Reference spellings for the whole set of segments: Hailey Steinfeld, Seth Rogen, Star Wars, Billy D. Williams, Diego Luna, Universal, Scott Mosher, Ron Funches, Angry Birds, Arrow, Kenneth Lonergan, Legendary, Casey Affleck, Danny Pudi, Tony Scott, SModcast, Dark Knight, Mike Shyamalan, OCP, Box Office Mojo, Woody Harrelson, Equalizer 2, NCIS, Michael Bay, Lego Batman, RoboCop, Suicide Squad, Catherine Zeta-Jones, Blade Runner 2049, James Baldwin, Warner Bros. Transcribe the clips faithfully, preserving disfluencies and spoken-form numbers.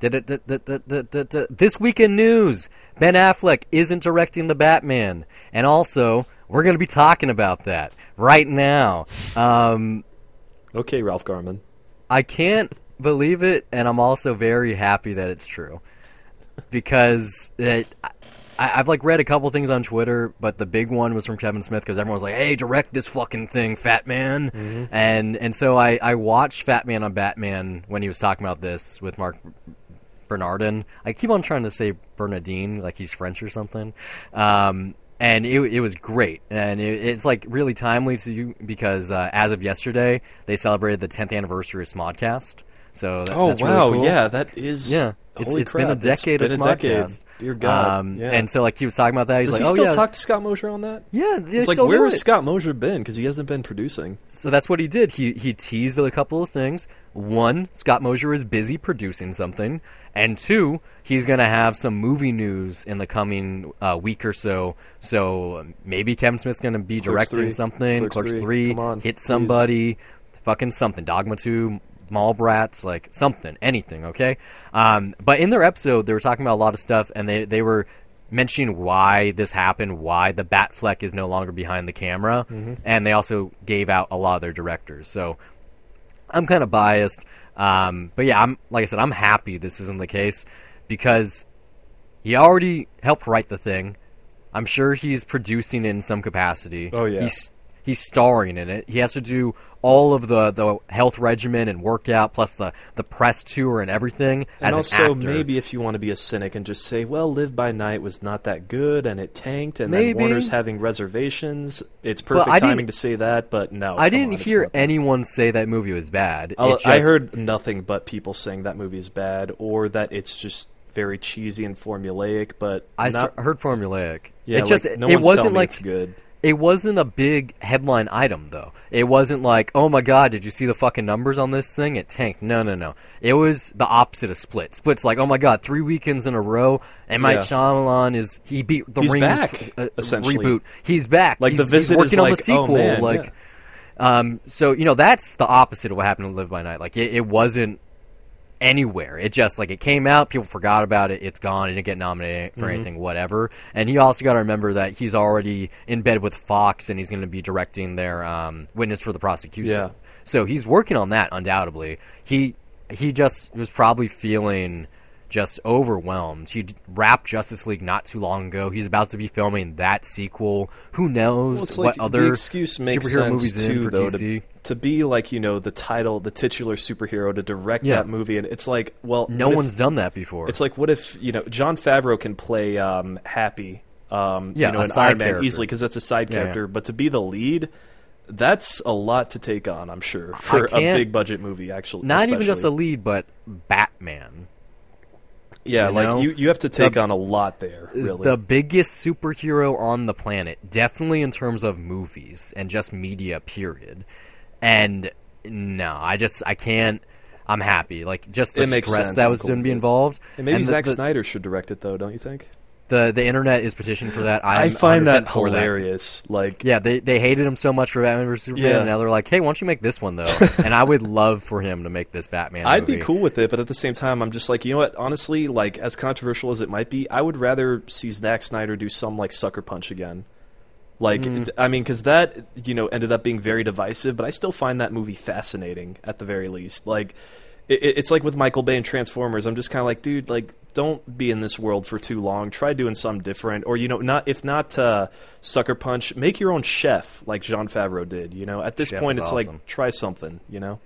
This week in news, Ben Affleck isn't directing the Batman. And also, we're going to be talking about that right now. Um, okay, Ralph Garman. I can't believe it, and I'm also very happy that it's true. Because it, I, I've like read a couple things on Twitter, but the big one was from Kevin Smith because everyone was like, hey, direct this fucking thing, Fat Man. Mm-hmm. And and so I, I watched Fat Man on Batman when he was talking about this with Mark Bernardin. I keep on trying to say Bernardin, like he's French or something. Um, and it it was great. And it, it's like really timely to you because uh, as of yesterday, they celebrated the tenth anniversary of Smodcast. So that, oh, that's wow, really cool. Yeah, that is... Yeah. It's, it's been a decade it's of Smodcast. Decade. Dear God. Um, yeah. And so, like, he was talking about that. He's Does like, he still oh, yeah. talk to Scott Mosher on that? Yeah. It's like, where has Scott Mosher been? Because he hasn't been producing. So that's what he did. He he teased a couple of things. One, Scott Mosher is busy producing something. And two, he's going to have some movie news in the coming uh, week or so. So maybe Kevin Smith's going to be Clerks directing three. something. Clerks, Clerks three. three on, hit somebody. Please. Fucking something. Dogma two. Mallbrats, like something, anything, okay? Um, but in their episode, they were talking about a lot of stuff, and they, they were mentioning why this happened, why the Batfleck is no longer behind the camera, mm-hmm. and they also gave out a lot of their directors. So I'm kind of biased, um, but yeah, I'm like I said, I'm happy this isn't the case because he already helped write the thing. I'm sure he's producing in some capacity. Oh yeah. He's He's starring in it. He has to do all of the, the health regimen and workout, plus the, the press tour and everything and as an actor. And also, maybe if you want to be a cynic and just say, well, Live by Night was not that good, and it tanked, and maybe. Then Warner's having reservations. It's perfect well, timing to say that, but no. I didn't on, hear anyone bad. say that movie was bad. Just, I heard nothing but people saying that movie is bad, or that it's just very cheesy and formulaic, but... I not, heard formulaic. Yeah, it just, like, no it one's wasn't like, it's good. It wasn't a big headline item, though. It wasn't like, oh my God, did you see the fucking numbers on this thing? It tanked. No, no, no. It was the opposite of Split. Split's like, oh my God, three weekends in a row, and Mike yeah. Shyamalan is, he beat the Rings back, uh, essentially. Reboot. He's back. Like, he's, the visit he's working is on like, the sequel. Oh, man, like, yeah. um, so, you know, that's the opposite of what happened to Live by Night. Like, it, it wasn't anywhere. It just, like, it came out, people forgot about it, it's gone, it didn't get nominated for mm-hmm. anything, whatever. And you also got to remember that he's already in bed with Fox, and he's going to be directing their um, Witness for the Prosecution. Yeah. So he's working on that, undoubtedly. He he just was probably feeling just overwhelmed. He wrapped Justice League not too long ago. He's about to be filming that sequel. Who knows well, it's like what other the excuse makes superhero sense movies too, in for though, D C. To- To be like, you know, the title, the titular superhero to direct yeah. that movie. And it's like, well... No one's if, done that before. It's like, what if, you know, Jon Favreau can play um, Happy, um, yeah, you know, an Iron character. Man easily because that's a side yeah, character. Yeah. But to be the lead, that's a lot to take on, I'm sure, for a big-budget movie, actually. Not especially. Even just a lead, but Batman. Yeah, you like, know? you you have to take the, on a lot there, really. The biggest superhero on the planet, definitely in terms of movies and just media, period. And no, I just I can't. I'm happy. Like just the it makes stress sense. That was going to be involved. And maybe and the, Zack the, Snyder should direct it, though, don't you think? The the internet is petitioned for that. I'm I find that hilarious. That. Like, yeah, they they hated him so much for Batman versus Superman, yeah. and now they're like, hey, why don't you make this one though? And I would love for him to make this Batman. I'd movie. be cool with it, but at the same time, I'm just like, you know what? Honestly, like as controversial as it might be, I would rather see Zack Snyder do some like Sucker Punch again. Like, mm. I mean, because that, you know, ended up being very divisive, but I still find that movie fascinating at the very least. Like, it, it's like with Michael Bay and Transformers. I'm just kind of like, dude, like, don't be in this world for too long. Try doing something different. Or, you know, not if not uh, Sucker Punch, make your own chef like Jon Favreau did, you know? At this chef point, it's awesome. Like, try something, you know?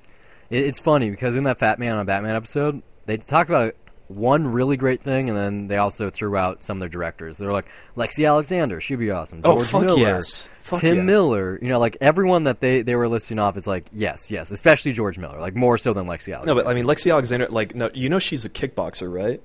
It, it's funny because in that Fat Man on Batman episode, they talk about one really great thing, and then they also threw out some of their directors. They're like, Lexi Alexander, she'd be awesome. George oh, fuck Miller, yes. Fuck Tim yeah. Miller. You know, like, everyone that they, they were listing off is like, yes, yes, especially George Miller, like, more so than Lexi Alexander. No, but, I mean, Lexi Alexander, like, no, you know she's a kickboxer, right?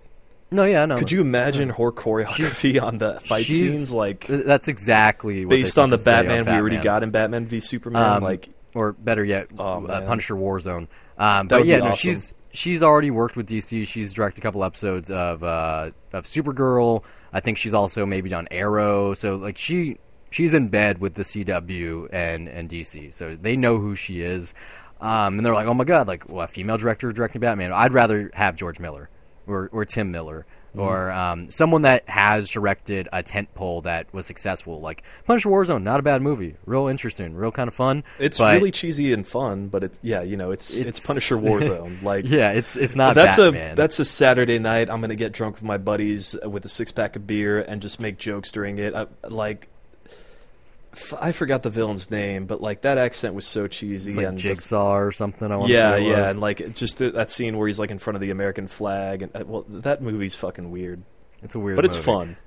No, yeah, no. Could you imagine yeah. her choreography she, on the fight scenes? Like, that's exactly what based on the Batman on we already Man. got in Batman versus Superman, um, like... Or, better yet, oh, uh, Punisher Warzone. Um, but, yeah, no, awesome. she's... She's already worked with D C. She's directed a couple episodes of uh, of Supergirl. I think she's also maybe done Arrow. So like she she's in bed with the C W and, and D C. So they know who she is, um, and they're like, oh my God, like well, a female director directing Batman. I'd rather have George Miller. or, or Tim Miller, mm-hmm. or um, someone that has directed a tentpole that was successful. Like Punisher Warzone, not a bad movie, real interesting, real kind of fun. It's really cheesy and fun, but it's yeah, you know, it's it's, it's Punisher Warzone. Like yeah, it's it's not that's Batman. a that's a Saturday night. I'm gonna get drunk with my buddies with a six pack of beer and just make jokes during it. I, like. I forgot the villain's name, but like that accent was so cheesy. It's like and Jigsaw the, or something. I want yeah, to say it yeah, was. And like just the, that scene where he's like in front of the American flag, and well, that movie's fucking weird. It's a weird, but movie. It's fun.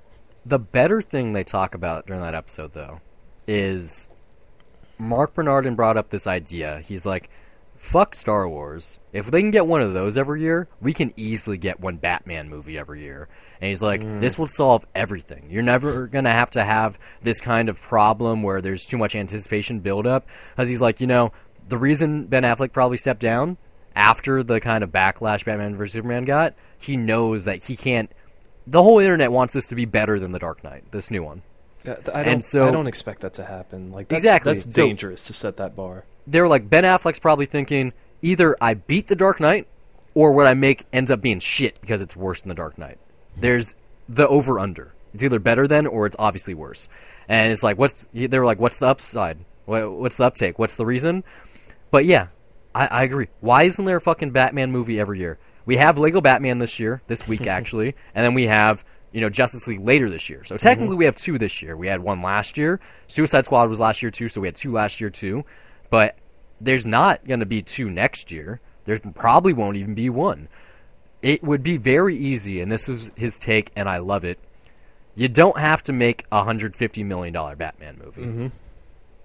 The better thing they talk about during that episode, though, is Mark Bernardin brought up this idea. He's like, "Fuck Star Wars. If they can get one of those every year, we can easily get one Batman movie every year." And he's like, mm. this will solve everything. You're never going to have to have this kind of problem where there's too much anticipation buildup. Because he's like, you know, the reason Ben Affleck probably stepped down after the kind of backlash Batman versus. Superman got, he knows that he can't... The whole internet wants this to be better than The Dark Knight, this new one. I don't, and so, I don't expect that to happen. Like that's, exactly. That's dangerous so, to set that bar. They were like, Ben Affleck's probably thinking, either I beat The Dark Knight or what I make ends up being shit because it's worse than The Dark Knight. There's the over-under. It's either better than or it's obviously worse. And it's like, what's they were like, what's the upside? What's the uptake? What's the reason? But yeah, I, I agree. Why isn't there a fucking Batman movie every year? We have Lego Batman this year, this week actually, and then we have, you know, Justice League later this year. So technically mm-hmm. we have two this year. We had one last year. Suicide Squad was last year too, so we had two last year too. But there's not going to be two next year. There probably won't even be one. It would be very easy, and this was his take, and I love it. You don't have to make a one hundred fifty million dollars Batman movie. Mm-hmm.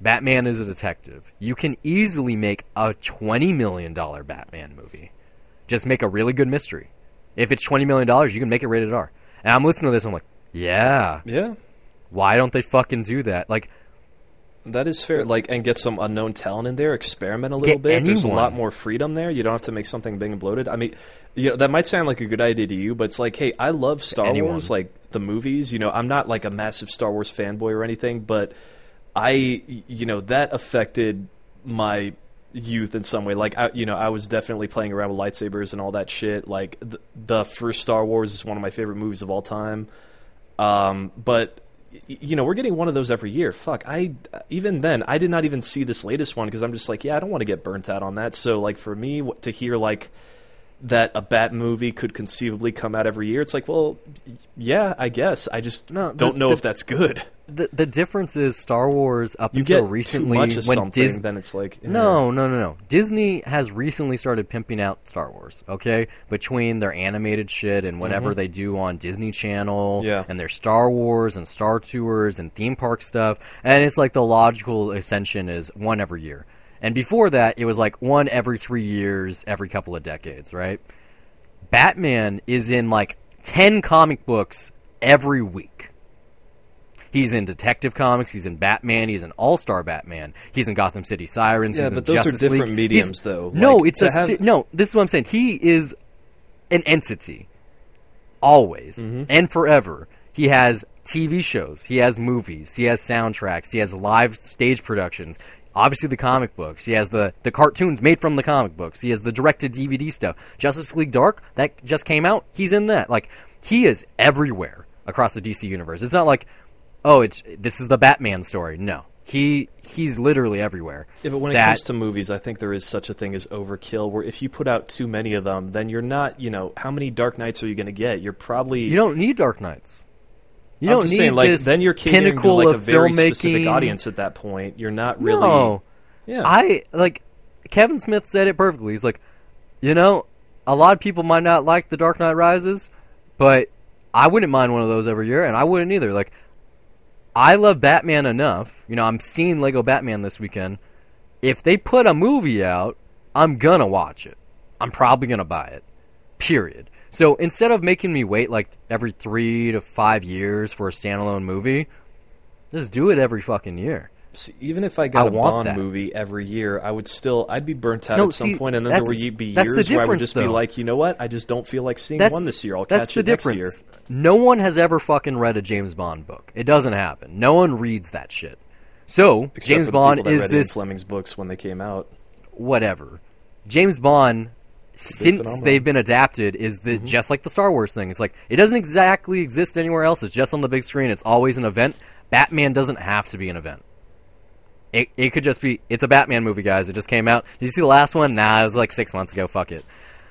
Batman is a detective. You can easily make a twenty million dollars Batman movie. Just make a really good mystery. If it's twenty million dollars, you can make it rated R. And I'm listening to this, and I'm like, yeah. Yeah. Why don't they fucking do that? Like, that is fair. Like, and get some unknown talent in there. Experiment a little bit. Anyone. There's a lot more freedom there. You don't have to make something big and bloated. I mean, you know, that might sound like a good idea to you, but it's like, hey, I love Star anyone. Wars, like the movies. You know, I'm not like a massive Star Wars fanboy or anything, but I, you know, that affected my youth in some way. Like, I, you know, I was definitely playing around with lightsabers and all that shit. Like, the, the first Star Wars is one of my favorite movies of all time. Um, but. You know, we're getting one of those every year. Fuck, I even then, I did not even see this latest one because I'm just like, yeah, I don't want to get burnt out on that. So, like, for me, to hear, like, that a Bat movie could conceivably come out every year, it's like, well, yeah, I guess. I just no, the, don't know the, if that's good. The the difference is Star Wars up you until recently... You get too much of when something, Dis- then it's like... Eh. No, no, no, no. Disney has recently started pimping out Star Wars, okay? Between their animated shit and whatever mm-hmm. they do on Disney Channel, yeah. and their Star Wars and Star Tours and theme park stuff, and it's like the logical ascension is one every year. And before that, it was like one every three years, every couple of decades, right? Batman is in like ten comic books every week. He's in Detective Comics. He's in Batman. He's in All-Star Batman. He's in Gotham City Sirens. Yeah, he's but in those Justice are different League. mediums, he's, though. Like, no, it's a have... si- no. This is what I'm saying. He is an entity, always mm-hmm. and forever. He has T V shows. He has movies. He has soundtracks. He has live stage productions. Obviously the comic books. He has the, the cartoons made from the comic books. He has the directed D V D stuff. Justice League Dark, that just came out. He's in that. Like, he is everywhere across the D C universe. It's not like, oh, it's this is the Batman story. No. He he's literally everywhere. Yeah, but when that, it comes to movies, I think there is such a thing as overkill, where if you put out too many of them, then you're not, you know, how many Dark Knights are you going to get? You're probably... You don't need Dark Knights. You I'm don't just need saying, like, this then you're catering to like a very filmmaking. specific audience at that point. You're not really. No, yeah. I like Kevin Smith said it perfectly. He's like, you know, a lot of people might not like The Dark Knight Rises, but I wouldn't mind one of those every year, and I wouldn't either. Like, I love Batman enough. You know, I'm seeing Lego Batman this weekend. If they put a movie out, I'm gonna watch it. I'm probably gonna buy it. Period. So instead of making me wait like every three to five years for a standalone movie, just do it every fucking year. See, even if I got I a Bond that. movie every year, I would still I'd be burnt out no, at see, some point, and then there would be years where I would just though. be like, you know what, I just don't feel like seeing that's, one this year. I'll catch it next year. No one has ever fucking read a James Bond book. It doesn't happen. No one reads that shit. So except James for the Bond people that is read this Ian Fleming's books when they came out. Whatever. James Bond since they've been adapted is that mm-hmm. just like the Star Wars thing. It's like, it doesn't exactly exist anywhere else. It's just on the big screen. It's always an event. Batman doesn't have to be an event. It it could just be, it's a Batman movie, guys. It just came out. Did you see the last one? Nah, it was like six months ago. Fuck it.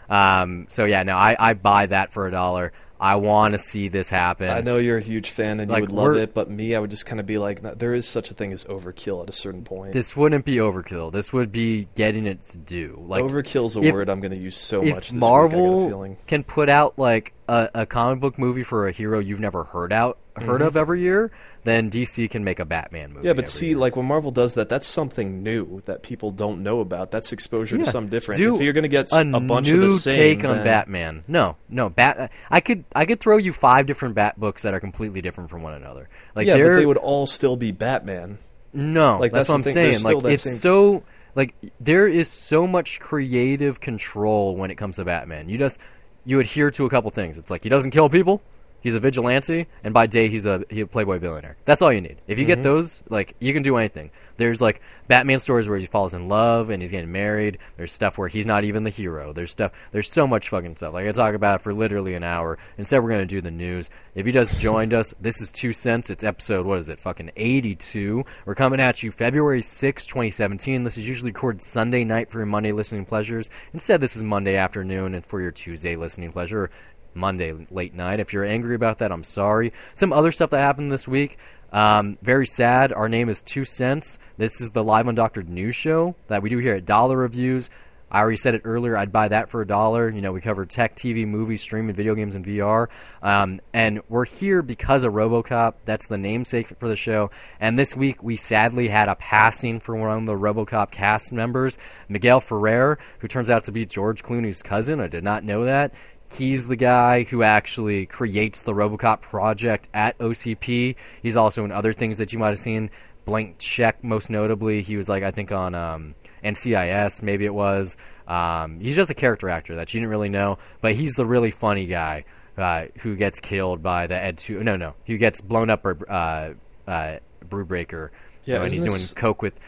Um, so yeah, no, I, I buy that for a dollar. I want to see this happen. I know you're a huge fan and like, you would love it, but me, I would just kind of be like, there is such a thing as overkill at a certain point. This wouldn't be overkill. This would be getting its due. Like, overkill's a if, word I'm going to use so much this Marvel week, I got a feeling. Can put out like a, a comic book movie for a hero you've never heard out heard mm-hmm. of every year, then D C can make a Batman movie. Yeah, but see, year. like when Marvel does that, that's something new that people don't know about. That's exposure yeah. to some different. Do if you're going to get a, a bunch of the same, take on then... Batman. No, no, Bat. I could, I could throw you five different Bat books that are completely different from one another. Like, yeah, they're... but they would all still be Batman. No, like, that's, that's what I'm thing. saying. Like, it's same... so like there is so much creative control when it comes to Batman. You just you adhere to a couple things. It's like he doesn't kill people. He's a vigilante, and by day he's a, he's a playboy billionaire. That's all you need. If you mm-hmm. get those, like, you can do anything. There's like Batman stories where he falls in love and he's getting married. There's stuff where he's not even the hero. There's stuff. There's so much fucking stuff. Like, I talk about it for literally an hour. Instead, we're gonna do the news. If you just joined us, this is Two Cents. It's episode what is it? Fucking eighty-two. We're coming at you February sixth, twenty seventeen. This is usually recorded Sunday night for your Monday listening pleasures. Instead, this is Monday afternoon and for your Tuesday listening pleasure. Monday late night. If you're angry about that, I'm sorry. Some other stuff that happened this week, um, very sad. Our name is Two Cents. This is the Live Undoctored news show that we do here at Dollar Reviews. I already said it earlier. I'd buy that for a dollar. You know, we cover tech, T V, movies, streaming, video games, and V R. Um, and we're here because of RoboCop. That's the namesake for the show. And this week, we sadly had a passing for one of the RoboCop cast members, Miguel Ferrer, who turns out to be George Clooney's cousin. I did not know that. He's the guy who actually creates the RoboCop project at O C P. He's also in other things that you might have seen. Blank Check, most notably. He was, like, I think on um, N C I S, maybe it was. Um, he's just a character actor that you didn't really know. But he's the really funny guy uh, who gets killed by the Ed two... No, no. Who gets blown up by uh, uh, Brewbreaker. Yeah, you know, and he's this... doing coke with...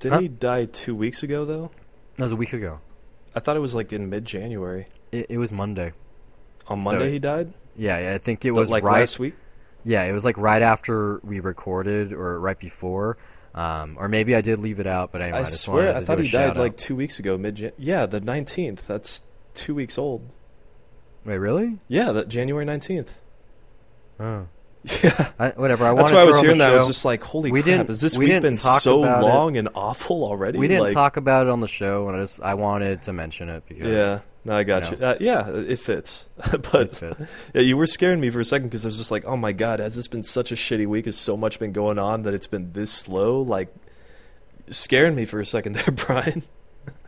Didn't huh? he die two weeks ago, though? That was a week ago. I thought it was, like, in mid-January. It, it was Monday. On Monday so, he died? Yeah, I think it was like right, last week? Yeah, it was like right after we recorded or right before. Um, or maybe I did leave it out, but anyway, I, I just swear, I thought he died like out. two weeks ago. Mid Yeah, the nineteenth. That's two weeks old. Wait, really? Yeah, the January nineteenth. Oh. Yeah. I, whatever, I That's why I was hearing that. I was just like, holy we crap, has this we week been so long it. and awful already? We didn't like, talk about it on the show, and I just I wanted to mention it because... Yeah. No, I got you. you. Know. Uh, yeah, it fits. but it fits. Yeah, you were scaring me for a second because I was just like, oh my God, has this been such a shitty week? Has so much been going on that it's been this slow? Like, scaring me for a second there, Brian.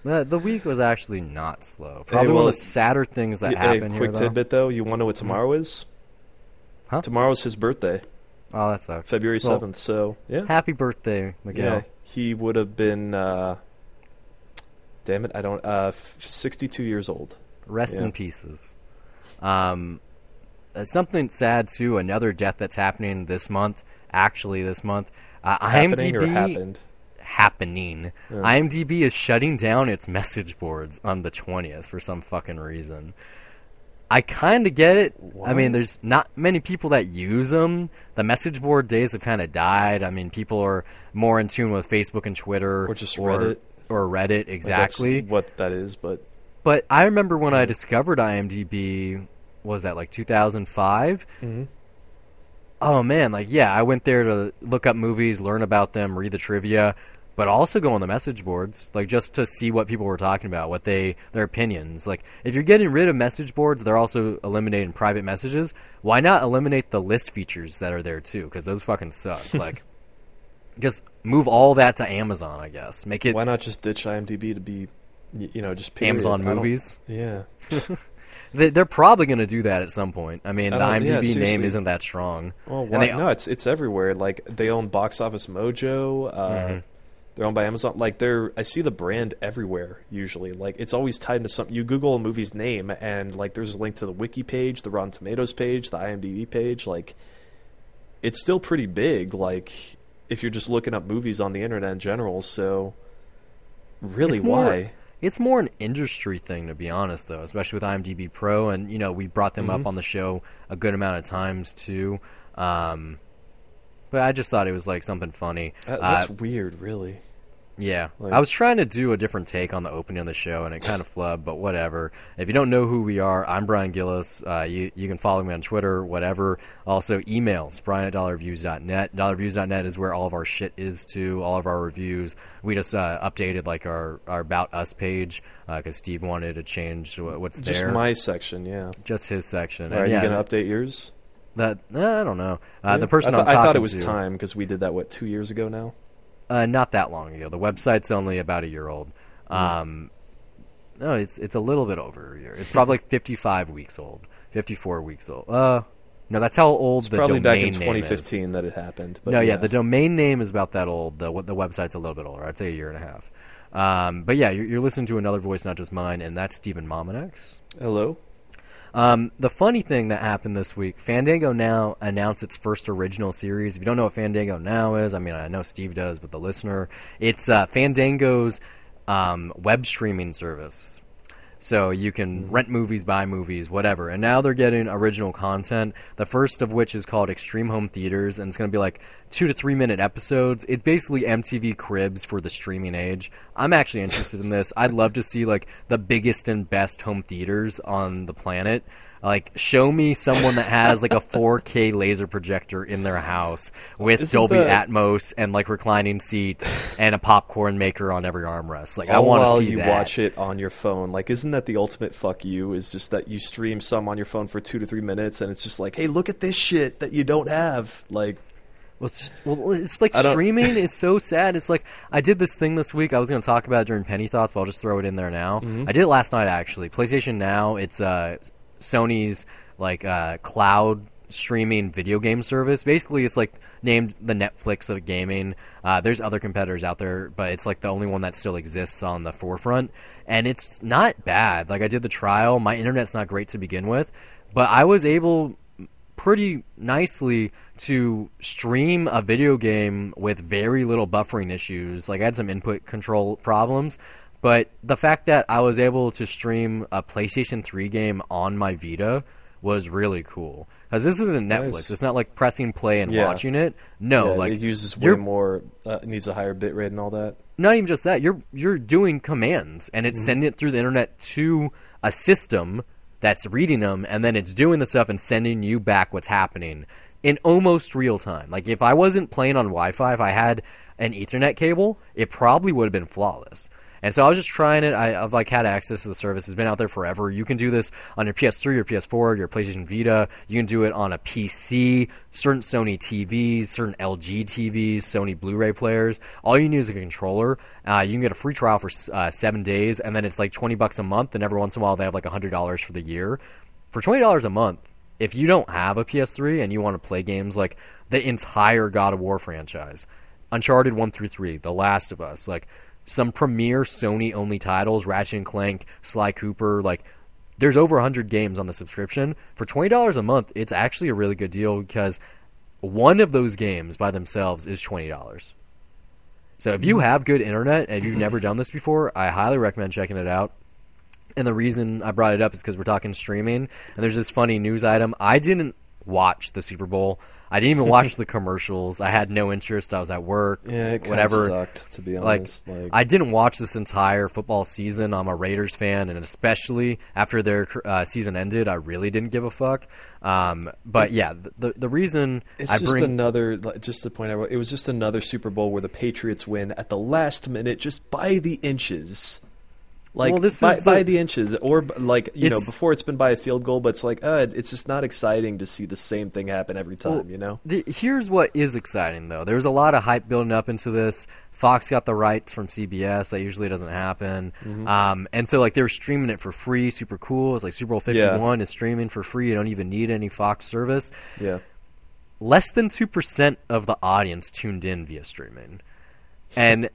The, the week was actually not slow. Probably hey, well, one of the sadder things that y- happened here, though. A quick tidbit, though. You want to know what tomorrow is? Huh? Tomorrow's his birthday. Oh, that sucks. February seventh, well, so, yeah. Happy birthday, Miguel. Yeah, he would have been... Uh, Damn it, I don't... Uh, sixty-two years old. Rest yeah. in pieces. Um, something sad, too. Another death that's happening this month. Actually, this month. Uh, happening IMDb, or happened? Happening. Yeah. IMDb is shutting down its message boards on the twentieth for some fucking reason. I kind of get it. What? I mean, there's not many people that use them. The message board days have kind of died. I mean, people are more in tune with Facebook and Twitter. Or just or, Reddit. Or Reddit, exactly. Like that's what that is, but... But I remember when I discovered IMDb, was that, like, two thousand five? Mm-hmm. Oh, man, like, yeah, I went there to look up movies, learn about them, read the trivia, but also go on the message boards, like, just to see what people were talking about, what they... their opinions. Like, if you're getting rid of message boards, they're also eliminating private messages. Why not eliminate the list features that are there, too? Because those fucking suck, like... Just move all that to Amazon, I guess. Make it. Why not just ditch IMDb to be, you know, just period. Amazon movies? Yeah. They're probably going to do that at some point. I mean, I the IMDb yeah, name isn't that strong. Well, why? They, no, it's it's everywhere. Like, they own Box Office Mojo. Uh, mm-hmm. They're owned by Amazon. Like, they're. I see the brand everywhere, usually. Like, it's always tied into something. You Google a movie's name, and, like, there's a link to the Wiki page, the Rotten Tomatoes page, the IMDb page. Like, it's still pretty big. Like... If you're just looking up movies on the internet in general, so really, it's why? More, It's more an industry thing, to be honest, though, especially with IMDb Pro. And, you know, we brought them mm-hmm. up on the show a good amount of times, too. Um, but I just thought it was, like, something funny. That, that's uh, weird, really. Yeah. Like, I was trying to do a different take on the opening of the show, and it kind of flubbed, but whatever. If you don't know who we are, I'm Brian Gillis. Uh, you, you can follow me on Twitter, whatever. Also, emails, brian at dollar views dot net. dollar views dot net is where all of our shit is, too, all of our reviews. We just uh, updated, like, our, our About Us page because uh, Steve wanted to change what's there. Just my section, yeah. Just his section. Are yeah, you going to update yours? That uh, I don't know. Uh, yeah. The person I, th- I'm talking I thought it was to, time because we did that, what, two years ago now? Uh, not that long ago. The website's only about a year old. Um, no, it's it's a little bit over a year. It's probably like fifty-five weeks old, fifty-four weeks old. Uh, no, that's how old it's the domain name is. Probably back in twenty fifteen that it happened. But no, yeah. yeah, the domain name is about that old. The the website's a little bit older. I'd say a year and a half. Um, but yeah, you're, you're listening to another voice, not just mine, and that's Stephen Mominax. Hello. Um, the funny thing that happened this week, Fandango Now announced its first original series. If you don't know what Fandango Now is, I mean, I know Steve does, but the listener, it's uh, Fandango's um, web streaming service. So you can rent movies, buy movies, whatever. And now they're getting original content, the first of which is called Extreme Home Theaters, and it's going to be like two to three minute episodes. It's basically M T V Cribs for the streaming age. I'm actually interested in this. I'd love to see like the biggest and best home theaters on the planet. Like, show me someone that has, like, a four K laser projector in their house with Isn't Dolby that... Atmos and, like, reclining seats and a popcorn maker on every armrest. Like, All I want to see you that. you watch it on your phone. Like, isn't that the ultimate fuck you? Is just that you stream some on your phone for two to three minutes and it's just like, hey, look at this shit that you don't have. Like... Well, it's, well, it's like streaming is so sad. It's like I did this thing this week. I was going to talk about it during Penny Thoughts, but I'll just throw it in there now. Mm-hmm. I did it last night, actually. PlayStation Now, it's... uh. Sony's like uh, cloud streaming video game service. Basically, it's like named the Netflix of gaming. Uh, there's other competitors out there, but it's like the only one that still exists on the forefront. And it's not bad. Like I did the trial. My internet's not great to begin with, but I was able pretty nicely to stream a video game with very little buffering issues. Like I had some input control problems. But the fact that I was able to stream a PlayStation three game on my Vita was really cool. Because this isn't Netflix. Nice. It's not like pressing play and yeah. watching it. No, yeah, like it uses way more, uh, needs a higher bitrate and all that. Not even just that. You're you're doing commands, and it's mm-hmm. sending it through the internet to a system that's reading them, and then it's doing the stuff and sending you back what's happening in almost real time. Like if I wasn't playing on Wi-Fi, if I had an Ethernet cable, it probably would have been flawless. And so I was just trying it. I, I've like had access to the service. It's been out there forever. You can do this on your P S three, your P S four, your PlayStation Vita. You can do it on a P C, certain Sony T Vs, certain L G T Vs, Sony Blu-ray players. All you need is a controller. Uh, you can get a free trial for uh, seven days, and then it's like twenty bucks a month, and every once in a while they have like one hundred dollars for the year. For twenty dollars a month, if you don't have a P S three and you want to play games like the entire God of War franchise, Uncharted one through three, The Last of Us, like... some premier Sony-only titles, Ratchet and Clank, Sly Cooper, like, there's over one hundred games on the subscription. For twenty dollars a month, it's actually a really good deal because one of those games by themselves is twenty dollars. So if you have good internet and you've never done this before, I highly recommend checking it out. And the reason I brought it up is because we're talking streaming, and there's this funny news item. I didn't watch the Super Bowl. I didn't even watch the commercials. I had no interest. I was at work. Yeah, it kind of sucked, to be honest. Like, like, I didn't watch this entire football season. I'm a Raiders fan, and especially after their uh, season ended, I really didn't give a fuck. Um, but, yeah, the the reason it's I just bring... another – just to point out, it was just another Super Bowl where the Patriots win at the last minute just by the inches. Like, well, this by, is the, by the inches, or like, you know, before it's been by a field goal, but it's like, uh, it's just not exciting to see the same thing happen every time, well, you know? The, here's what is exciting, though. There's a lot of hype building up into this. Fox got the rights from C B S. That usually doesn't happen. Mm-hmm. Um, and so, like, they were streaming it for free, super cool. It's like Super Bowl fifty-one yeah. is streaming for free. You don't even need any Fox service. Yeah. Less than two percent of the audience tuned in via streaming. And...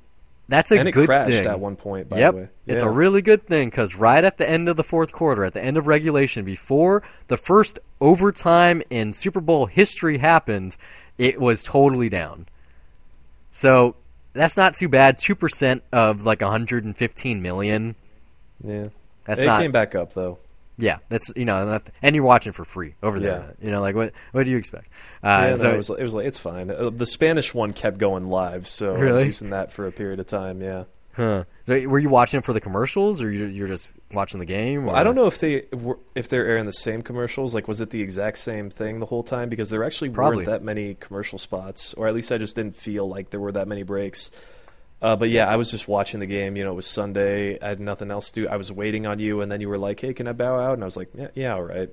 That's a good thing. And it crashed thing. At one point, by yep. the way. Yeah. It's a really good thing because right at the end of the fourth quarter, at the end of regulation, before the first overtime in Super Bowl history happened, it was totally down. So that's not too bad. two percent of like one hundred fifteen million Yeah. That's it not, came back up, though. Yeah, that's, you know, and you're watching for free over there. Yeah. You know, like, what what do you expect? Uh, yeah, so no, it, was, it was like, it's fine. The Spanish one kept going live, so really? I was using that for a period of time, yeah. Huh. So were you watching it for the commercials, or you're you just watching the game? Or? I don't know if, they were, if they're airing the same commercials. Like, was it the exact same thing the whole time? Because there actually Probably. weren't that many commercial spots, or at least I just didn't feel like there were that many breaks. Uh, but, yeah, I was just watching the game. You know, it was Sunday. I had nothing else to do. I was waiting on you, and then you were like, hey, can I bow out? And I was like, yeah, yeah all right.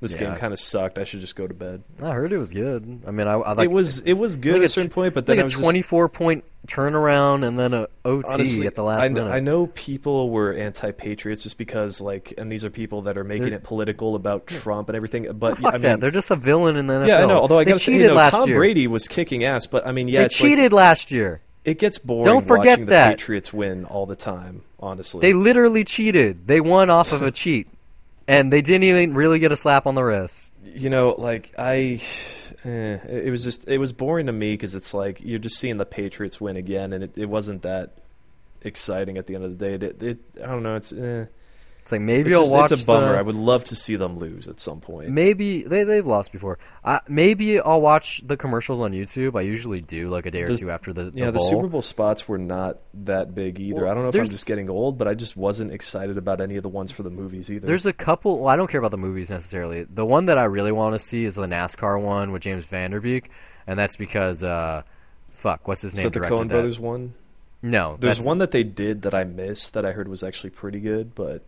This yeah. game kind of sucked. I should just go to bed. I heard it was good. I mean, I, I like it was it was good like at a certain point, but then like it was a twenty-four just, point turnaround and then a O T honestly, at the last I, minute. I know people were anti-patriots just because, like, and these are people that are making They're, it political about Trump and everything. But fuck I mean, that. They're just a villain in the N F L. Yeah, I know. Although I got to say, you know, Tom year. Brady was kicking ass, but I mean, yeah, they it's cheated like, last year. It gets boring Don't forget watching that. the Patriots win all the time. Honestly, they literally cheated. They won off of a cheat. And they didn't even really get a slap on the wrist. You know, like, I... Eh, it was just... It was boring to me because it's like you're just seeing the Patriots win again, and it, it wasn't that exciting at the end of the day. It, it, I don't know. It's... Eh. It's like maybe it's just, I'll watch It's a bummer. The, I would love to see them lose at some point. Maybe... They, they've lost before. I, maybe I'll watch the commercials on YouTube. I usually do, like, a day or the, two after the, the Yeah, bowl. The Super Bowl spots were not that big either. Well, I don't know if I'm just getting old, but I just wasn't excited about any of the ones for the movies either. There's a couple... Well, I don't care about the movies necessarily. The one that I really want to see is the NASCAR one with James Vanderbeek, and that's because... Uh, fuck, what's his name? Is that the Coen Brothers one? No. There's one that they did that I missed that I heard was actually pretty good, but...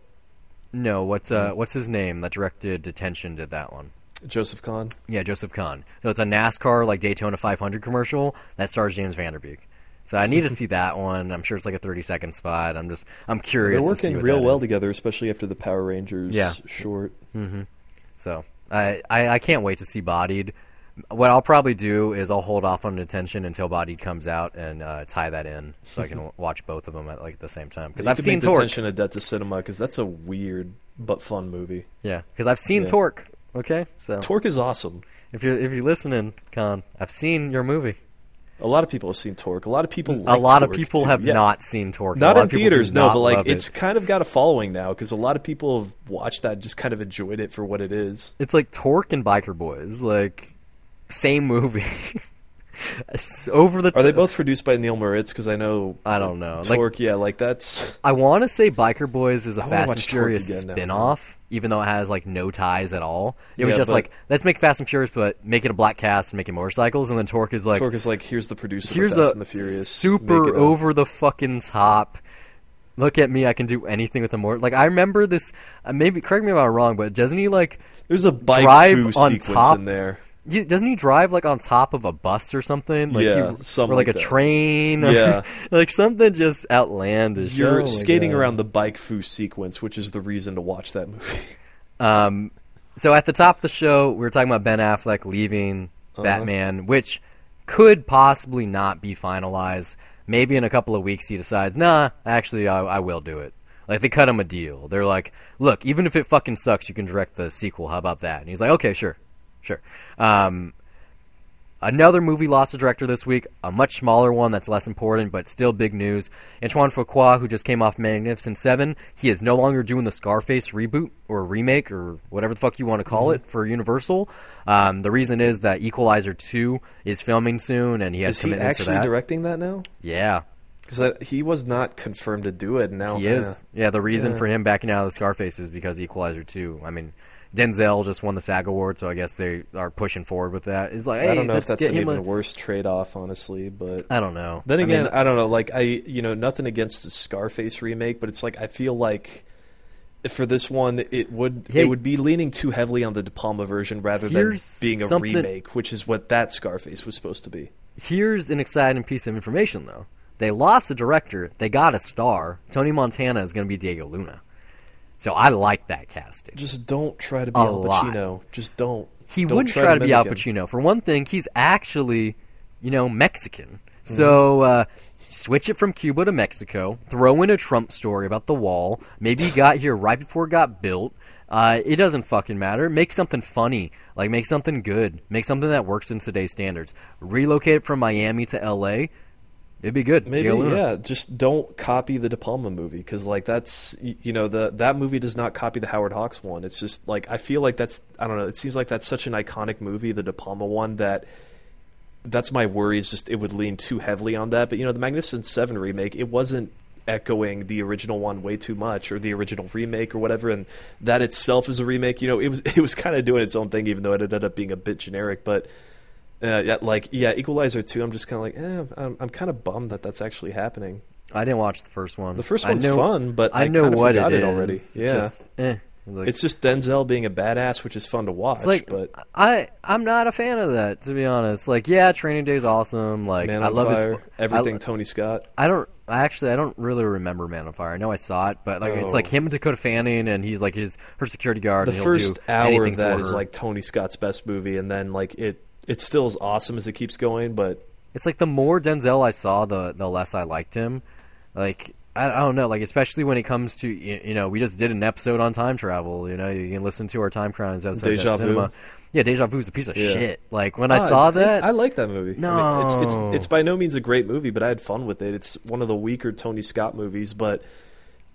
No, what's uh, what's his name that directed Detention did that one? Joseph Kahn? Yeah, Joseph Kahn. So it's a NASCAR, like, Daytona five hundred commercial that stars James Vanderbeek. So I need to see that one. I'm sure it's like a thirty-second spot. I'm just, I'm curious to see what that is. They're working real well together, especially after the Power Rangers yeah. short. Mm-hmm. So I, I, I can't wait to see Bodied. What I'll probably do is I'll hold off on Detention until Bodied comes out and uh, tie that in so I can watch both of them at like the same time. Because I've seen Torque. Detention a debt to cinema because that's a weird but fun movie. Yeah, because I've seen yeah. Torque. Okay, so Torque is awesome. If you're if you're listening, Con, I've seen your movie. A lot of people have seen Torque. A lot of people. Like a lot Torque of people too. have yeah. not seen Torque. Not in theaters, no. But like, it's it. kind of got a following now because a lot of people have watched that, and just kind of enjoyed it for what it is. It's like Torque and Biker Boys, like. Same movie. Over the. T- Are they both produced by Neil Moritz? Because I know. I don't know. Torque, like, yeah, like that's. I want to say Biker Boys is a Fast and Furious spinoff, even though it has like no ties at all. It yeah, was just but, like let's make Fast and Furious, but make it a black cast, and make it motorcycles, and then Torque is like. Torque is like here's the producer. Here's of Fast and the Furious. Super over the fucking top. Look at me, I can do anything with a motor. Like, I remember this. Uh, maybe correct me if I'm wrong, but doesn't he like? There's a bike drive on sequence top in there. Doesn't he drive, like, on top of a bus or something? Like yeah, he, something or, like, like a that. train? Or, yeah. Like, something just outlandish. You're oh skating around the bike foo sequence, which is the reason to watch that movie. Um, so at the top of the show, we were talking about Ben Affleck leaving uh-huh. Batman, which could possibly not be finalized. Maybe in a couple of weeks he decides, nah, actually, I, I will do it. Like, they cut him a deal. They're like, look, even if it fucking sucks, you can direct the sequel. How about that? And he's like, okay, sure. Sure. Um, another movie lost a director this week, a much smaller one that's less important, but still big news. Antoine Fuqua, who just came off Magnificent Seven, he is no longer doing the Scarface reboot or remake or whatever the fuck you want to call mm-hmm. it for Universal. Um, the reason is that Equalizer two is filming soon, and he has is commitments to that. Is he actually directing that now? Yeah. Because he was not confirmed to do it. Now he uh, is. Yeah, the reason yeah. for him backing out of the Scarface is because Equalizer two, I mean... Denzel just won the SAG Award, so I guess they are pushing forward with that. It's like, hey, I don't know if that's an even like... worse trade-off, honestly, but... I don't know. Then again, I, mean, I don't know, like, I, you know, nothing against the Scarface remake, but it's like, I feel like for this one, it would hey, it would be leaning too heavily on the De Palma version rather than being a something... remake, which is what that Scarface was supposed to be. Here's an exciting piece of information, though. They lost the director, they got a star. Tony Montana is going to be Diego Luna. So I like that casting. Just don't try to be a Al Pacino. Lot. Just don't. He don't wouldn't try, try to, to be Al Pacino. Him. For one thing, he's actually, you know, Mexican. Mm. So uh, switch it from Cuba to Mexico. Throw in a Trump story about the wall. Maybe he got here right before it got built. Uh, it doesn't fucking matter. Make something funny. Like, make something good. Make something that works in today's standards. Relocate it from Miami to L A It'd be good. Maybe, yeah. Just don't copy the De Palma movie, because like that's, you know, the that movie does not copy the Howard Hawks one. It's just like, I feel like that's, I don't know, it seems like that's such an iconic movie, the De Palma one, that that's my worry, is just it would lean too heavily on that. But, you know, the Magnificent Seven remake, it wasn't echoing the original one way too much, or the original remake or whatever, and that itself is a remake. You know, it was it was kind of doing its own thing, even though it ended up being a bit generic. But uh, yeah, like yeah, Equalizer two, I'm just kind of like, eh, I'm, I'm kind of bummed that that's actually happening. I didn't watch the first one. The first one's I know, fun, but I, I know what it, it is already. It's yeah, just, eh, like, it's just Denzel being a badass, which is fun to watch. Like, but I I'm not a fan of that, to be honest. Like yeah, Training Day's awesome. Like Man I love Fire, his, everything I, Tony Scott. I don't. Actually, I don't really remember Man on Fire. I know I saw it, but like oh. it's like him and Dakota Fanning, and he's like his her security guard. The and first hour of that is like Tony Scott's best movie, and then like it, it still is awesome as it keeps going. But it's like the more Denzel I saw, the the less I liked him. Like I, I don't know, like especially when it comes to you, you know, we just did an episode on time travel. You know, you can listen to our Time Crimes episode. Deja Vu. Yeah, Deja Vu is a piece of yeah. shit. Like, when oh, I saw I, that... I, I like that movie. No. I mean, it's, it's it's by no means a great movie, but I had fun with it. It's one of the weaker Tony Scott movies, but,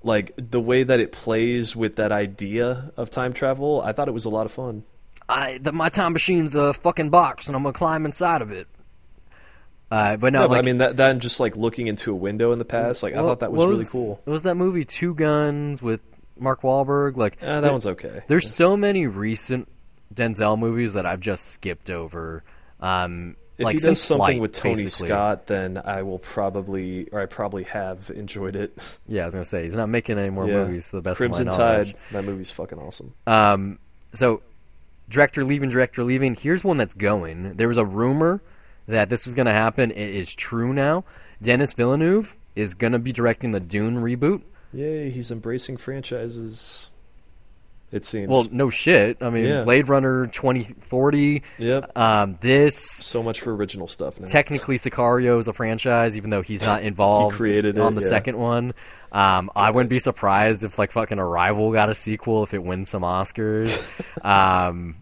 like, the way that it plays with that idea of time travel, I thought it was a lot of fun. I the, My time machine's a fucking box, and I'm going to climb inside of it. Uh, but no, no like, but I mean, that, that and just, like, looking into a window in the past, like, well, I thought that was, was really cool. It was that movie Two Guns with Mark Wahlberg. Like, eh, that there, one's okay. There's yeah. so many recent Denzel movies that I've just skipped over. Um, if like he does something Flight, with Tony basically. Scott, then I will probably, or I probably have enjoyed it. Yeah, I was gonna say he's not making any more yeah. movies. To the best Crimson of my knowledge. Tide, that movie's fucking awesome. Um, so director leaving, director leaving. Here's one that's going. There was a rumor that this was gonna happen. It is true now. Denis Villeneuve is gonna be directing the Dune reboot. Yay! He's embracing franchises. It seems. Well, no shit. I mean, yeah. Blade Runner twenty forty. Yep. Um, this. So much for original stuff now. Technically, Sicario is a franchise, even though he's not involved he created on it, the yeah. second one. Um, I wouldn't be surprised if, like, fucking Arrival got a sequel if it wins some Oscars. um,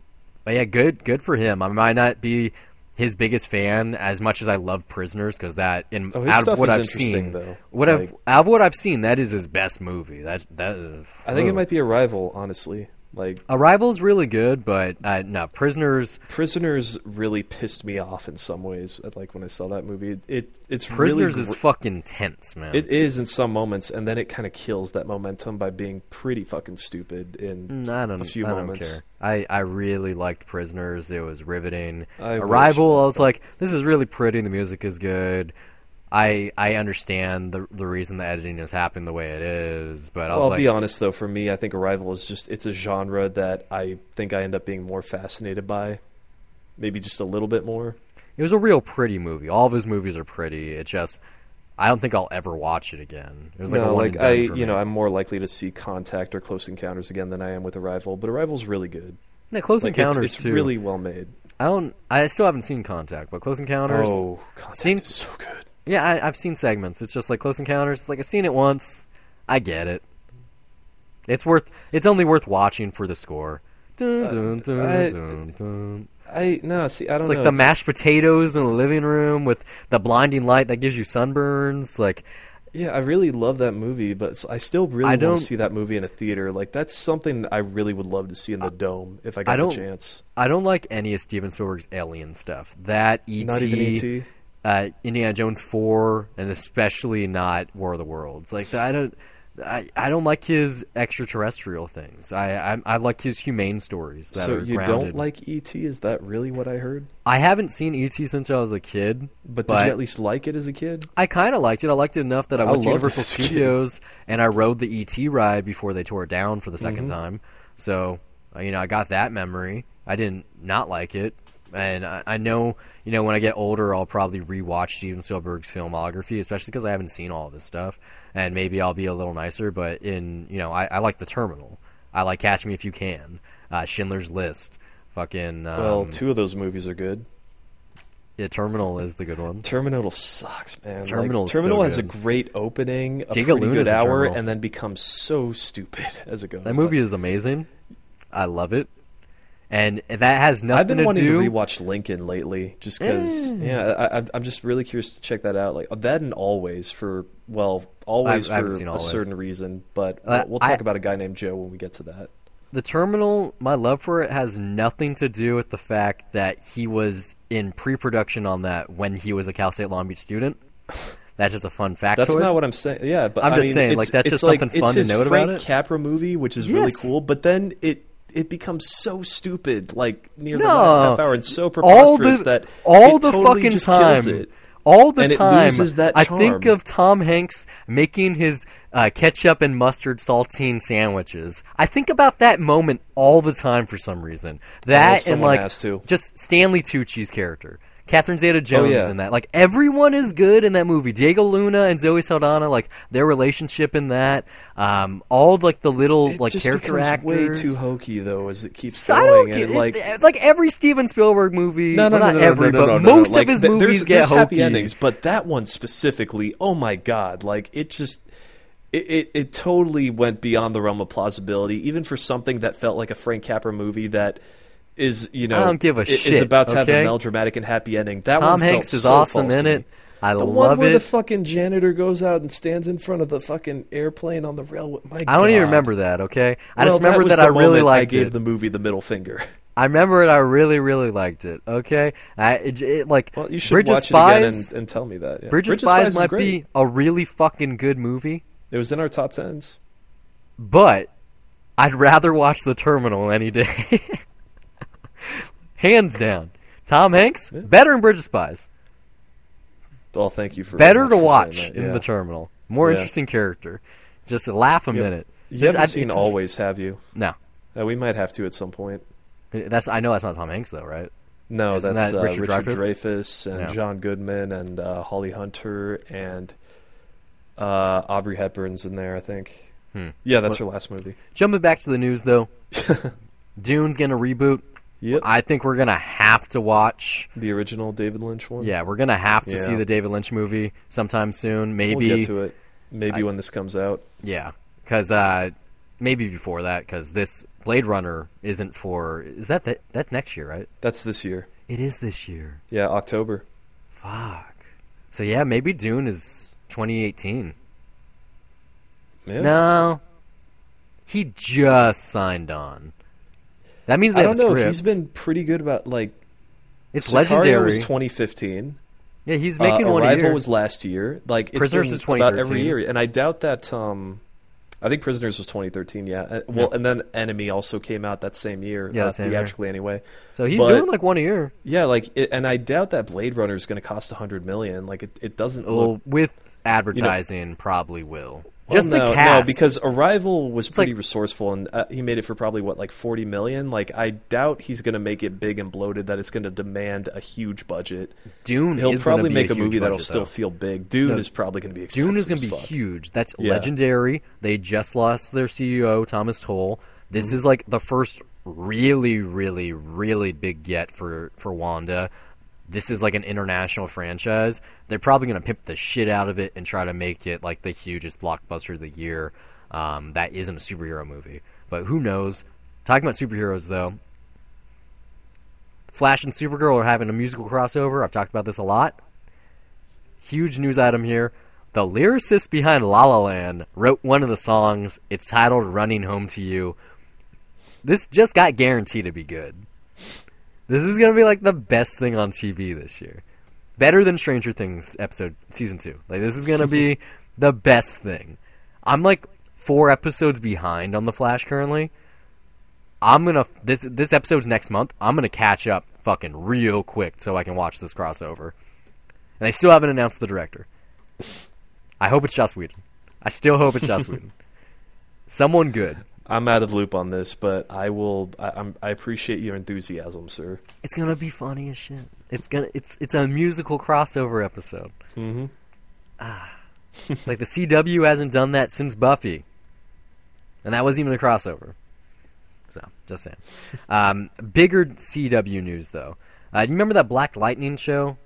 but yeah, good, good for him. I might not be his biggest fan as much as I love Prisoners, because that, in oh, out of what I've seen, though. what like, I've out of what I've seen, that is his best movie. That that is, I think oh. it might be Arrival, honestly. Like Arrival's really good, but uh, no, Prisoners. Prisoners really pissed me off in some ways. Like when I saw that movie, it it's Prisoners really gr- is fucking tense, man. It is in some moments, and then it kind of kills that momentum by being pretty fucking stupid in I don't, a few I moments. Don't care. I, I really liked Prisoners. It was riveting. I Arrival, I was like, this is really pretty. The music is good. I I understand the the reason the editing is happening the way it is, but I was I'll like, be honest though, for me, I think Arrival is just it's a genre that I think I end up being more fascinated by, maybe just a little bit more. It was a real pretty movie. All of his movies are pretty. It just I don't think I'll ever watch it again. It was like no, a one like and I you me. know I'm more likely to see Contact or Close Encounters again than I am with Arrival, but Arrival's really good. Yeah, Close like, Encounters it's, it's too. It's really well made. I don't. I still haven't seen Contact, but Close Encounters. Oh, Contact seen, is so good. Yeah, I, I've seen segments. It's just like Close Encounters. It's like I've seen it once. I get it. It's worth. It's only worth watching for the score. Dun, dun, dun, uh, dun, dun. I, I no see. I don't. It's like know. the it's... mashed potatoes in the living room with the blinding light that gives you sunburns. Like, yeah, I really love that movie, but I still really I want to see that movie in a theater. Like, that's something I really would love to see in the I, dome if I got the chance. I don't like any of Steven Spielberg's Alien stuff. That E T. Not even E T. Uh, Indiana Jones four, and especially not War of the Worlds. Like I don't, I, I don't like his extraterrestrial things. I I, I like his humane stories. That so are you grounded. Don't like E T? Is that really what I heard? I haven't seen E T since I was a kid. But, but did you at least like it as a kid? I kind of liked it. I liked it enough that I went I to Universal Studios and I rode the E T ride before they tore it down for the second mm-hmm. time. So you know I got that memory. I didn't not like it. And I, I know, you know, when I get older, I'll probably rewatch Steven Spielberg's filmography, especially because I haven't seen all of this stuff. And maybe I'll be a little nicer. But in, you know, I, I like The Terminal. I like Catch Me If You Can, uh, Schindler's List, fucking. Um, well, two of those movies are good. Yeah, Terminal is the good one. Terminal sucks, man. Terminal, like, Terminal so has good. a great opening, a Diego pretty Luna's good hour, and then becomes so stupid as it goes. That movie like. is amazing. I love it. and that has nothing to do. I've been to wanting do. to rewatch Lincoln lately, just because. Mm. Yeah, I, I'm just really curious to check that out. Like that, and always for well, always I, for I a always. certain reason. But uh, we'll talk I, about a guy named Joe when we get to that. The Terminal, my love for it has nothing to do with the fact that he was in pre-production on that when he was a Cal State Long Beach student. That's just a fun factoid. That's not what I'm saying. Yeah, but I'm I just mean, saying like that's just like, something fun to note Frank about it. It's his Frank Capra movie, which is yes. really cool. But then it it becomes so stupid, like near no. the last half hour, and so preposterous all the, that all it the totally fucking just time. kills it. All the and time, it loses that charm. I think of Tom Hanks making his uh, ketchup and mustard saltine sandwiches. I think about that moment all the time for some reason. That and like just Stanley Tucci's character, Catherine Zeta-Jones oh, yeah. in that. Like everyone is good in that movie. Diego Luna and Zoe Saldana, like their relationship in that. Um, all like the little it like just character actors. Way too hokey though, as it keeps so going. Get, and, like, it, like every Steven Spielberg movie, no, no, well, not no, no, every, no, no, but no, no, most no, no. Like, of his th- movies there's, get there's hokey. Happy endings, but that one specifically, oh my god! Like it just. It, it it totally went beyond the realm of plausibility, even for something that felt like a Frank Capra movie that is, you know, I don't give a it, shit, is about to okay? have a melodramatic and happy ending. That Tom one Hanks felt is so awesome in it. I the love it. The one where it. the fucking janitor goes out and stands in front of the fucking airplane on the railway. My I God. don't even remember that. Okay, I well, just remember that, that I really liked it. I gave it. the movie the middle finger. I remember it. I really, really liked it. Okay, I it, it, like. Well, you should Bridge watch Spies, it again and, and tell me that. Yeah. Bridge, Bridge of Spies, Spies might be a really fucking good movie. It was in our top tens. But I'd rather watch The Terminal any day. Hands down. Tom Hanks, yeah. better in Bridge of Spies. Well, thank you for Better to for watch in yeah. The Terminal. More yeah. interesting character. Just laugh a yep. minute. You just, haven't I, seen Always, have you? No. Uh, we might have to at some point. That's I know that's not Tom Hanks, though, right? No, Isn't that's that uh, Richard, Richard Dreyfuss, Dreyfuss and no. John Goodman and uh, Holly Hunter and... Uh, Aubrey Hepburn's in there, I think. Hmm. Yeah, that's but, her last movie. Jumping back to the news, though. Dune's going to reboot. Yep. I think we're going to have to watch... The original David Lynch one? Yeah, we're going to have to yeah. see the David Lynch movie sometime soon. Maybe... We'll get to it. Maybe I, when this comes out. Yeah, because uh, maybe before that, because this Blade Runner isn't for... Is that the, that's next year, right? That's this year. It is this year. Yeah, October. Fuck. So yeah, maybe Dune is... twenty eighteen Yeah. No. He just signed on. That means they I don't know. Script. He's been pretty good about, like... It's Sicario legendary. Was twenty fifteen Yeah, he's making uh, one a year. Arrival was last year. Like, it's Prisoners was about every year. And I doubt that... Um, I think Prisoners was twenty thirteen yeah. Well, yeah. and then Enemy also came out that same year. Yeah, uh, same theatrically year. anyway. So he's but, doing like one a year. Yeah, like... It, and I doubt that Blade Runner is going to cost one hundred million dollars Like, it, it doesn't well, look... with advertising you know, probably will. Well, Just no, the cast. No, because Arrival was it's pretty like, resourceful, and uh, he made it for probably, what, like forty million dollars Like, I doubt he's going to make it big and bloated, that it's going to demand a huge budget. Dune He'll is probably make a, a movie budget, that'll though. still feel big. Dune no, is probably going to be expensive Dune is going to be fuck. huge. That's yeah. legendary. They just lost their C E O, Thomas Toll. This mm-hmm. is, like, the first really, really, really big get for, for Wanda. This is like an international franchise. They're probably going to pimp the shit out of it and try to make it like the hugest blockbuster of the year. Um, that isn't a superhero movie. But who knows? Talking about superheroes, though. Flash and Supergirl are having a musical crossover. I've talked about this a lot. Huge news item here. The lyricist behind La La Land wrote one of the songs. It's titled Running Home to You. This just got guaranteed to be good. This is going to be, like, the best thing on T V this year. Better than Stranger Things episode season two. Like, this is going to be the best thing. I'm, like, four episodes behind on The Flash currently. I'm going to... This this episode's next month. I'm going to catch up fucking real quick so I can watch this crossover. And they still haven't announced the director. I hope it's Joss Whedon. I still hope it's Joss Whedon. Someone good. I'm out of the loop on this, but I will. I, I'm, I appreciate your enthusiasm, sir. It's gonna be funny as shit. It's gonna. It's it's a musical crossover episode. Mm-hmm. Ah, like the C W hasn't done that since Buffy, and that wasn't even a crossover. So just saying. Um, bigger C W news though. Uh, you remember that Black Lightning show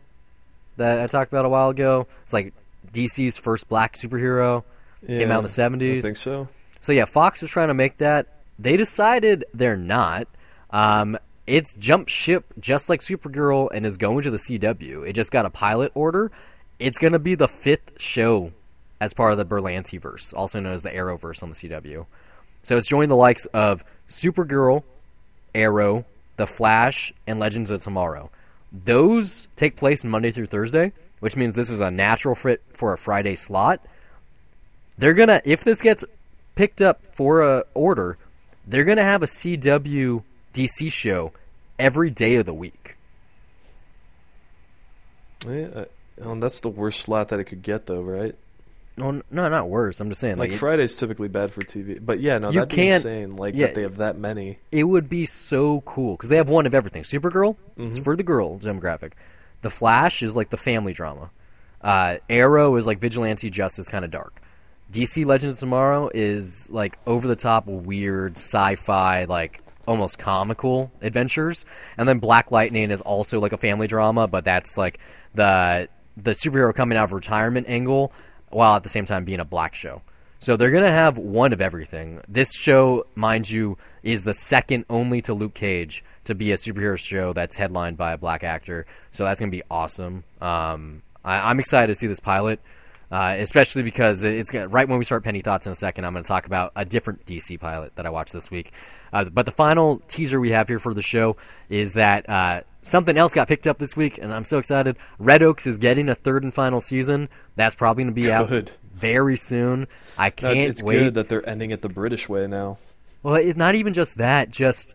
that I talked about a while ago? It's like D C's first black superhero. Yeah, came out in the seventies I think so. So yeah, Fox was trying to make that. They decided they're not. Um, it's jumped ship just like Supergirl and is going to the C W. It just got a pilot order. It's going to be the fifth show as part of the Berlantiverse, also known as the Arrowverse on the C W. So it's joined the likes of Supergirl, Arrow, The Flash, and Legends of Tomorrow. Those take place Monday through Thursday, which means this is a natural fit for a Friday slot. They're going to, if this gets picked up for a order, they're going to have a C W D C show every day of the week. Yeah, I, um, that's the worst slot that it could get, though, right? No, no, not worse. I'm just saying, like, like Friday's typically bad for T V, but yeah, no, that'd be insane. Like yeah, that they have that many. It would be so cool because they have one of everything. Supergirl, mm-hmm. it's for the girl demographic. The Flash is like the family drama. Uh, Arrow is like vigilante justice, kind of dark. D C Legends of Tomorrow is like over the top, weird sci-fi, like almost comical adventures. And then Black Lightning is also like a family drama, but that's like the the superhero coming out of retirement angle, while at the same time being a black show. So they're going to have one of everything. This show, mind you, is the second only to Luke Cage to be a superhero show that's headlined by a black actor. So that's going to be awesome. Um, I, I'm excited to see this pilot, uh, especially because it's gonna, right when we start Penny Thoughts in a second, I'm going to talk about a different D C pilot that I watched this week. Uh, but the final teaser we have here for the show is that uh, something else got picked up this week, and I'm so excited. Red Oaks is getting a third and final season. That's probably going to be out good. very soon. I can't no, it's wait. It's good that they're ending it the British way now. Well, it's not even just that. Just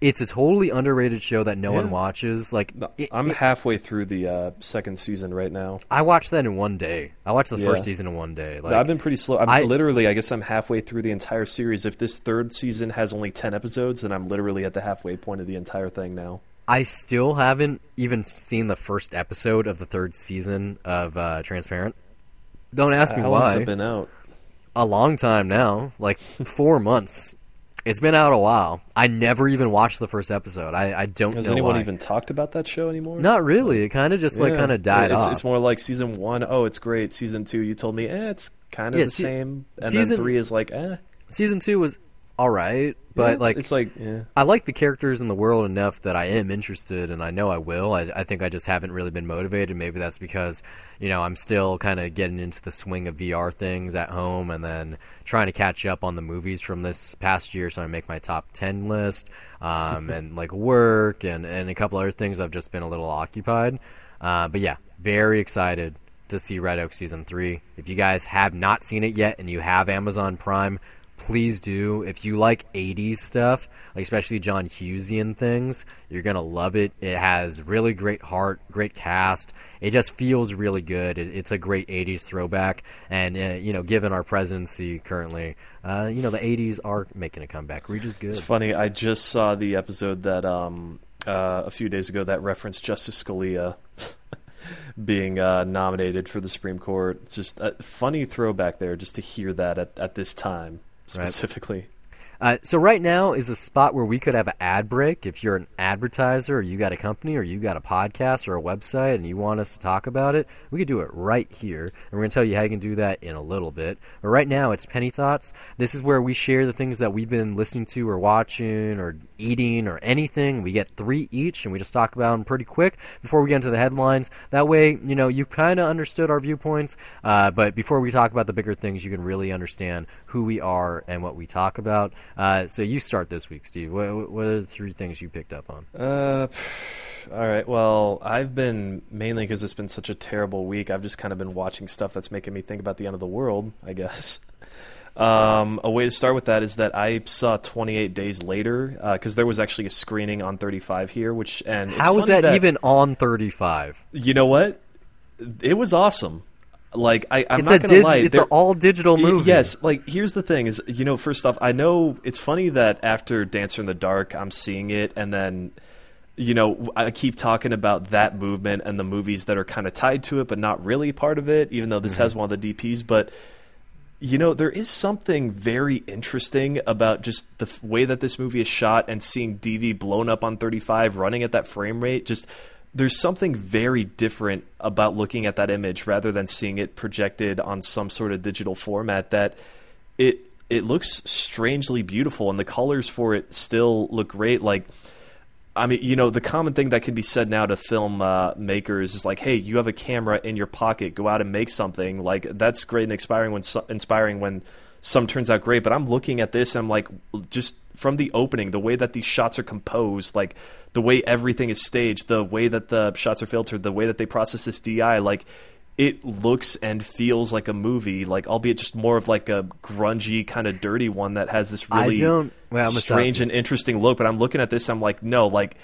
it's a totally underrated show that no yeah. one watches. Like it, I'm it, halfway through the uh, second season right now. I watched that in one day. I watched the yeah. first season in one day. Like, no, I've been pretty slow. I'm I, literally, I guess I'm halfway through the entire series. If this third season has only ten episodes, then I'm literally at the halfway point of the entire thing now. I still haven't even seen the first episode of the third season of uh, Transparent. Don't ask me why. How long has it been out? A long time now, like four months. It's been out a while. I never even watched the first episode. I, I don't know why. Has anyone even talked about that show anymore? Not really. It kind of just yeah. like kind of died it's, off. It's more like season one, oh, it's great. Season two, you told me, eh, it's kind of yeah, the se- same. And season, then three is like, eh. Season two was... all right, but yeah, it's, like, it's like yeah. I like the characters in the world enough that I am interested, and I know I will. I, I think I just haven't really been motivated. Maybe that's because, you know, I'm still kind of getting into the swing of V R things at home, and then trying to catch up on the movies from this past year. So I make my top ten list, um, and like work and and a couple other things. I've just been a little occupied, uh, but yeah, very excited to see Red Oak season three. If you guys have not seen it yet, and you have Amazon Prime, please do. If you like eighties stuff, like especially John Hughesian things, you're going to love it. It has really great heart, great cast. It just feels really good. It, it's a great eighties throwback. And, uh, you know, given our presidency currently, uh, you know, the eighties are making a comeback. Reach is good. It's funny. I just saw the episode that um, uh, a few days ago that referenced Justice Scalia being uh, nominated for the Supreme Court. It's just a funny throwback there just to hear that at, at this time. Specifically. Right. Uh, so right now is a spot where we could have an ad break. If you're an advertiser or you got a company or you got a podcast or a website and you want us to talk about it, we could do it right here. And we're going to tell you how you can do that in a little bit. But right now it's Penny Thoughts. This is where we share the things that we've been listening to or watching or eating or anything. We get three each and we just talk about them pretty quick before we get into the headlines. That way, you know, you've kind of understood our viewpoints. Uh, but before we talk about the bigger things, you can really understand who we are and what we talk about. Uh, so you start this week, Steve. What, what are the three things you picked up on? Uh, all right. Well, I've been, mainly because it's been such a terrible week, I've just kind of been watching stuff that's making me think about the end of the world, I guess. Um, a way to start with that is that I saw twenty-eight Days Later, because uh, there was actually a screening on thirty-five here. Which and it's How funny is that, that even on thirty-five? You know what? It was awesome. Like I, I'm it's not gonna digi- lie, it's an all digital movie. Yes, like here's the thing: is you know, first off, I know it's funny that after Dancer in the Dark, I'm seeing it, and then you know, I keep talking about that movement and the movies that are kind of tied to it, but not really part of it. Even though this mm-hmm. has one of the D Ps, but you know, there is something very interesting about just the f- way that this movie is shot and seeing D V blown up on thirty-five, running at that frame rate, just. There's something very different about looking at that image rather than seeing it projected on some sort of digital format that it it looks strangely beautiful, and the colors for it still look great. Like I mean, you know, the common thing that can be said now to film uh, makers is like, hey, you have a camera in your pocket. Go out and make something. Like, that's great and inspiring when so- inspiring when some turns out great. But I'm looking at this and I'm like, just from the opening, the way that these shots are composed, like the way everything is staged, the way that the shots are filtered, the way that they process this D I, like it looks and feels like a movie, like albeit just more of like a grungy kind of dirty one that has this really I don't, well, strange and interesting look. But I'm looking at this, I'm like, no, like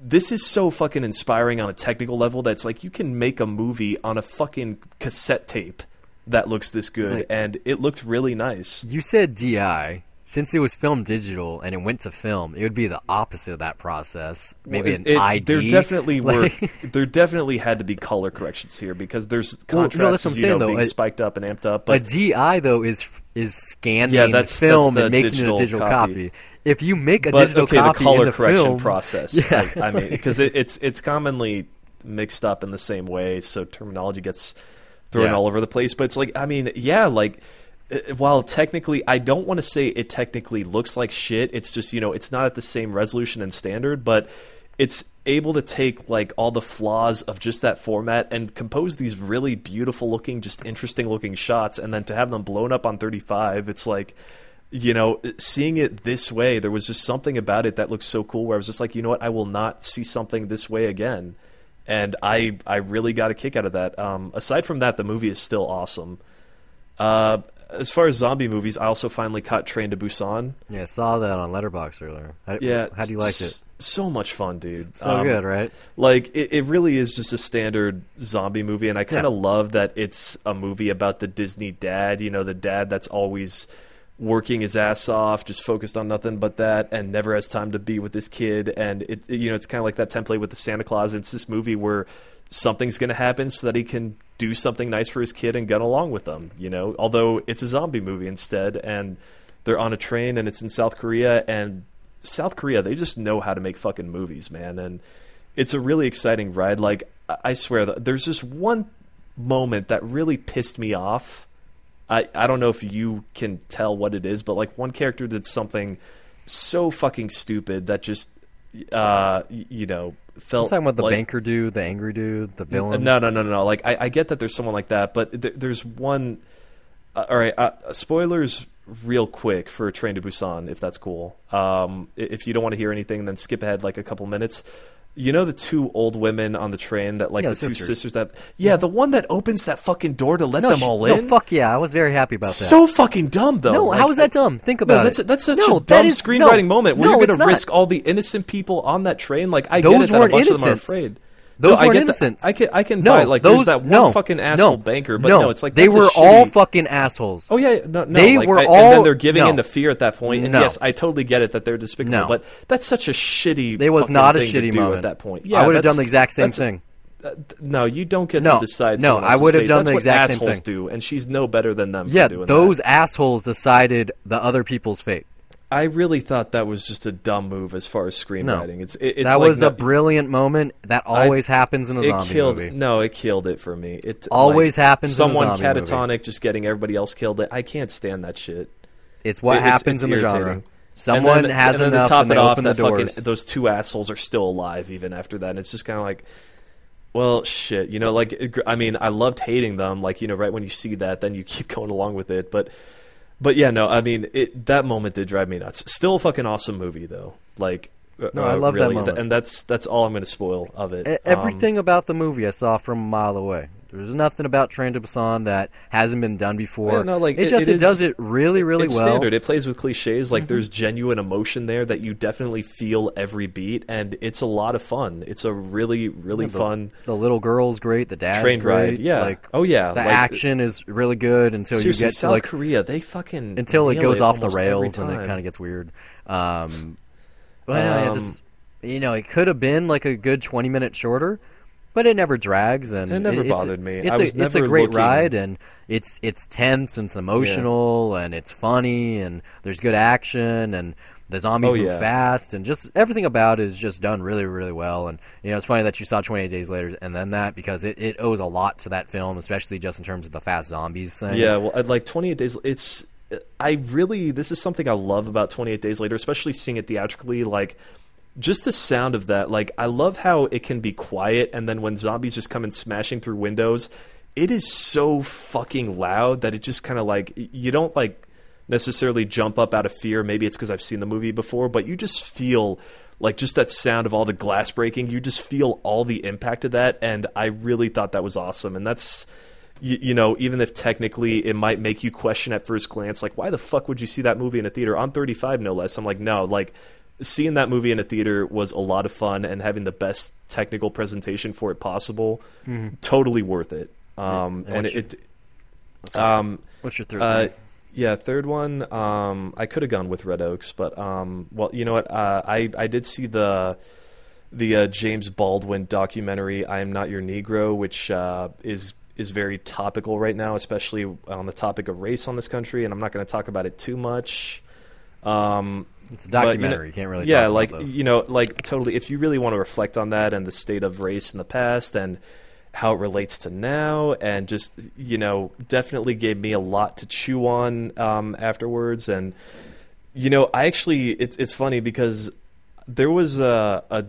this is so fucking inspiring on a technical level that's like you can make a movie on a fucking cassette tape that looks this good, like, and it looked really nice. You said D I. Since it was filmed digital and it went to film, it would be the opposite of that process. Maybe well, it, an it, I D. There definitely like... were. There definitely had to be color corrections here because there's contrasts well, no, that's what I'm you saying, know, though. being a, spiked up and amped up. But a D I though is is scanning yeah, that's, film that's the and making digital it a digital copy. copy. If you make a but, digital okay, copy, the color in the correction film, process. Yeah. I, I mean, because it, it's it's commonly mixed up in the same way, so terminology gets thrown yeah. all over the place. But it's like, I mean, yeah, like. While technically, I don't want to say it technically looks like shit. It's just, you know, it's not at the same resolution and standard, but it's able to take like all the flaws of just that format and compose these really beautiful looking, just interesting looking shots. And then to have them blown up on thirty-five, it's like, you know, seeing it this way, there was just something about it that looked so cool where I was just like, you know what, I will not see something this way again. And I, I really got a kick out of that. Um, aside from that, the movie is still awesome. Uh, As far as zombie movies, I also finally caught Train to Busan. Yeah, I saw that on Letterboxd earlier. How, yeah, how do you like s- it? So much fun, dude. So um, good, right? Like, it, it really is just a standard zombie movie, and I kind of yeah. love that it's a movie about the Disney dad, you know, the dad that's always working his ass off, just focused on nothing but that, and never has time to be with his kid. And, it, you know, it's kind of like that template with the Santa Claus. It's this movie where something's going to happen so that he can do something nice for his kid and get along with them, you know, although it's a zombie movie instead, and they're on a train and it's in South Korea, and South Korea, they just know how to make fucking movies, man. And it's a really exciting ride. Like, I swear there's just one moment that really pissed me off. I, I don't know if you can tell what it is, but like one character did something so fucking stupid that just, uh, you know, felt I'm talking about the like, banker dude, the angry dude, the villain. No, no, no, no, no. Like, I, I get that there's someone like that, but th- there's one... Uh, all right, uh, spoilers real quick for Train to Busan, if that's cool. Um, if you don't want to hear anything, then skip ahead like a couple minutes. You know the two old women on the train that, like, yeah, the, the sisters. two sisters that... Yeah, yeah, the one that opens that fucking door to let no, them all she, in. No, fuck yeah, I was very happy about that. So fucking dumb, though. No, like, how is that dumb? Think about no, it. That's, a, that's such no, a dumb is, screenwriting no, moment where no, you're going to risk all the innocent people on that train. Like, I those get it that a bunch innocents. of them are afraid. Those no, were innocents. I can, I can no, buy it. Like, those, there's that one no, fucking asshole no, banker, but no, no, it's like they were all fucking assholes. Oh yeah, no, no. They like, were I, all, and then they're giving no, in to fear at that point. And no. yes, I totally get it that they're despicable, no. but that's such a shitty. It was not a shitty moment at that point. Yeah, I would have done the exact same thing. Uh, no, you don't get no, to decide. No, I would have done that's the exact same thing. Assholes do, and she's no better than them. Yeah, for doing those that. assholes decided the other people's fate. I really thought that was just a dumb move as far as screenwriting. No, it's, it, it's that like was no, a brilliant moment. That always I, happens in a it zombie killed, movie. No, it killed it for me. It always like, happens. Someone in a zombie catatonic movie. Just getting everybody else killed. It. I can't stand that shit. It's what it, happens it's, it's in the irritating. genre. Someone then, has and enough, to top and they it open off, the doors. Fucking, those two assholes are still alive even after that. And it's just kind of like, well, shit. You know, like I mean, I loved hating them. Like you know, right when you see that, then you keep going along with it, but. But yeah, no, I mean, it, that moment did drive me nuts. Still a fucking awesome movie, though. Like, no, uh, I love really, that moment. And that's that's all I'm going to spoil of it. A- everything um, about the movie I saw from a mile away. There's nothing about Train to Busan that hasn't been done before. Yeah, no, like, it, it just it is, does it really, really it's well. It's standard. It plays with cliches. Like, mm-hmm. there's genuine emotion there that you definitely feel every beat, and it's a lot of fun. It's a really, really yeah, the, fun... The little girl's great. The dad's train great. Ride, yeah. Like, oh, yeah. The like, action is really good until you get to, South like... Korea, they fucking... Until it goes off the rails and it kind of gets weird. Um, but, um, yeah, just, you know, it could have been, like, a good twenty minutes shorter, but it never drags, and it never it's, bothered me. It's, I was a, never it's a great looking. ride, and it's it's tense and it's emotional, yeah. and it's funny, and there's good action, and the zombies oh, move yeah. fast, and just everything about it is just done really, really well. And you know, it's funny that you saw twenty-eight days later and then that because it, it owes a lot to that film, especially just in terms of the fast zombies thing. Yeah, well, I'd like twenty-eight days. It's I really this is something I love about twenty-eight days later, especially seeing it theatrically, like. just the sound of that, like, I love how it can be quiet, and then when zombies just come in smashing through windows, it is so fucking loud that it just kind of, like, you don't, like, necessarily jump up out of fear. Maybe it's because I've seen the movie before, but you just feel, like, just that sound of all the glass breaking, you just feel all the impact of that, and I really thought that was awesome, and that's... You, you know, even if technically it might make you question at first glance, like, why the fuck would you see that movie in a theater? I'm thirty-five, no less. I'm like, no, like, seeing that movie in a theater was a lot of fun, and having the best technical presentation for it possible, mm-hmm. totally worth it. Um, yeah, and it, your, it what's um, what's your third uh, one? Yeah, third one, um, I could have gone with Red Oaks, but, um, well, you know what? Uh, I, I did see the... the uh, James Baldwin documentary, I Am Not Your Negro, which uh, is... is very topical right now, especially on the topic of race on this country, and I'm not going to talk about it too much. Um, it's a documentary. But, you know, you can't really yeah, talk like, about those. You know, like, totally, if you really want to reflect on that and the state of race in the past and how it relates to now, and just, you know, definitely gave me a lot to chew on um, afterwards. And, you know, I actually, it's, it's funny because there was a... a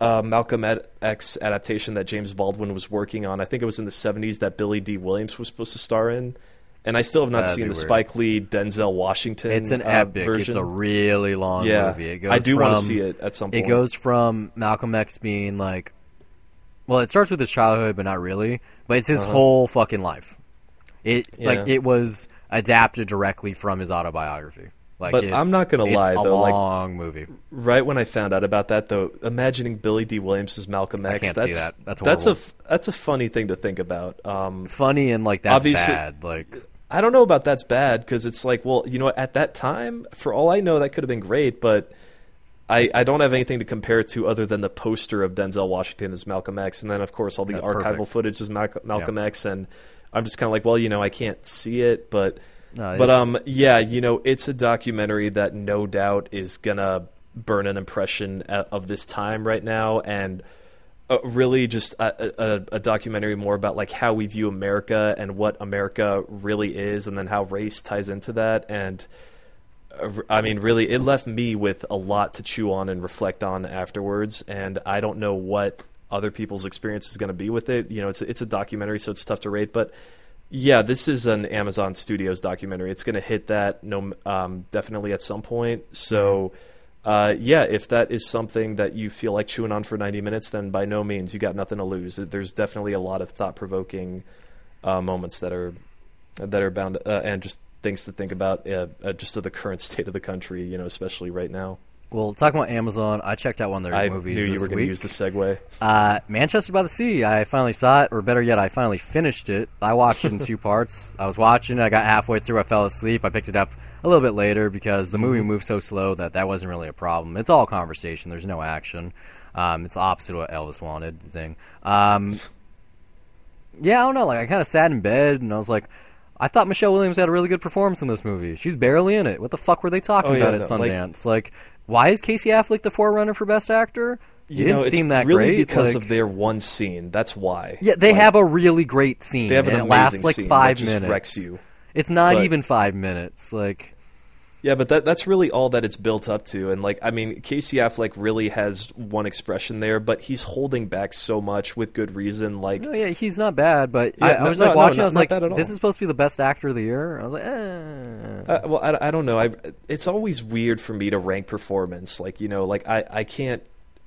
Uh, Malcolm X adaptation that James Baldwin was working on. I think it was in the seventies that Billy D. Williams was supposed to star in. And I still have not That'd seen the weird. Spike Lee, Denzel Washington version. It's an epic. Uh, version. It's a really long yeah. movie. It goes I do from, want to see it at some point. It goes from Malcolm X being like... Well, it starts with his childhood, but not really. But it's his uh-huh. whole fucking life. It yeah. like it was adapted directly from his autobiography. Like but it, I'm not going to lie, though. It's a long like, movie. Right when I found out about that, though, imagining Billy D. Williams as Malcolm X, I can't that's, see that. That's, that's, a, that's a funny thing to think about. Um, Funny and, like, that's bad. Like, I don't know about that's bad, because it's like, well, you know what, at that time, for all I know, that could have been great, but I, I don't have anything to compare it to other than the poster of Denzel Washington as Malcolm X, and then, of course, all the archival perfect. footage is Mal- Malcolm yeah. X, and I'm just kind of like, well, you know, I can't see it, but... No, but um, yeah, you know, it's a documentary that no doubt is going to burn an impression of this time right now, and uh, really just a, a, a documentary more about like how we view America and what America really is, and then how race ties into that. And uh, I mean, really, it left me with a lot to chew on and reflect on afterwards, and I don't know what other people's experience is going to be with it. You know, it's it's a documentary, so it's tough to rate, but... Yeah, this is an Amazon Studios documentary. It's going to hit that no, um, definitely at some point. So, uh, yeah, if that is something that you feel like chewing on for ninety minutes, then by no means, you got nothing to lose. There's definitely a lot of thought-provoking uh, moments that are that are bound, uh, and just things to think about, uh, uh, just of the current state of the country, you know, especially right now. Well, talking about Amazon, I checked out one of their I movies this week. I knew you were going to use the segue. Uh, Manchester by the Sea. I finally saw it, or better yet, I finally finished it. I watched it in two parts. I was watching it. I got halfway through. I fell asleep. I picked it up a little bit later because the movie moved so slow that that wasn't really a problem. It's all conversation. There's no action. Um, it's opposite of what Elvis wanted. Thing. Um, yeah, I don't know. Like, I kind of sat in bed, and I was like, I thought Michelle Williams had a really good performance in this movie. She's barely in it. What the fuck were they talking oh, yeah, about at no, Sundance? Like... like Why is Casey Affleck the forerunner for Best Actor? It you didn't know, seem that really great. Because like, of their one scene. That's why. Yeah, they like, have a really great scene. They have an and it amazing lasts like scene five that minutes. Just wrecks you. It's not but, even five minutes. Like, yeah, but that that's really all that it's built up to. And like, I mean, Casey Affleck really has one expression there, but he's holding back so much with good reason. Like, no, yeah, he's not bad. But yeah, I, no, I was like no, watching. No, I was like, this is supposed to be the Best Actor of the year. I was like, eh. Uh, well, I, I don't know. I, it's always weird for me to rank performance. Like, you know, like I, I can't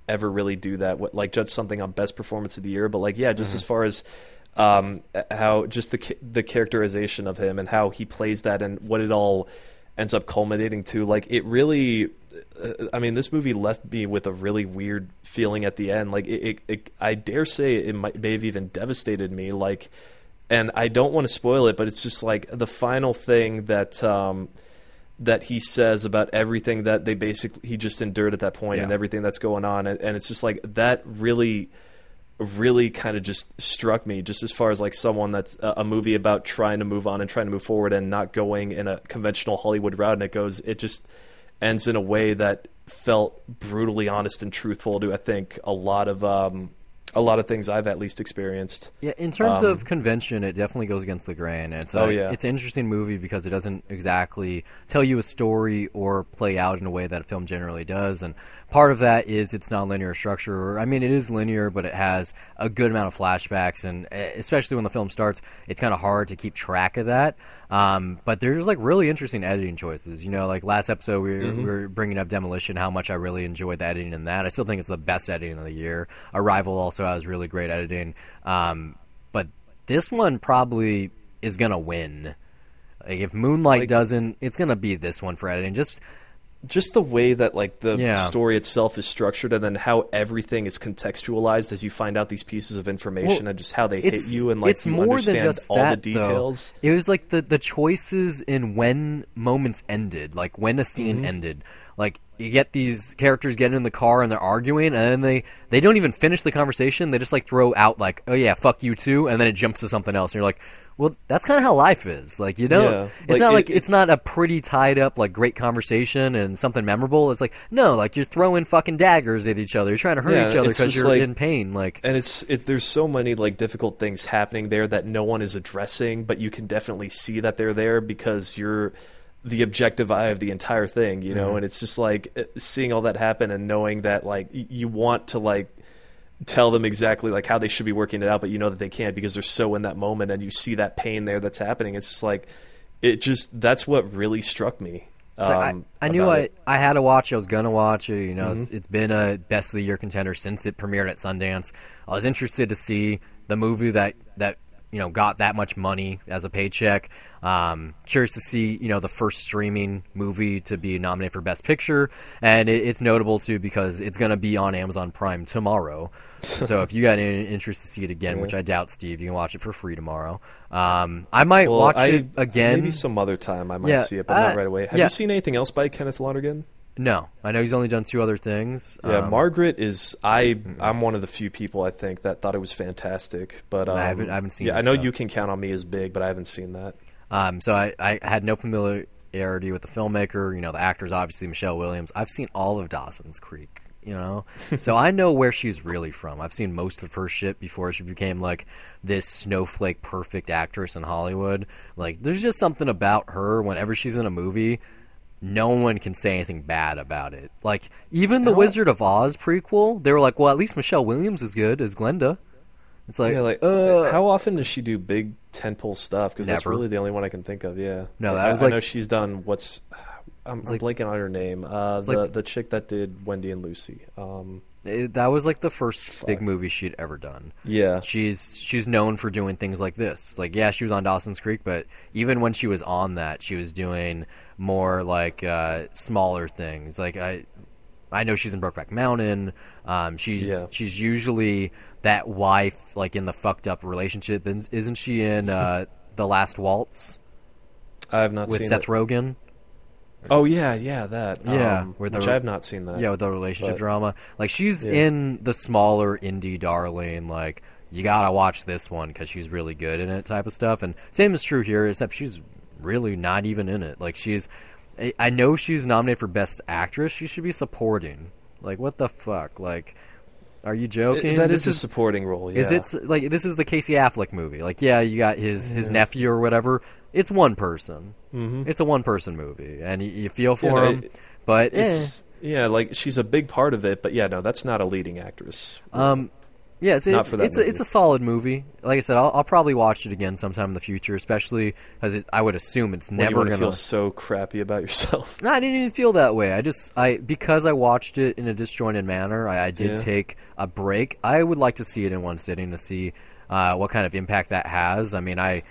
ever really do that. What, like judge something on best performance of the year, but like, yeah, just mm-hmm. as far as um, how just the the characterization of him and how he plays that and what it all ends up culminating to. Like, it really. Uh, I mean, this movie left me with a really weird feeling at the end. Like, it, it, it I dare say it might, may have even devastated me. Like. And I don't want to spoil it, but it's just like the final thing that um, that he says about everything that they basically he just endured at that point yeah. and everything that's going on, and, and it's just like that really, really kind of just struck me. Just as far as like someone that's a, a movie about trying to move on and trying to move forward and not going in a conventional Hollywood route, and it goes, it just ends in a way that felt brutally honest and truthful to I think a lot of um, a lot of things I've at least experienced. Yeah, in terms um, of convention, it definitely goes against the grain. It's a, oh, yeah. It's an interesting movie because it doesn't exactly tell you a story or play out in a way that a film generally does. And part of that is its nonlinear structure. I mean, it is linear, but it has a good amount of flashbacks. And especially when the film starts, it's kind of hard to keep track of that. Um, but there's like really interesting editing choices. You know, like last episode we were, mm-hmm. we were bringing up Demolition, how much I really enjoyed the editing in that. I still think it's the best editing of the year. Arrival also has really great editing. Um, but this one probably is going to win. Like if Moonlight like, doesn't, it's going to be this one for editing. Just just the way that like the yeah. story itself is structured, and then how everything is contextualized as you find out these pieces of information, well, and just how they hit you, and like it's you more understand than just all that, the details. Though. It was like the, the choices in when moments ended, like when a scene mm-hmm. ended. Like you get these characters getting in the car and they're arguing, and then they, they don't even finish the conversation. They just like throw out like, oh yeah, fuck you too, and then it jumps to something else, and you're like, well, that's kind of how life is. Like, you know, yeah. it's like, not like it, it's not a pretty tied up, like great conversation and something memorable. It's like, no, like you're throwing fucking daggers at each other. You're trying to hurt yeah, each other because you're like, in pain. Like, and it's, it, there's so many like difficult things happening there that no one is addressing, but you can definitely see that they're there because you're the objective eye of the entire thing, you know? Mm-hmm. And it's just like seeing all that happen and knowing that like y- you want to like, tell them exactly like how they should be working it out, but you know that they can't because they're so in that moment, and you see that pain there that's happening. It's just like, it just, that's what really struck me. So um, I, I knew I, I had to watch it. I was going to watch it. You know, mm-hmm. it's, it's been a best of the year contender since it premiered at Sundance. I was interested to see the movie that, that, you know, got that much money as a paycheck. Um, curious to see, you know, the first streaming movie to be nominated for Best Picture. And it, it's notable, too, because it's going to be on Amazon Prime tomorrow. So if you got any interest to see it again, yeah. which I doubt, Steve, you can watch it for free tomorrow. Um, I might well, watch I, it again. Maybe some other time I might yeah, see it, but uh, not right away. Have yeah. you seen anything else by Kenneth Lonergan? No. I know he's only done two other things. Yeah, um, Margaret is I I'm one of the few people I think that thought it was fantastic, but um, I haven't I haven't seen it. Yeah, I know stuff. You Can Count on Me is big, but I haven't seen that. Um so I, I had no familiarity with the filmmaker, you know, the actors obviously Michelle Williams. I've seen all of Dawson's Creek, you know. So I know where she's really from. I've seen most of her shit before she became like this snowflake perfect actress in Hollywood. Like there's just something about her whenever she's in a movie. No one can say anything bad about it. Like, even the Wizard of Oz prequel, they were like, well, at least Michelle Williams is good as Glinda. It's like, yeah, like uh, how often does she do big tentpole stuff? Because that's really the only one I can think of, yeah. No, that I, was like, I know she's done what's... I'm, I'm like, blanking on her name. Uh, the, like, the chick that did Wendy and Lucy. Um, it, that was like the first fuck. big movie she'd ever done. Yeah. She's she's known for doing things like this. Like, yeah, she was on Dawson's Creek, but even when she was on that, she was doing more like uh, smaller things. Like, I I know she's in Brokeback Mountain. Um, she's yeah. she's usually that wife, like in the fucked up relationship. Isn't she in uh, The Last Waltz? I have not seen it. With Seth Rogen. Oh yeah, yeah, that. Yeah, um, the, which I've not seen that. Yeah, with the relationship but, drama, like she's yeah. in the smaller indie darling. Like you gotta watch this one because she's really good in it, type of stuff. And same is true here, except she's really not even in it. Like she's, I know she's nominated for Best Actress. She should be supporting. Like what the fuck? Like, are you joking? It, that this is, is a supporting role. Yeah. Is it like this is the Casey Affleck movie? Like yeah, you got his yeah. his nephew or whatever. It's one person. Mm-hmm. It's a one-person movie, and you, you feel for yeah, no, him. It, but it's eh. yeah, like she's a big part of it. But yeah, no, that's not a leading actress. Um, yeah, it's not it, for that. It's a, it's a solid movie. Like I said, I'll, I'll probably watch it again sometime in the future, especially because I would assume it's well, never going to feel so crappy about yourself. No, I didn't even feel that way. I just I because I watched it in a disjointed manner. I, I did yeah. take a break. I would like to see it in one sitting to see uh, what kind of impact that has. I mean, I.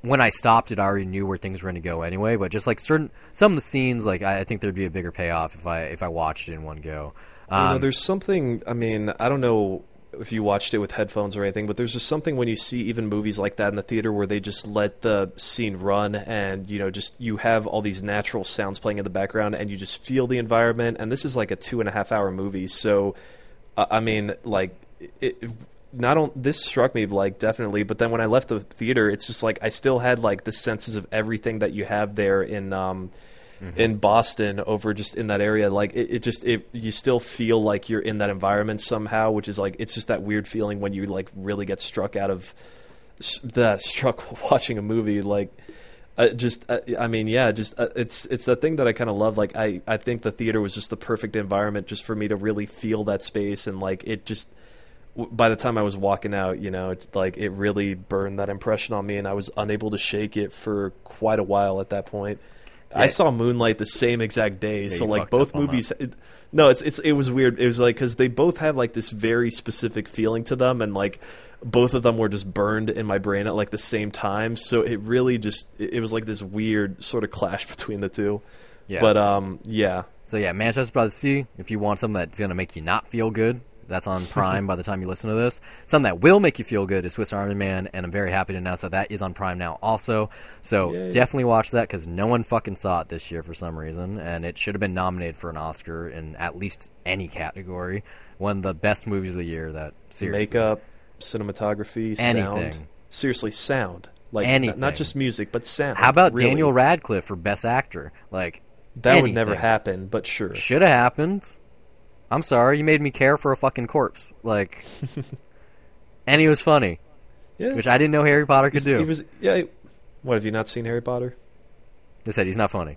When I stopped it, I already knew where things were going to go anyway. But just like certain some of the scenes, like I, I think there'd be a bigger payoff if I if I watched it in one go. Um, you know, there's something. I mean, I don't know if you watched it with headphones or anything, but there's just something when you see even movies like that in the theater where they just let the scene run, and you know, just you have all these natural sounds playing in the background, and you just feel the environment. And this is like a two and a half hour movie, so uh, I mean, like it. it Not on, this struck me like definitely, but then when I left the theater, it's just like I still had like the senses of everything that you have there in um, mm-hmm. in Boston over just in that area, like it, it just it you still feel like you're in that environment somehow, which is like it's just that weird feeling when you like really get struck out of the struck watching a movie like. Uh, just, uh, I mean, yeah, just uh, it's it's the thing that I kind of love. Like, I, I think the theater was just the perfect environment just for me to really feel that space. And like, it just, w- by the time I was walking out, you know, it's like it really burned that impression on me, and I was unable to shake it for quite a while at that point. Yeah. I saw Moonlight the same exact day, yeah, so like both movies. It, no, it's it's it was weird. It was like because they both had like this very specific feeling to them, and like. Both of them were just burned in my brain at like the same time, so it really just it was like this weird sort of clash between the two. Yeah. But um, yeah. So yeah, Manchester by the Sea. If you want something that's gonna make you not feel good, that's on Prime by the time you listen to this. Something that will make you feel good is Swiss Army Man, and I'm very happy to announce that that is on Prime now also. So Yay. Definitely watch that because no one fucking saw it this year for some reason, and it should have been nominated for an Oscar in at least any category. One of the best movies of the year. That seriously. Makeup. Cinematography, anything. Sound. Seriously, sound. Like anything. Not just music, but sound. How about really. Daniel Radcliffe for Best Actor? Like that anything. Would never happen, but sure. Should have happened. I'm sorry, you made me care for a fucking corpse. Like, and he was funny, yeah. Which I didn't know Harry Potter could he's, do. He was, yeah. He, what have you not seen Harry Potter? I said he's not funny.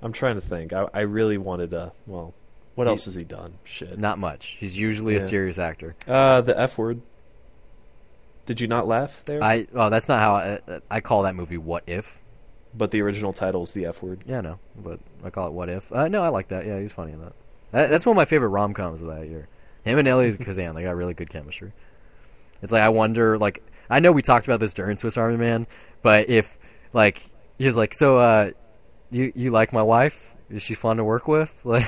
I'm trying to think. I, I really wanted to. Well, what he's, else has he done? Shit, not much. He's usually yeah. a serious actor. Uh, the F word. Did you not laugh there? I well, that's not how I, I call that movie. What If? But the original title is the F word. Yeah, no, but I call it What If. Uh, no, I like that. Yeah, he's funny in that. that that's one of my favorite rom coms of that year. Him and Elia Kazan, they got really good chemistry. It's like I wonder, like I know we talked about this during Swiss Army Man, but if like he was like, so uh, you you like my wife? Is she fun to work with? Like.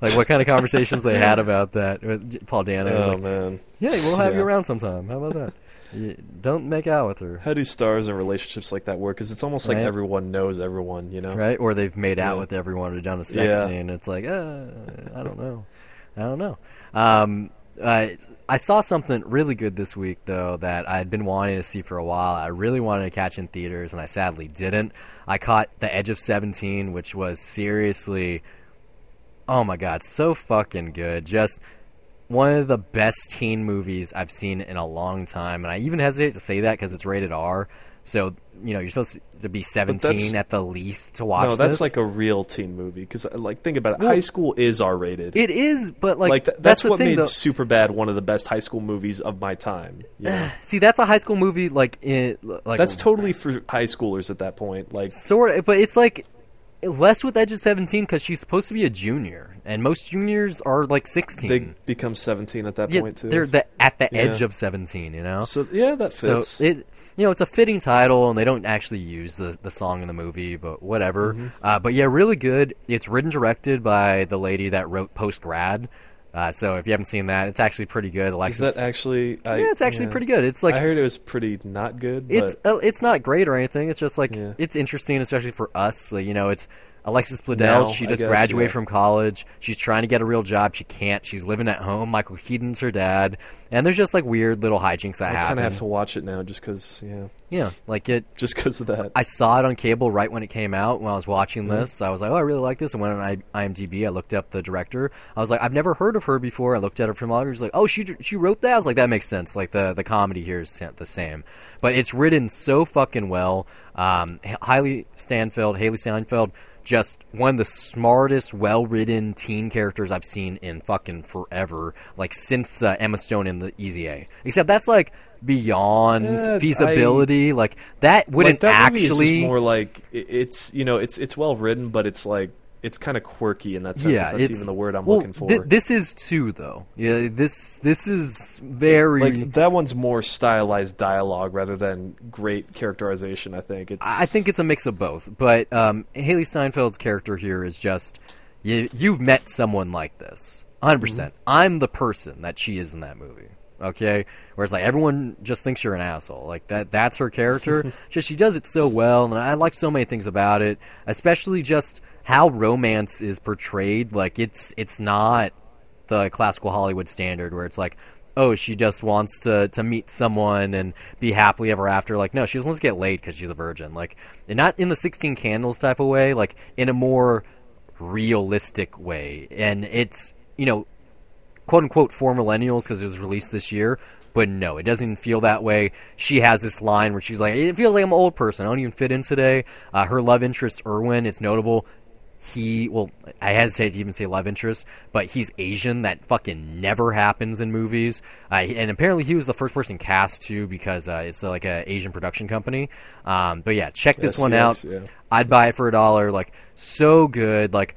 Like, what kind of conversations they had about that. Paul Dano was oh, like, man. Yeah, we'll have yeah. you around sometime. How about that? You don't make out with her. How do stars and relationships like that work? Because it's almost right? like everyone knows everyone, you know? Right? Or they've made out yeah. with everyone or done a sex yeah. scene. It's like, uh, I don't know. I don't know. Um, I, I saw something really good this week, though, that I had been wanting to see for a while. I really wanted to catch in theaters, and I sadly didn't. I caught The Edge of seventeen, which was seriously... Oh my god, so fucking good. Just one of the best teen movies I've seen in a long time. And I even hesitate to say that because it's rated R. So, you know, you're supposed to be seventeen at the least to watch this. No, that's this. Like a real teen movie. Because, like, think about it. Well, high school is R-rated. It is, but, like, like th- that's, that's what thing, made though. Superbad one of the best high school movies of my time. You know? See, that's a high school movie, like... It, like that's totally for high schoolers at that point. Like, sort of, but it's like... Less with Edge of seventeen because she's supposed to be a junior, and most juniors are like sixteen. They become seventeen at that yeah, point too. They're the, at the yeah. edge of seventeen, you know. So yeah, that fits. So it, you know, it's a fitting title, and they don't actually use the the song in the movie, but whatever. Mm-hmm. Uh, but yeah, really good. It's written directed by the lady that wrote Post Grad. Uh, so if you haven't seen that, it's actually pretty good. Alexis, is that actually? I, yeah, it's actually yeah. pretty good. It's like I heard it was pretty not good. But... It's uh, it's not great or anything. It's just like yeah. it's interesting, especially for us. So, you know, it's Alexis Bledel. Now, she just guess, graduated yeah. from college. She's trying to get a real job. She can't. She's living at home. Michael Keaton's her dad, and there's just like weird little hijinks that I happen. I kind of have to watch it now just because. Yeah. Yeah, like it. Just because of that. I saw it on cable right when it came out when I was watching mm-hmm. this. I was like, oh, I really like this. And went on I M D B. I looked up the director. I was like, I've never heard of her before. I looked at her filmography. I was like, oh, she she wrote that? I was like, that makes sense. Like, the, the comedy here is the same. But it's written so fucking well. Um, Hailey Steinfeld, Hailey Steinfeld, just one of the smartest, well-written teen characters I've seen in fucking forever. Like, since uh, Emma Stone in The Easy A. Except that's like... beyond yeah, feasibility I, like that wouldn't like that actually movie is just more like it's you know it's it's well written but it's like it's kind of quirky in that sense yeah, if that's even the word I'm well, looking for th- this is too though yeah this this is very like that one's more stylized dialogue rather than great characterization. I think it's I think it's a mix of both, but um Haley Steinfeld's character here is just you you've met someone like this one hundred percent mm-hmm. I'm the person that she is in that movie. Okay, where it's like everyone just thinks you're an asshole. Like that that's her character. Just she does it so well, and I like so many things about it, especially just how romance is portrayed. Like it's it's not the classical Hollywood standard where it's like oh, she just wants to, to meet someone and be happily ever after. Like, no, she just wants to get laid because she's a virgin. Like, and not in the sixteen candles type of way, like in a more realistic way. And it's, you know, quote unquote for millennials because it was released this year. But no, it doesn't feel that way. She has this line where she's like, it feels like I'm an old person. I don't even fit in today. Uh, her love interest, Irwin, it's notable. He, well, I hesitate to even say love interest, but he's Asian. That fucking never happens in movies. Uh, and apparently he was the first person cast, too, because uh, it's uh, like an Asian production company. Um, but yeah, check this yes, one yes, out. Yeah. I'd buy it for a dollar. Like, so good. Like,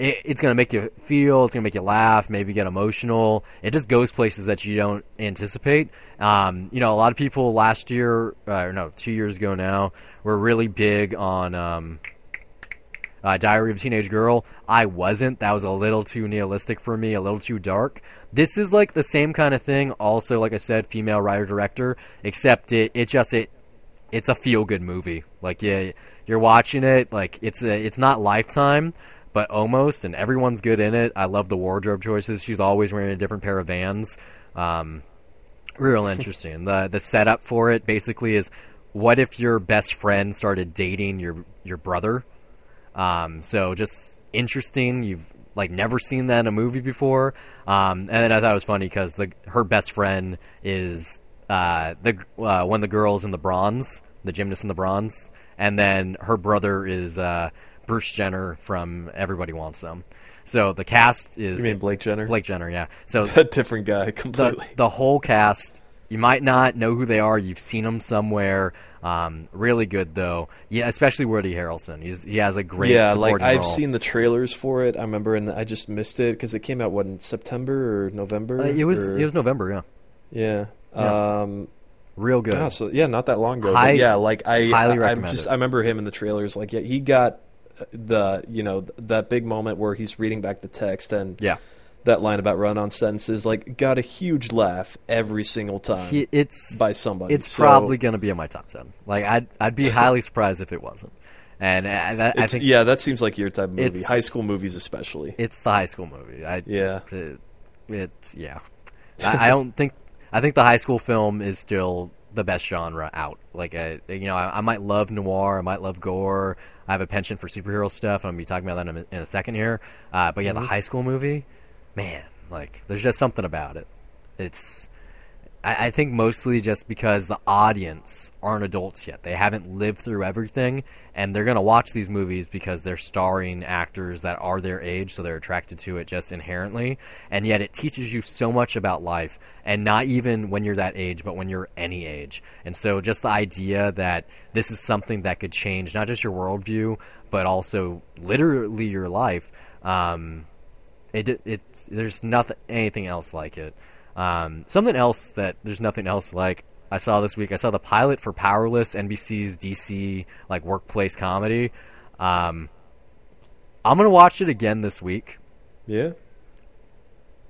it's going to make you feel, it's going to make you laugh, maybe get emotional. It just goes places that you don't anticipate. Um, you know, a lot of people last year, uh, or no, two years ago now, were really big on um, uh, Diary of a Teenage Girl. I wasn't. That was a little too nihilistic for me, a little too dark. This is like the same kind of thing. Also, like I said, female writer-director, except it, it just, it, it's a feel-good movie. Like, yeah, you're watching it, like, it's a, it's not Lifetime, but almost, and everyone's good in it. I love the wardrobe choices. She's always wearing a different pair of Vans. Um, real interesting. the The setup for it basically is, what if your best friend started dating your your brother? Um, so just interesting. You've like never seen that in a movie before. Um, and then I thought it was funny because the her best friend is uh, the uh, one of the girls in the bronze, the gymnast in the bronze, and then her brother is. Uh, Bruce Jenner from Everybody Wants Some. So the cast is... You mean Blake Jenner? Blake Jenner, yeah. So a different guy, completely. The, the whole cast, you might not know who they are. You've seen them somewhere. Um, really good, though. Yeah, especially Woody Harrelson. He's, he has a great yeah, supporting like, I've role. Seen the trailers for it, I remember, and I just missed it because it came out, what, in September or November? Uh, it was or... It was November, yeah. Yeah. Yeah. Um, Real good. Yeah, so, yeah, not that long ago. High, yeah, like, I, highly I, recommend just, it. I remember him in the trailers. Like, yeah, he got... the you know that big moment where he's reading back the text and yeah that line about run-on sentences like got a huge laugh every single time he, it's by somebody it's so, probably going to be in my top ten. Like I'd I'd be highly surprised if it wasn't. And I, that, I think yeah that seems like your type of movie. High school movies especially. It's the high school movie. I, yeah it, it's yeah I, I don't think I think the high school film is still the best genre out. Like I, you know, I, I might love noir, I might love gore. I have a penchant for superhero stuff. I'm gonna be talking about that in a, in a second here. Uh, but yeah, mm-hmm. The high school movie, man, like there's just something about it. It's, I, I think mostly just because the audience aren't adults yet. They haven't lived through everything, and they're gonna watch these movies because they're starring actors that are their age, so they're attracted to it just inherently. And yet, it teaches you so much about life, and not even when you're that age, but when you're any age. And so, just the idea that this is something that could change not just your worldview, but also literally your life. Um, it it's there's nothing anything else like it. Um, something else that there's nothing else like I saw this week. I saw the pilot for Powerless, N B C's D C like workplace comedy. Um, I'm gonna watch it again this week. Yeah.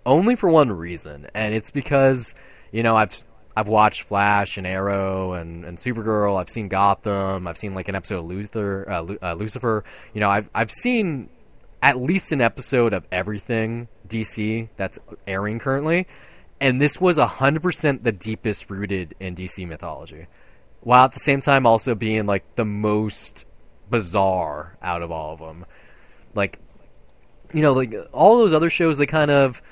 Only for one reason, and it's because you know I've I've watched Flash and Arrow and, and Supergirl. I've seen Gotham. I've seen like an episode of Luther, uh, Lu- uh, Lucifer. You know I've I've seen at least an episode of everything D C that's airing currently. And this was one hundred percent the deepest rooted in D C mythology, while at the same time also being, like, the most bizarre out of all of them. Like, you know, like, all those other shows, they kind of,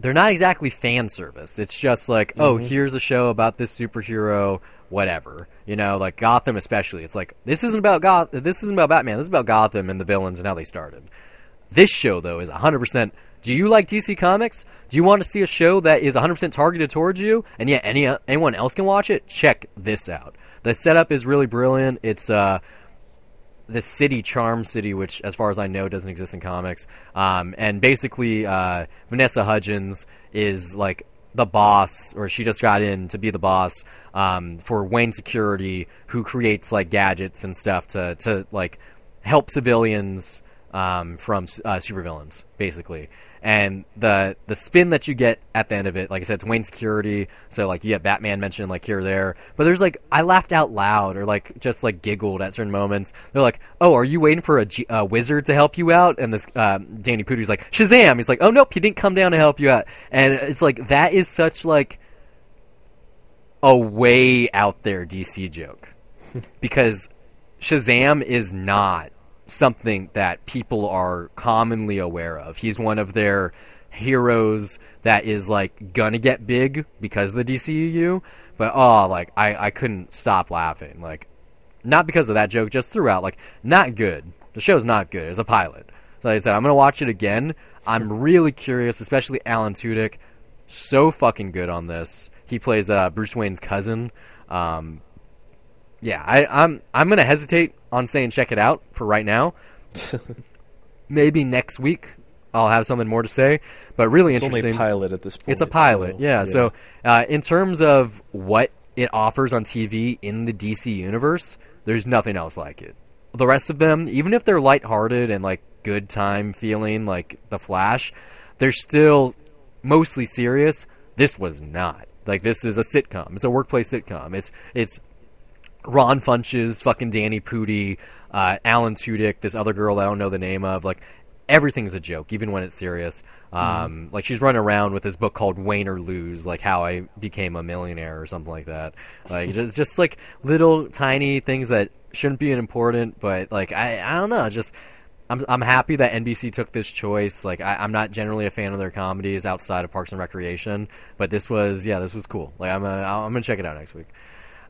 they're not exactly fan service. It's just like, mm-hmm. oh, here's a show about this superhero, whatever. You know, like, Gotham especially. It's like, this isn't about Goth- this isn't about Batman. This is about Gotham and the villains and how they started. This show, though, is one hundred percent... Do you like D C Comics? Do you want to see a show that is one hundred percent targeted towards you, and yet any anyone else can watch it? Check this out. The setup is really brilliant. It's uh, the city, Charm City, which, as far as I know, doesn't exist in comics. Um, and basically, uh, Vanessa Hudgens is like the boss, or she just got in to be the boss um, for Wayne Security, who creates like gadgets and stuff to to like help civilians um, from uh, supervillains, basically. And the the spin that you get at the end of it, like I said, it's Wayne Security, so like you get Batman mentioned like here or there, but there's like, I laughed out loud or like just like giggled at certain moments. They're like, oh, are you waiting for a, G- a wizard to help you out? And this um, Danny Pudi's like, Shazam! He's like, oh nope, he didn't come down to help you out. And it's like, that is such like a way out there D C joke, because Shazam is not something that people are commonly aware of. He's one of their heroes that is like gonna get big because of the D C U, but oh, like I, I couldn't stop laughing, like not because of that joke, just throughout. Like, not good. The show's not good. It's a pilot. So like I said, I'm gonna watch it again. I'm really curious, especially Alan Tudyk, so fucking good on this. He plays uh, Bruce Wayne's cousin. Um, yeah, I, I'm I'm gonna hesitate on saying check it out for right now. Maybe next week I'll have something more to say, but really it's interesting. It's only a pilot at this point. It's a pilot, so, yeah. yeah. So uh, in terms of what it offers on T V in the D C universe, there's nothing else like it. The rest of them, even if they're lighthearted and like good time feeling like The Flash, they're still mostly serious. This was not. Like, this is a sitcom. It's a workplace sitcom. It's it's Ron Funches, fucking Danny Pudi, uh, Alan Tudyk, this other girl I don't know the name of. Like, everything's a joke, even when it's serious. Um, mm. Like, she's running around with this book called Wayne or Lose, like How I Became a Millionaire or something like that. Like, just, just, like, little tiny things that shouldn't be important, but, like, I, I don't know. Just, I'm I'm happy that N B C took this choice. Like, I, I'm not generally a fan of their comedies outside of Parks and Recreation, but this was, yeah, this was cool. Like, I'm, a, I'm going to check it out next week.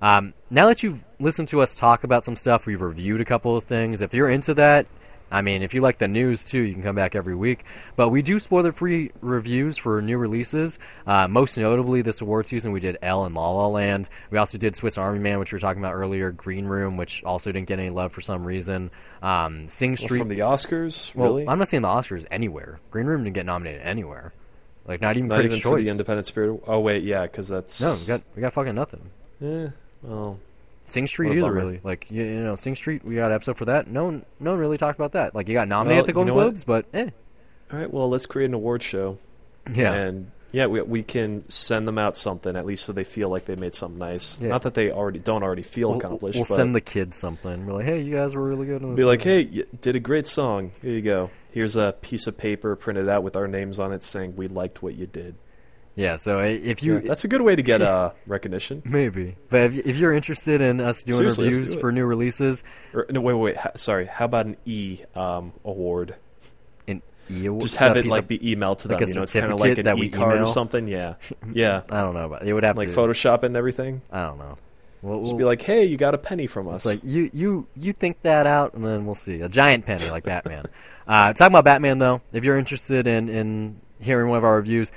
Um, now that you've listened to us talk about some stuff, we've reviewed a couple of things. If you're into that, I mean, if you like the news too, you can come back every week. But we do spoiler-free reviews for new releases. Uh, most notably, this award season, we did Elle and La La Land. We also did Swiss Army Man, which we were talking about earlier. Green Room, which also didn't get any love for some reason. Um, Sing Street. Well, from the Oscars, really? Well, I'm not saying the Oscars anywhere. Green Room didn't get nominated anywhere. Like, not even Critics' Choice. Not even for the Independent Spirit. Oh wait, yeah, because that's no, we got we got fucking nothing. Yeah. Oh, Sing Street either, really. Like, you, you know, Sing Street, we got an episode for that. No one, no one really talked about that. Like, you got nominated well, at the Golden you know Globes, what? but eh. All right, well, let's create an award show. Yeah. And, yeah, we we can send them out something, at least so they feel like they made something nice. Yeah. Not that they already don't already feel we'll, accomplished. We'll but send the kids something. We're like, hey, you guys were really good on this. Be like, hey, you did a great song. Here you go. Here's a piece of paper printed out with our names on it saying we liked what you did. Yeah, so if you... Yeah, that's a good way to get uh, recognition. Maybe. But if you're interested in us doing Seriously, reviews do for new releases... Or, no, wait, wait, wait. Sorry. How about an E um, award? An E award? Just have it like of, be emailed to them. Like, you know, it's kind of like an e-card email? Or something. Yeah. Yeah. I don't know. But it would have like to... Like Photoshop and everything? I don't know. We'll, we'll, just be like, hey, you got a penny from us. It's like, you, you, you think that out, and then we'll see. A giant penny like Batman. uh, talking about Batman, though, if you're interested in, in hearing one of our reviews...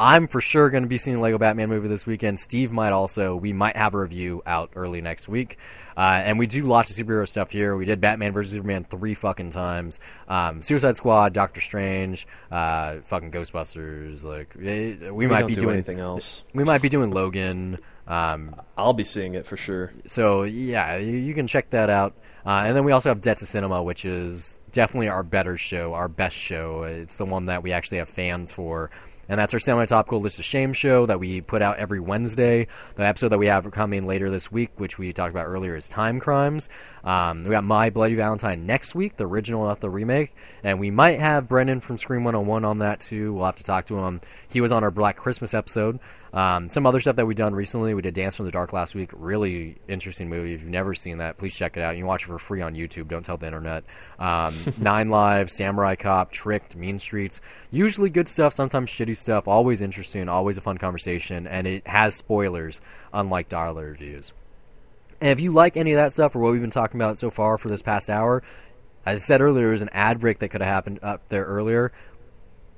I'm for sure going to be seeing a Lego Batman movie this weekend. Steve might also. We might have a review out early next week. Uh, and we do lots of superhero stuff here. We did Batman versus. Superman three fucking times. Um, Suicide Squad, Doctor Strange, uh, fucking Ghostbusters. Like it, we, we might be do doing anything else. We might be doing Logan. Um, I'll be seeing it for sure. So yeah, you, you can check that out. Uh, and then we also have Debt to Cinema, which is definitely our better show, our best show. It's the one that we actually have fans for. And that's our semi-topical List of Shame show that we put out every Wednesday. The episode that we have coming later this week, which we talked about earlier, is Time Crimes. Um, we got My Bloody Valentine next week, the original, not the remake. And we might have Brendan from Scream one oh one on that, too. We'll have to talk to him. He was on our Black Christmas episode. Um, some other stuff that we've done recently, we did Dance from the Dark last week. Really interesting movie. If you've never seen that, please check it out. You can watch it for free on YouTube. Don't tell the internet. Um, Nine Lives, Samurai Cop, Tricked, Mean Streets. Usually good stuff, sometimes shitty stuff. Always interesting, always a fun conversation, and it has spoilers, unlike dollar reviews. And if you like any of that stuff or what we've been talking about so far for this past hour, as I said earlier, there was an ad break that could have happened up there earlier.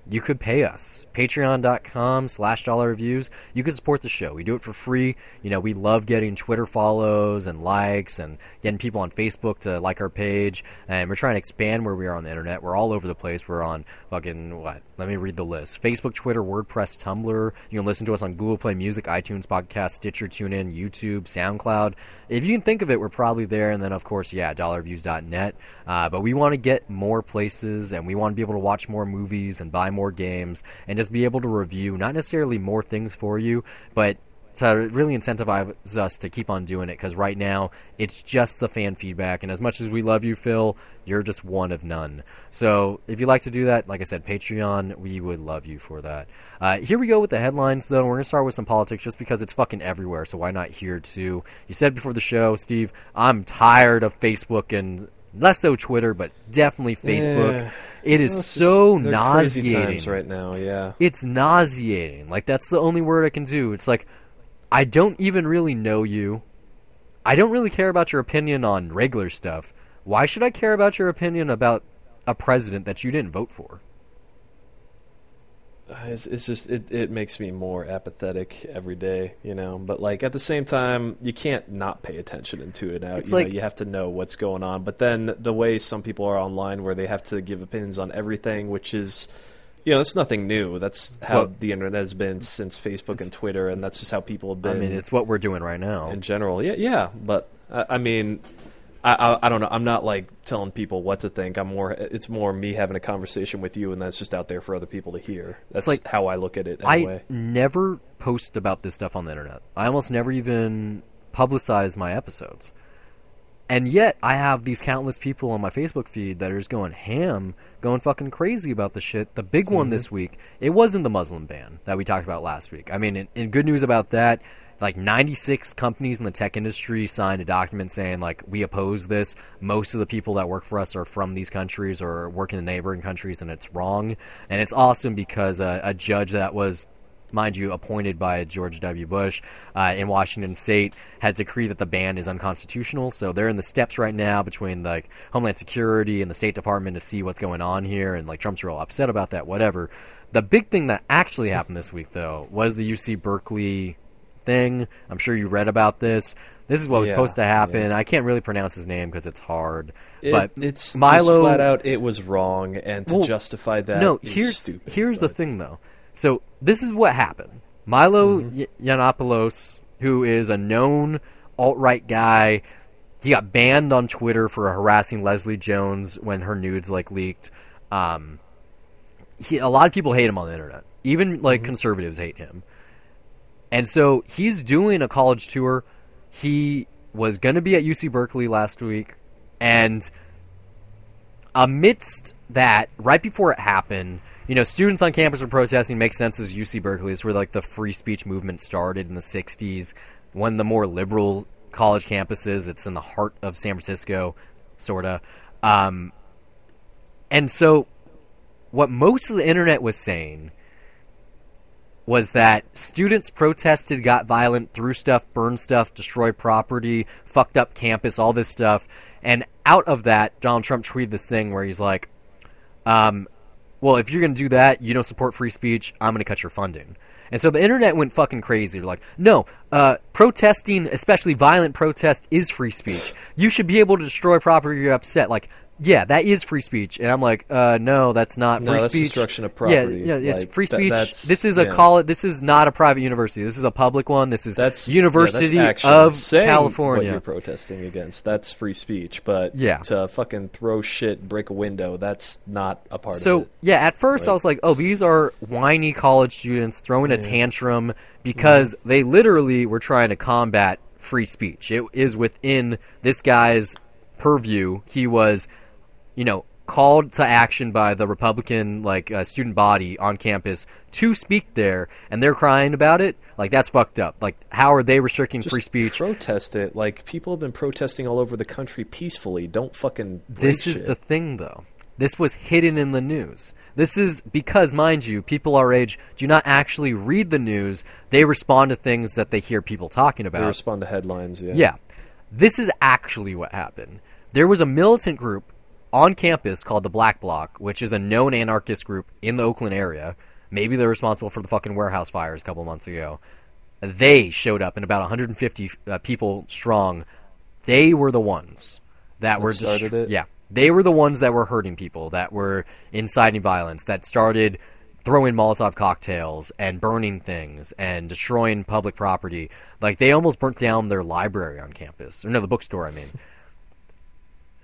You could pay us. Patreon.com slash dollar reviews. You can support the show. We do it for free. You know, we love getting Twitter follows and likes and getting people on Facebook to like our page. And we're trying to expand where we are on the internet. We're all over the place. We're on fucking, what, Let me read the list. Facebook, Twitter, WordPress, Tumblr. You can listen to us on Google Play Music, iTunes, Podcast, Stitcher, TuneIn, YouTube, SoundCloud. If you can think of it, we're probably there. And then, of course, yeah, dollar views dot net. Uh, but we want to get more places, and we want to be able to watch more movies and buy more games and just be able to review, not necessarily more things for you, but to really incentivize us to keep on doing it, because right now it's just the fan feedback, and as much as we love you, Phil, you're just one of none. So if you'd like to do that, like I said, Patreon, we would love you for that. Uh, here we go with the headlines, though. We're going to start with some politics just because it's fucking everywhere, so why not here, too? You said before the show, Steve, I'm tired of Facebook and less so Twitter, but definitely Facebook. Yeah. It is well, so just, nauseating. Crazy times right now, yeah. It's nauseating. Like, that's the only word I can do. It's like, I don't even really know you. I don't really care about your opinion on regular stuff. Why should I care about your opinion about a president that you didn't vote for? It's, it's just, it, it makes me more apathetic every day, you know. But, like, at the same time, you can't not pay attention and tune it out. It's you like, know, you have to know what's going on. But then the way some people are online where they have to give opinions on everything, which is... You know, it's nothing new. That's it's how what, the internet has been since Facebook and Twitter, and that's just how people have been. I mean, it's what we're doing right now. In general, yeah, yeah. But, uh, I mean, I, I I don't know. I'm not, like, telling people what to think. I'm more. It's more me having a conversation with you, and that's just out there for other people to hear. That's like, how I look at it anyway. I never post about this stuff on the internet. I almost never even publicize my episodes. And yet, I have these countless people on my Facebook feed that are just going ham, going fucking crazy about the shit. The big one mm-hmm. this week, it wasn't the Muslim ban that we talked about last week. I mean, in, in good news about that, like ninety-six companies in the tech industry signed a document saying, like, we oppose this. Most of the people that work for us are from these countries or work in the neighboring countries, and it's wrong. And it's awesome because a, a judge that was... mind you, appointed by George W. Bush uh, in Washington State, has decreed that the ban is unconstitutional. So they're in the steps right now between like Homeland Security and the State Department to see what's going on here. And like Trump's real upset about that, whatever. The big thing that actually happened this week, though, was the U C Berkeley thing. I'm sure you read about this. This is what was yeah, supposed to happen. Yeah. I can't really pronounce his name because it's hard. It, but it's Milo, just flat out, it was wrong. And to well, justify that no, is here's, stupid. Here's but. the thing, though. So this is what happened. Milo mm-hmm. Yiannopoulos, who is a known alt-right guy, he got banned on Twitter for harassing Leslie Jones when her nudes like leaked. Um, he, a lot of people hate him on the internet. Even like mm-hmm. conservatives hate him. And so he's doing a college tour. He was going to be at U C Berkeley last week. And amidst that, right before it happened... You know, students on campus were protesting. Makes sense as U C Berkeley. It's where, like, the free speech movement started in the sixties. One of the more liberal college campuses. It's in the heart of San Francisco, sort of. Um, and so what most of the internet was saying was that students protested, got violent, threw stuff, burned stuff, destroyed property, fucked up campus, all this stuff. And out of that, Donald Trump tweeted this thing where he's like... um. Well, if you're going to do that, you don't support free speech, I'm going to cut your funding. And so the internet went fucking crazy. They're like, no, uh, protesting, especially violent protest, is free speech. You should be able to destroy property you're upset. Like, yeah, that is free speech. And I'm like, uh, no, that's not no, free that's speech. No, that's destruction of property. Yeah, yeah, it's like, free speech. That, this is a yeah. college. This is not a private university. This is a public one. This is that's, University yeah, that's of Saying California. What you're protesting against, that's free speech. But yeah. to fucking throw shit, break a window, that's not a part so, of it. So, yeah, at first like, I was like, oh, these are whiny college students throwing yeah. a tantrum because yeah. they literally were trying to combat free speech. It is within this guy's purview. He was... you know, called to action by the Republican, like, uh, student body on campus to speak there, and they're crying about it? Like, that's fucked up. Like, how are they restricting just free speech? Protest it. Like, people have been protesting all over the country peacefully. Don't fucking This is it. the thing, though. This was hidden in the news. This is because, mind you, people our age do not actually read the news. They respond to things that they hear people talking about. They respond to headlines, yeah. Yeah. This is actually what happened. There was a militant group on campus called the Black Bloc, which is a known anarchist group in the Oakland area. Maybe they're responsible for the fucking warehouse fires a couple months ago. They showed up, and about one hundred fifty uh, people strong. They were the ones that, that were started dist- it. Yeah, they were the ones that were hurting people, that were inciting violence, that started throwing Molotov cocktails and burning things and destroying public property. Like, they almost burnt down their library on campus. Or no, the bookstore, I mean.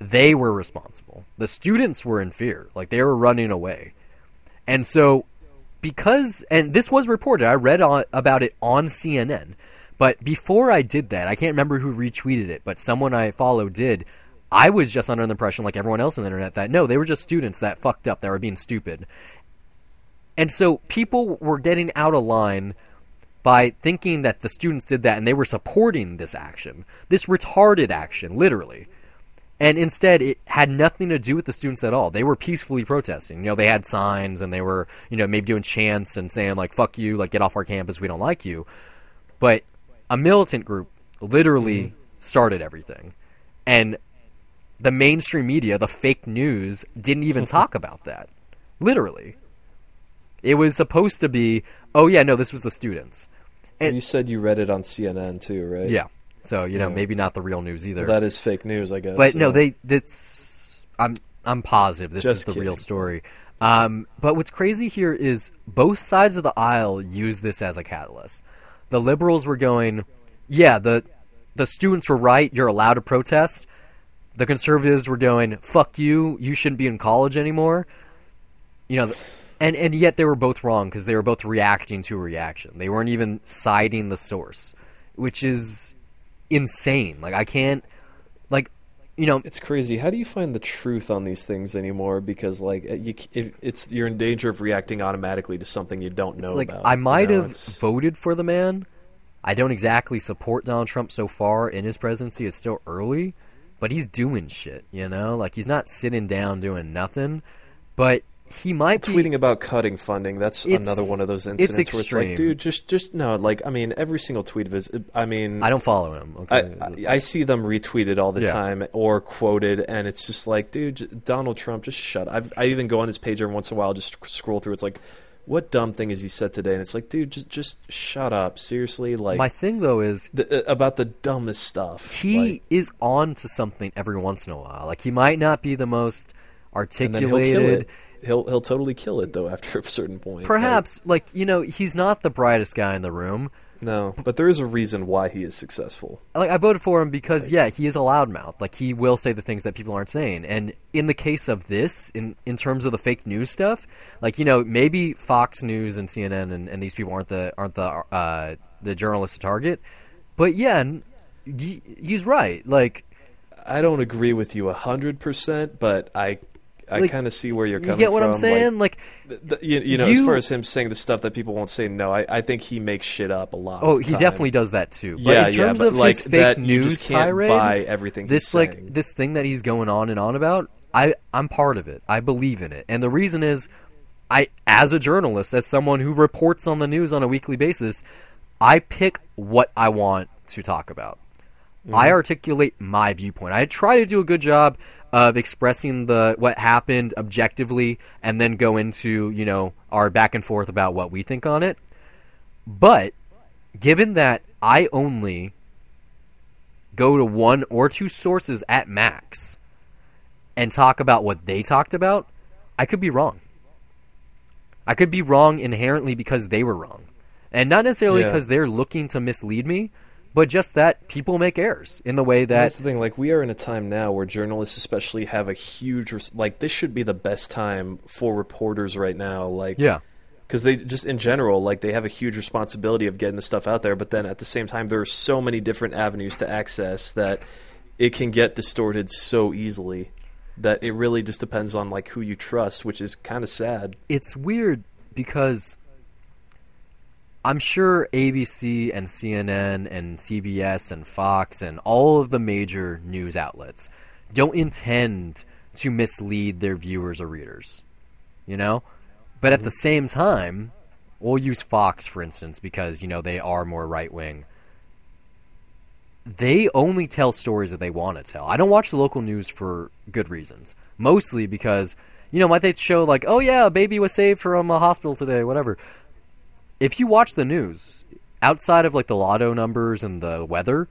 They were responsible. The students were in fear. Like, they were running away. And so, because... And this was reported. I read on, about it on C N N. But before I did that, I can't remember who retweeted it, but someone I follow did. I was just under the impression, like everyone else on the internet, that no, they were just students that fucked up, that were being stupid. And so people were getting out of line by thinking that the students did that and they were supporting this action. This retarded action, literally. And instead, it had nothing to do with the students at all. They were peacefully protesting. You know, they had signs and they were, you know, maybe doing chants and saying, like, fuck you, like, get off our campus, we don't like you. But a militant group literally mm-hmm. started everything. And the mainstream media, the fake news, didn't even talk about that. Literally. It was supposed to be, oh, yeah, no, this was the students. And well, you said you read it on C N N too, right? Yeah. So, you know, yeah. maybe not the real news either. Well, that is fake news, I guess. But, so. no, they. That's, I'm I'm positive this Just is the kidding. real story. Um, but what's crazy here is both sides of the aisle use this as a catalyst. The liberals were going, yeah, the the students were right, you're allowed to protest. The conservatives were going, fuck you, you shouldn't be in college anymore. You know... The, And and yet they were both wrong because they were both reacting to a reaction. They weren't even citing the source, which is insane. Like, I can't, like, you know, it's crazy. How do you find the truth on these things anymore? Because like you, if it's you're in danger of reacting automatically to something you don't know. It's like, about. I might you know, have it's... voted for the man. I don't exactly support Donald Trump so far in his presidency. It's still early, but he's doing shit. You know, like he's not sitting down doing nothing, but. He might tweeting be tweeting about cutting funding. That's another one of those incidents it's where it's like, dude, just, just no. Like, I mean, every single tweet of his. I mean, I don't follow him. Okay. I, I, I see them retweeted all the yeah. time or quoted, and it's just like, dude, Donald Trump, just shut up. I've, I even go on his page every once in a while, just scroll through. It's like, what dumb thing has he said today? And it's like, dude, just, just shut up. Seriously, like my thing though is the, uh, about the dumbest stuff. He like, is on to something every once in a while. Like he might not be the most articulated. He'll he'll totally kill it though after a certain point. Perhaps like, like you know he's not the brightest guy in the room. No, but there is a reason why he is successful. Like I voted for him because like, yeah he is a loudmouth. Like he will say the things that people aren't saying. And in the case of this, in in terms of the fake news stuff, like you know maybe Fox News and C N N and, and these people aren't the aren't the uh, the journalists to target. But yeah, he, he's right. Like I don't agree with you a hundred percent, but I. I like, kind of see where you're coming from. You get what from. I'm saying? Like, like the, the, you, you know, you, as far as him saying the stuff that people won't say, no, I, I think he makes shit up a lot. Oh, he time. definitely does that too. But yeah, in terms yeah, of like his fake that, news you just can't tirade, buy everything this he's like saying. This thing that he's going on and on about, I I'm part of it. I believe in it, and the reason is, I as a journalist, as someone who reports on the news on a weekly basis, I pick what I want to talk about. Mm. I articulate my viewpoint. I try to do a good job of expressing the what happened objectively and then go into, you know, our back and forth about what we think on it. But given that I only go to one or two sources at max and talk about what they talked about, I could be wrong. I could be wrong inherently because they were wrong. And not necessarily because yeah. they're looking to mislead me. But just that people make errors in the way that... And that's the thing. Like, we are in a time now where journalists especially have a huge... Res- like, this should be the best time for reporters right now. Like, yeah. Because they just, in general, like, they have a huge responsibility of getting the stuff out there. But then at the same time, there are so many different avenues to access that it can get distorted so easily that it really just depends on, like, who you trust, which is kind of sad. It's weird because... I'm sure A B C and C N N and C B S and Fox and all of the major news outlets don't intend to mislead their viewers or readers, you know? But at the same time, we'll use Fox, for instance, because, you know, they are more right-wing. They only tell stories that they want to tell. I don't watch the local news for good reasons, mostly because, you know, might they show like, oh, yeah, a baby was saved from a hospital today, whatever. If you watch the news, outside of like the lotto numbers and the weather,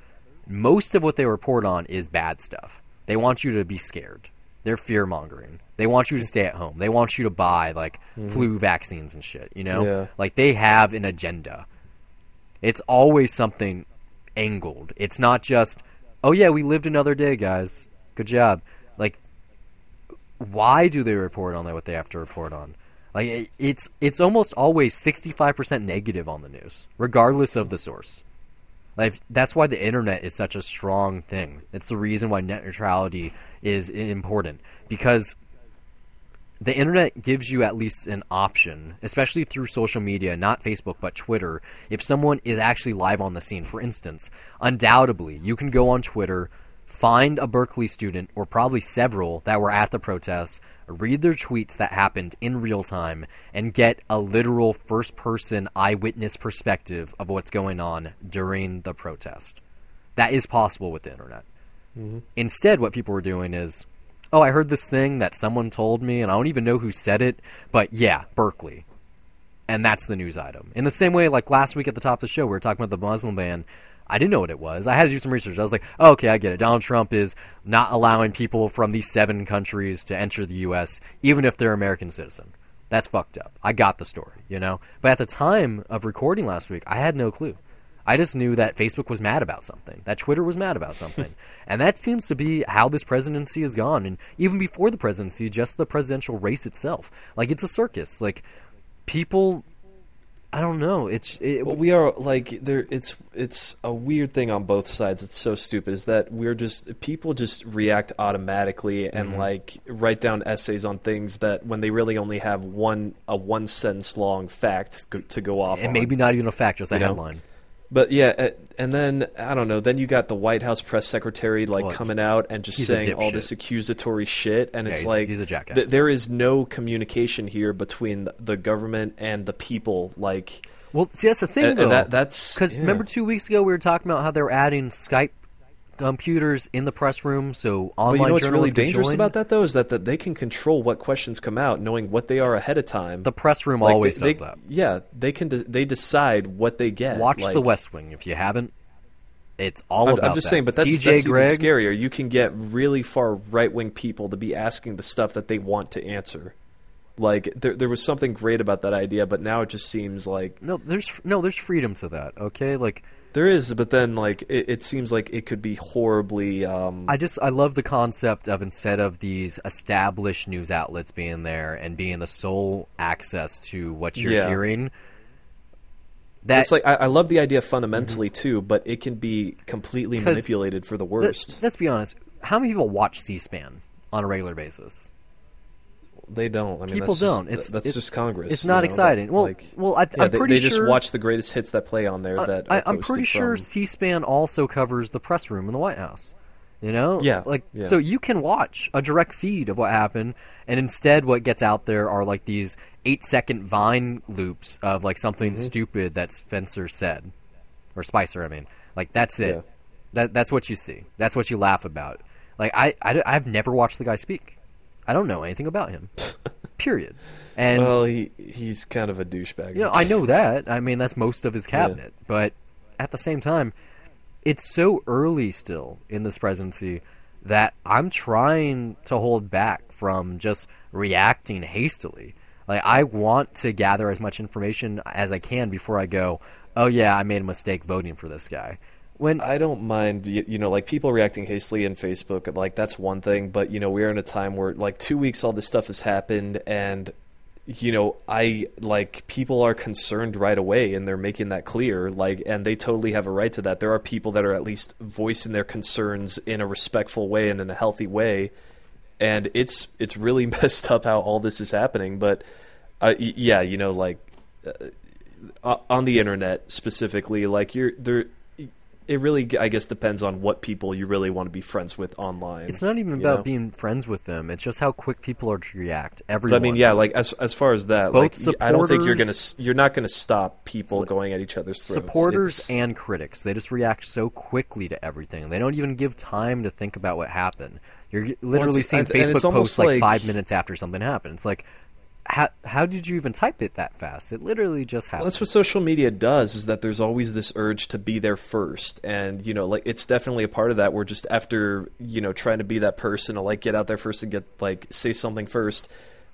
most of what they report on is bad stuff. They want you to be scared. They're fear-mongering. They want you to stay at home. They want you to buy, like, mm-hmm. flu vaccines and shit, you know? Yeah. Like, they have an agenda. It's always something angled. It's not just, oh, yeah, we lived another day, guys. Good job. Like, why do they report on what they have to report on? Like, it's it's almost always sixty-five percent negative on the news, regardless of the source. Like, that's why the internet is such a strong thing. It's the reason why net neutrality is important, because the internet gives you at least an option, especially through social media, not Facebook, but Twitter. If someone is actually live on the scene, for instance, undoubtedly, you can go on Twitter, find a Berkeley student, or probably several that were at the protests, read their tweets that happened in real time, and get a literal first-person eyewitness perspective of what's going on during the protest. That is possible with the internet. Mm-hmm. Instead, what people were doing is, oh, I heard this thing that someone told me, and I don't even know who said it, but yeah, Berkeley. And that's the news item. In the same way, like last week at the top of the show, we were talking about the Muslim ban. I didn't know what it was. I had to do some research. I was like, oh, okay, I get it. Donald Trump is not allowing people from these seven countries to enter the U S, even if they're American citizen. That's fucked up. I got the story, you know? But at the time of recording last week, I had no clue. I just knew that Facebook was mad about something, that Twitter was mad about something. And that seems to be how this presidency has gone. And even before the presidency, just the presidential race itself. Like, it's a circus. Like, people... I don't know. It's it, well, we are like there. It's it's a weird thing on both sides. It's so stupid. Is that we're just people just react automatically and mm-hmm. like write down essays on things that when they really only have one a one sentence long fact to go off and on. Maybe not even a fact, just a headline. Know? But yeah, and then I don't know. Then you got the White House press secretary like well, coming out and just saying all this accusatory shit, and yeah, it's he's, like he's a jackass. Th- there is no communication here between the government and the people. Like, well, see, that's the thing, and, though. And that, that's because yeah. remember two weeks ago we were talking about how they were adding Skype computers in the press room, so online. But you know what's really dangerous join? About that, though, is that the, they can control what questions come out, knowing what they are ahead of time. The press room like always they, does they, that. Yeah, they can. De- they decide what they get. Watch like, The West Wing if you haven't. It's all I'm, about. I'm just that. saying, but that's, that's even scarier. You can get really far right wing people to be asking the stuff that they want to answer. Like there, there was something great about that idea, but now it just seems like no. There's no. There's freedom to that. Okay, like. There is, but then like it, it seems like it could be horribly. Um... I just I love the concept of instead of these established news outlets being there and being the sole access to what you're yeah. hearing. That it's like I, I love the idea fundamentally mm-hmm. too, but it can be completely manipulated for the worst. Th- let's be honest. How many people watch C-SPAN on a regular basis? They don't. I mean, people that's don't. Just, it's, that's it's, just Congress. It's not you know, exciting. That, well, like, well, I, yeah, I'm pretty they, they sure they just watch the greatest hits that play on there. That I, I, I'm pretty sure from... C-SPAN also covers the press room in the White House. You know, yeah, like yeah. so you can watch a direct feed of what happened, and instead, what gets out there are like these eight-second Vine loops of like something mm-hmm. stupid that Spencer said, or Spicer. I mean, like that's it. Yeah. That that's what you see. That's what you laugh about. Like I, I I've never watched the guy speak. I don't know anything about him. Period. And well, he he's kind of a douchebag. You know, I know that. I mean, that's most of his cabinet. Yeah. But at the same time, it's so early still in this presidency that I'm trying to hold back from just reacting hastily. Like, I want to gather as much information as I can before I go, oh, yeah, I made a mistake voting for this guy. When I don't mind, you, you know, like people reacting hastily in Facebook, like that's one thing. But, you know, we're in a time where like two weeks all this stuff has happened and, you know, I like people are concerned right away and they're making that clear. Like and they totally have a right to that. There are people that are at least voicing their concerns in a respectful way and in a healthy way. And it's it's really messed up how all this is happening. But, uh, yeah, you know, like uh, on the internet specifically, like you're there. It really, I guess, depends on what people you really want to be friends with online. It's not even about know? being friends with them. It's just how quick people are to react. Everyone. But I mean, yeah, like as as far as that, both like, I don't think you're gonna you're not gonna stop people like, going at each other's throats. Supporters it's, and critics, they just react so quickly to everything. They don't even give time to think about what happened. You're literally seeing I, Facebook posts like, like five minutes after something happened. It's like, How how did you even type it that fast? It literally just happened. Well, that's what social media does, is that there's always this urge to be there first. And, you know, like, it's definitely a part of that. We're just after, you know, trying to be that person to, like, get out there first and get, like, say something first.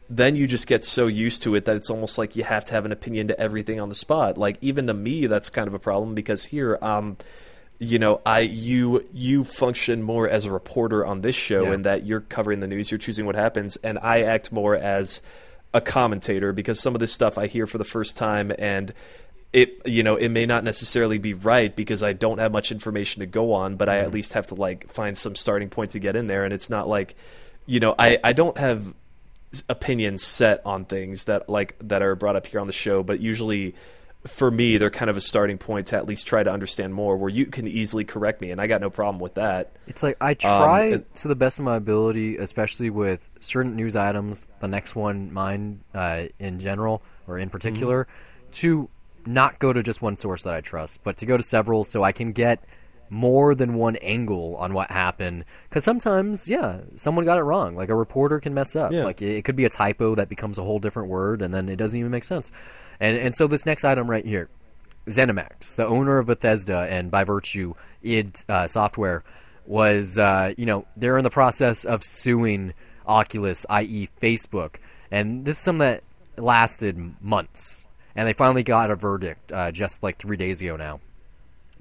Then you just get so used to it that it's almost like you have to have an opinion to everything on the spot. Like, even to me, that's kind of a problem, because here, um, you know, I you you function more as a reporter on this show, yeah, in that you're covering the news, you're choosing what happens, and I act more as a commentator, because some of this stuff I hear for the first time, and it, you know, it may not necessarily be right because I don't have much information to go on, but I mm. at least have to, like, find some starting point to get in there. And it's not like, you know, I, I don't have opinions set on things that, like, that are brought up here on the show, but usually for me, they're kind of a starting point to at least try to understand more, where you can easily correct me, and I got no problem with that. It's like I try um, to the best of my ability, especially with certain news items, the next one, mine uh, in general or in particular, mm-hmm. to not go to just one source that I trust, but to go to several so I can get more than one angle on what happened. Because sometimes, yeah, someone got it wrong. Like, a reporter can mess up. Yeah. Like, it could be a typo that becomes a whole different word, and then it doesn't even make sense. And and so this next item right here, ZeniMax, the owner of Bethesda and by virtue id uh, Software, was, uh, you know, they're in the process of suing Oculus, that is. Facebook. And this is something that lasted months. And they finally got a verdict uh, just like three days ago now.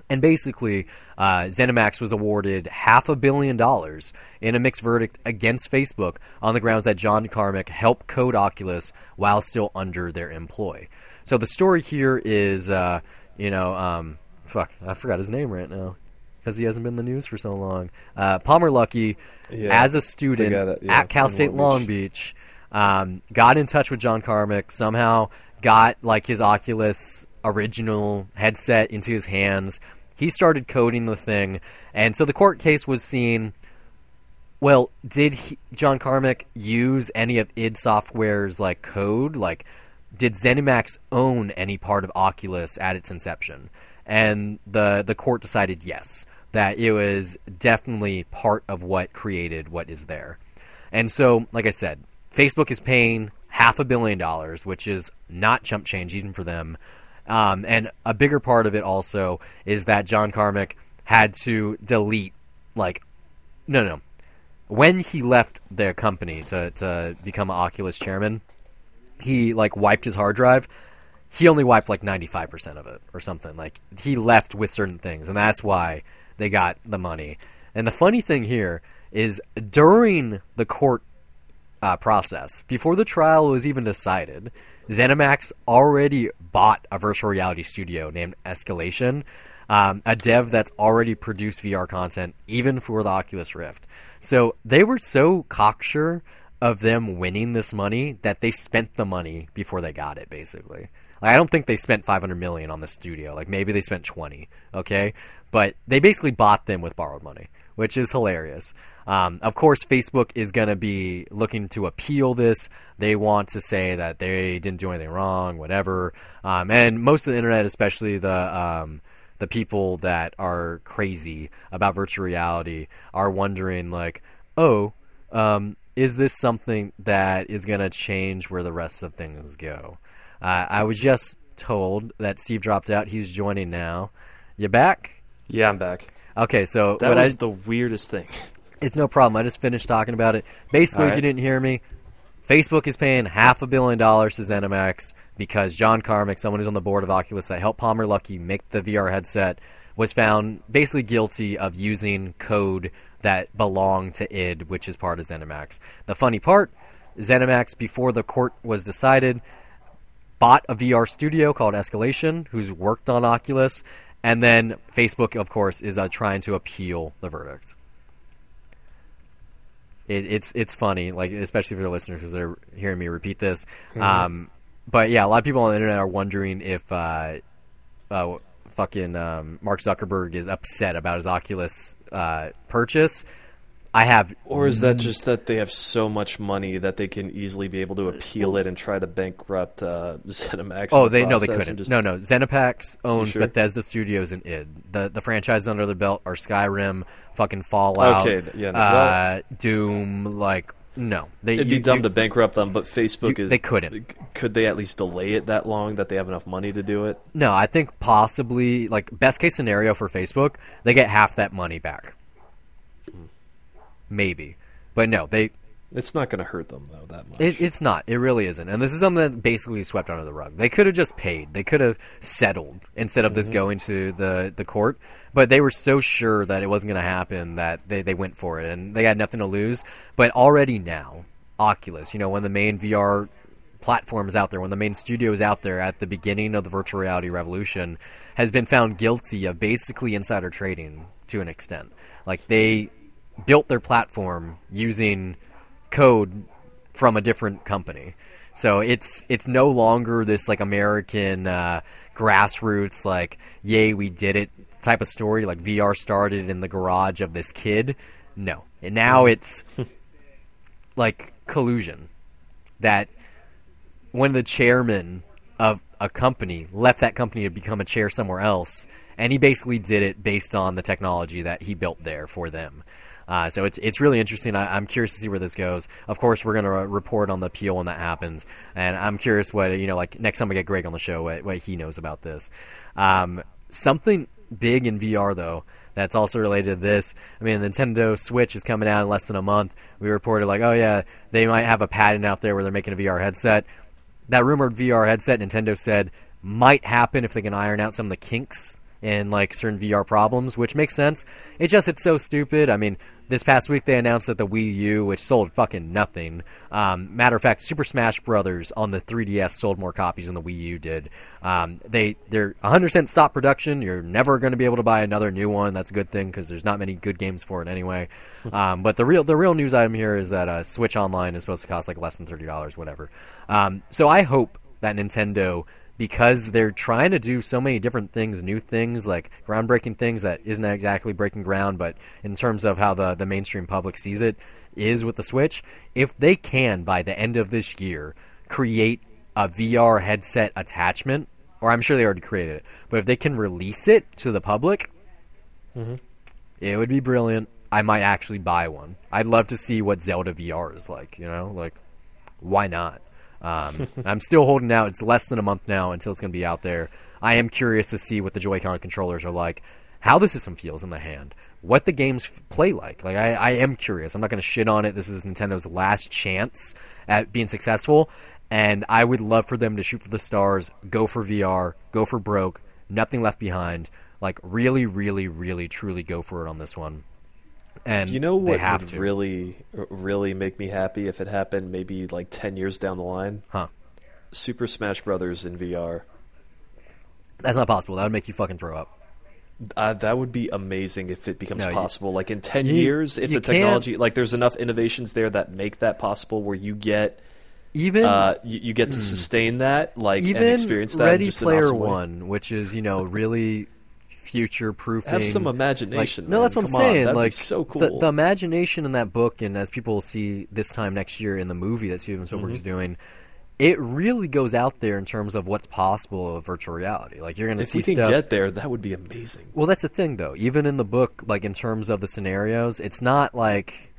And basically, uh, ZeniMax was awarded half a billion dollars in a mixed verdict against Facebook on the grounds that John Carmack helped code Oculus while still under their employ. So the story here is, uh, you know, um, fuck, I forgot his name right now because he hasn't been in the news for so long. Uh, Palmer Luckey, yeah, as a student that, yeah, at Cal State Long Beach, um, got in touch with John Carmack, somehow got, like, his Oculus original headset into his hands. He started coding the thing, and so the court case was seen, well, did he, John Carmack, use any of id Software's, like, code? Like, did ZeniMax own any part of Oculus at its inception? And the, the court decided yes, that it was definitely part of what created what is there. And so, like I said, Facebook is paying half a billion dollars, which is not chump change even for them. Um, and a bigger part of it also is that John Carmack had to delete, like, no, no, when he left their company to, to become an Oculus chairman, he, like, wiped his hard drive. He only wiped, like, ninety-five percent of it or something. Like, he left with certain things, and that's why they got the money. And the funny thing here is, during the court uh, process, before the trial was even decided, ZeniMax already bought a virtual reality studio named Escalation, um, a dev that's already produced V R content, even for the Oculus Rift. So they were so cocksure of them winning this money that they spent the money before they got it, basically. Like, I don't think they spent five hundred million dollars on the studio. Like, maybe they spent twenty, okay? But they basically bought them with borrowed money, which is hilarious. Um, of course, Facebook is going to be looking to appeal this. They want to say that they didn't do anything wrong, whatever. Um, and most of the internet, especially the um, the people that are crazy about virtual reality, are wondering, like, oh, um, is this something that is going to change where the rest of things go? Uh, I was just told that Steve dropped out. He's joining now. You back? Yeah, I'm back. Okay, so that was I, the weirdest thing. It's no problem. I just finished talking about it. Basically, right, if you didn't hear me, Facebook is paying half a billion dollars to ZeniMax because John Carmack, someone who's on the board of Oculus that helped Palmer Luckey make the V R headset, was found basically guilty of using code that belonged to id, which is part of ZeniMax. The funny part, ZeniMax, before the court was decided, bought a V R studio called Escalation, who's worked on Oculus. And then Facebook, of course, is uh, trying to appeal the verdict. It, it's it's funny, like, especially for the listeners, because they're hearing me repeat this. Mm-hmm. Um, but yeah, a lot of people on the internet are wondering if uh, uh, fucking um, Mark Zuckerberg is upset about his Oculus uh, purchase. I have, or is that just that they have so much money that they can easily be able to appeal it and try to bankrupt uh, ZeniMax? Oh, they no, they couldn't. Just... No, no. ZeniMax owns sure? Bethesda Studios and id. The the franchises under their belt are Skyrim, fucking Fallout, okay. yeah, no, uh, well... Doom, like No. They, It'd you, be dumb you, to bankrupt them, but Facebook you, is... They couldn't. Could they at least delay it that long that they have enough money to do it? No, I think possibly, like, best case scenario for Facebook, they get half that money back. Hmm. Maybe. But no, they... It's not going to hurt them, though, that much. It, it's not. It really isn't. And this is something that basically swept under the rug. They could have just paid. They could have settled instead of mm-hmm. this going to the, the court. But they were so sure that it wasn't going to happen that they, they went for it. And they had nothing to lose. But already now, Oculus, you know, one of the main V R platforms out there, one of the main studios out there at the beginning of the virtual reality revolution, has been found guilty of basically insider trading to an extent. Like, they built their platform using... code from a different company, so it's it's no longer this like American uh, grassroots like yay we did it type of story like V R started in the garage of this kid. No, and now it's like collusion that one of the chairmen of a company left that company to become a chair somewhere else, and he basically did it based on the technology that he built there for them. Uh, so it's it's really interesting. I, I'm curious to see where this goes. Of course, we're going to report on the appeal when that happens, and I'm curious what you know. Like next time we get Greg on the show, what, what he knows about this. Um, something big in V R though that's also related to this. I mean, the Nintendo Switch is coming out in less than a month. We reported like, oh yeah, they might have a patent out there where they're making a V R headset. That rumored V R headset, Nintendo said, might happen if they can iron out some of the kinks and like certain V R problems, which makes sense. It's just it's so stupid. I mean, this past week they announced that the Wii U, which sold fucking nothing. Um, matter of fact, Super Smash Brothers on the three D S sold more copies than the Wii U did. Um, they they're one hundred percent stopped production. You're never going to be able to buy another new one. That's a good thing because there's not many good games for it anyway. Um, but the real the real news item here is that uh, Switch Online is supposed to cost like less than thirty dollars, whatever. Um, so I hope that Nintendo, because they're trying to do so many different things, new things, like groundbreaking things that isn't exactly breaking ground, but in terms of how the, the mainstream public sees it is with the Switch. If they can, by the end of this year, create a V R headset attachment, or I'm sure they already created it, but if they can release it to the public, mm-hmm. it would be brilliant. I might actually buy one. I'd love to see what Zelda V R is like, you know? Like, why not? um, I'm still holding out. It's less than a month now until it's going to be out there. I am curious to see what the Joy-Con controllers are like, how the system feels in the hand, what the games f- play like. Like I, I am curious. I'm not going to shit on it. This is Nintendo's last chance at being successful, and I would love for them to shoot for the stars, go for V R, go for broke, nothing left behind. Like really, really, really, truly go for it on this one. And you know what would to. really, really make me happy if it happened maybe like ten years down the line? Huh. Super Smash Brothers in V R. That's not possible. That would make you fucking throw up. Uh, that would be amazing if it becomes no, possible. You, like in ten you, years, if the technology... Like there's enough innovations there that make that possible where you get... Even uh, you, you get to mm, sustain that like and experience that. Even Ready just Player awesome One, way. Which is, you know, really... future proofing. Have some imagination. Like, no, that's what Come I'm saying. On, like so cool. The, the imagination in that book, and as people will see this time next year in the movie that Steven Spielberg's mm-hmm. doing, it really goes out there in terms of what's possible of virtual reality. Like you're going to see stuff. If we can get there, that would be amazing. Well, that's the thing, though. Even in the book, like in terms of the scenarios, it's not like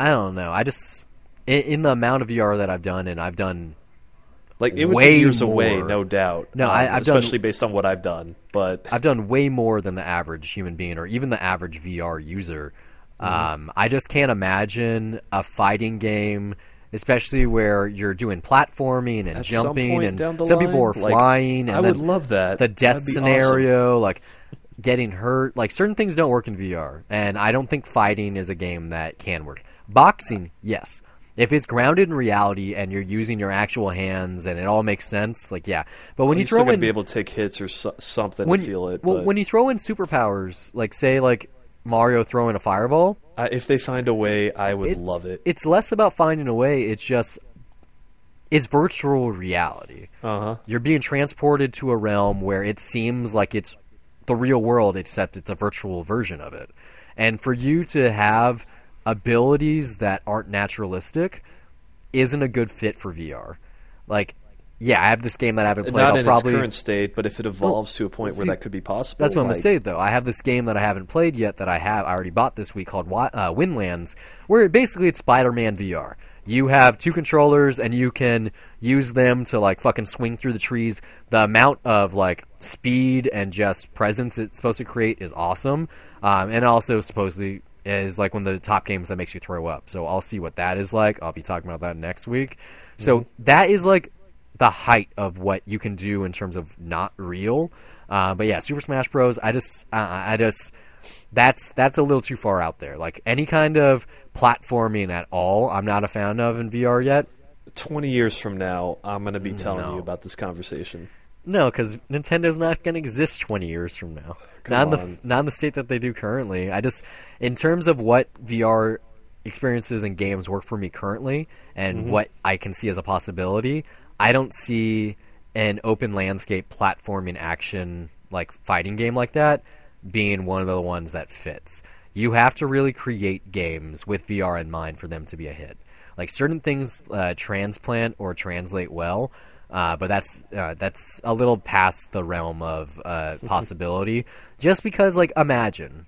I don't know. I just in, in the amount of V R that I've done, and I've done like it would way be years more. Away, no doubt. No, um, I, I've especially done, based on what I've done. But I've done way more than the average human being or even the average V R user. Mm-hmm. Um, I just can't imagine a fighting game, especially where you're doing platforming and At jumping, and some line, people are flying. Like, and I would love that. The death scenario, awesome. Like getting hurt, like certain things don't work in V R, and I don't think fighting is a game that can work. Boxing, yes. If it's grounded in reality and you're using your actual hands and it all makes sense, like yeah. But when well, you throw still gonna in, be able to take hits or so, something when, to feel it. Well, but. When you throw in superpowers, like say like Mario throwing a fireball, uh, if they find a way, I would love it. It's less about finding a way; it's just it's virtual reality. Uh huh. You're being transported to a realm where it seems like it's the real world, except it's a virtual version of it. And for you to have abilities that aren't naturalistic isn't a good fit for V R. Like yeah, I have this game that I haven't played. Not I'll in probably... its current state, but if it evolves well, to a point where see, that could be possible. That's what like... I'm going to say, though. I have this game that I haven't played yet that I have I already bought this week called uh, Windlands, where basically it's Spider-Man V R. You have two controllers, and you can use them to, like, fucking swing through the trees. The amount of, like, speed and just presence it's supposed to create is awesome. Um, and also supposedly is, like, one of the top games that makes you throw up. So I'll see what that is like. I'll be talking about that next week. Mm-hmm. So that is, like... the height of what you can do in terms of not real. Uh, but yeah, Super Smash Bros. I just, uh, I just, that's, that's a little too far out there. Like any kind of platforming at all, I'm not a fan of in V R yet. twenty years from now, I'm going to be telling no. you about this conversation. No, because Nintendo's not going to exist twenty years from now. Come not in the, not in the state that they do currently. I just, in terms of what V R experiences and games work for me currently and mm-hmm. what I can see as a possibility, I don't see an open landscape platforming action like fighting game like that being one of the ones that fits. You have to really create games with V R in mind for them to be a hit. Like certain things uh, transplant or translate well, uh, but that's uh, that's a little past the realm of uh, possibility. Just because, like, imagine.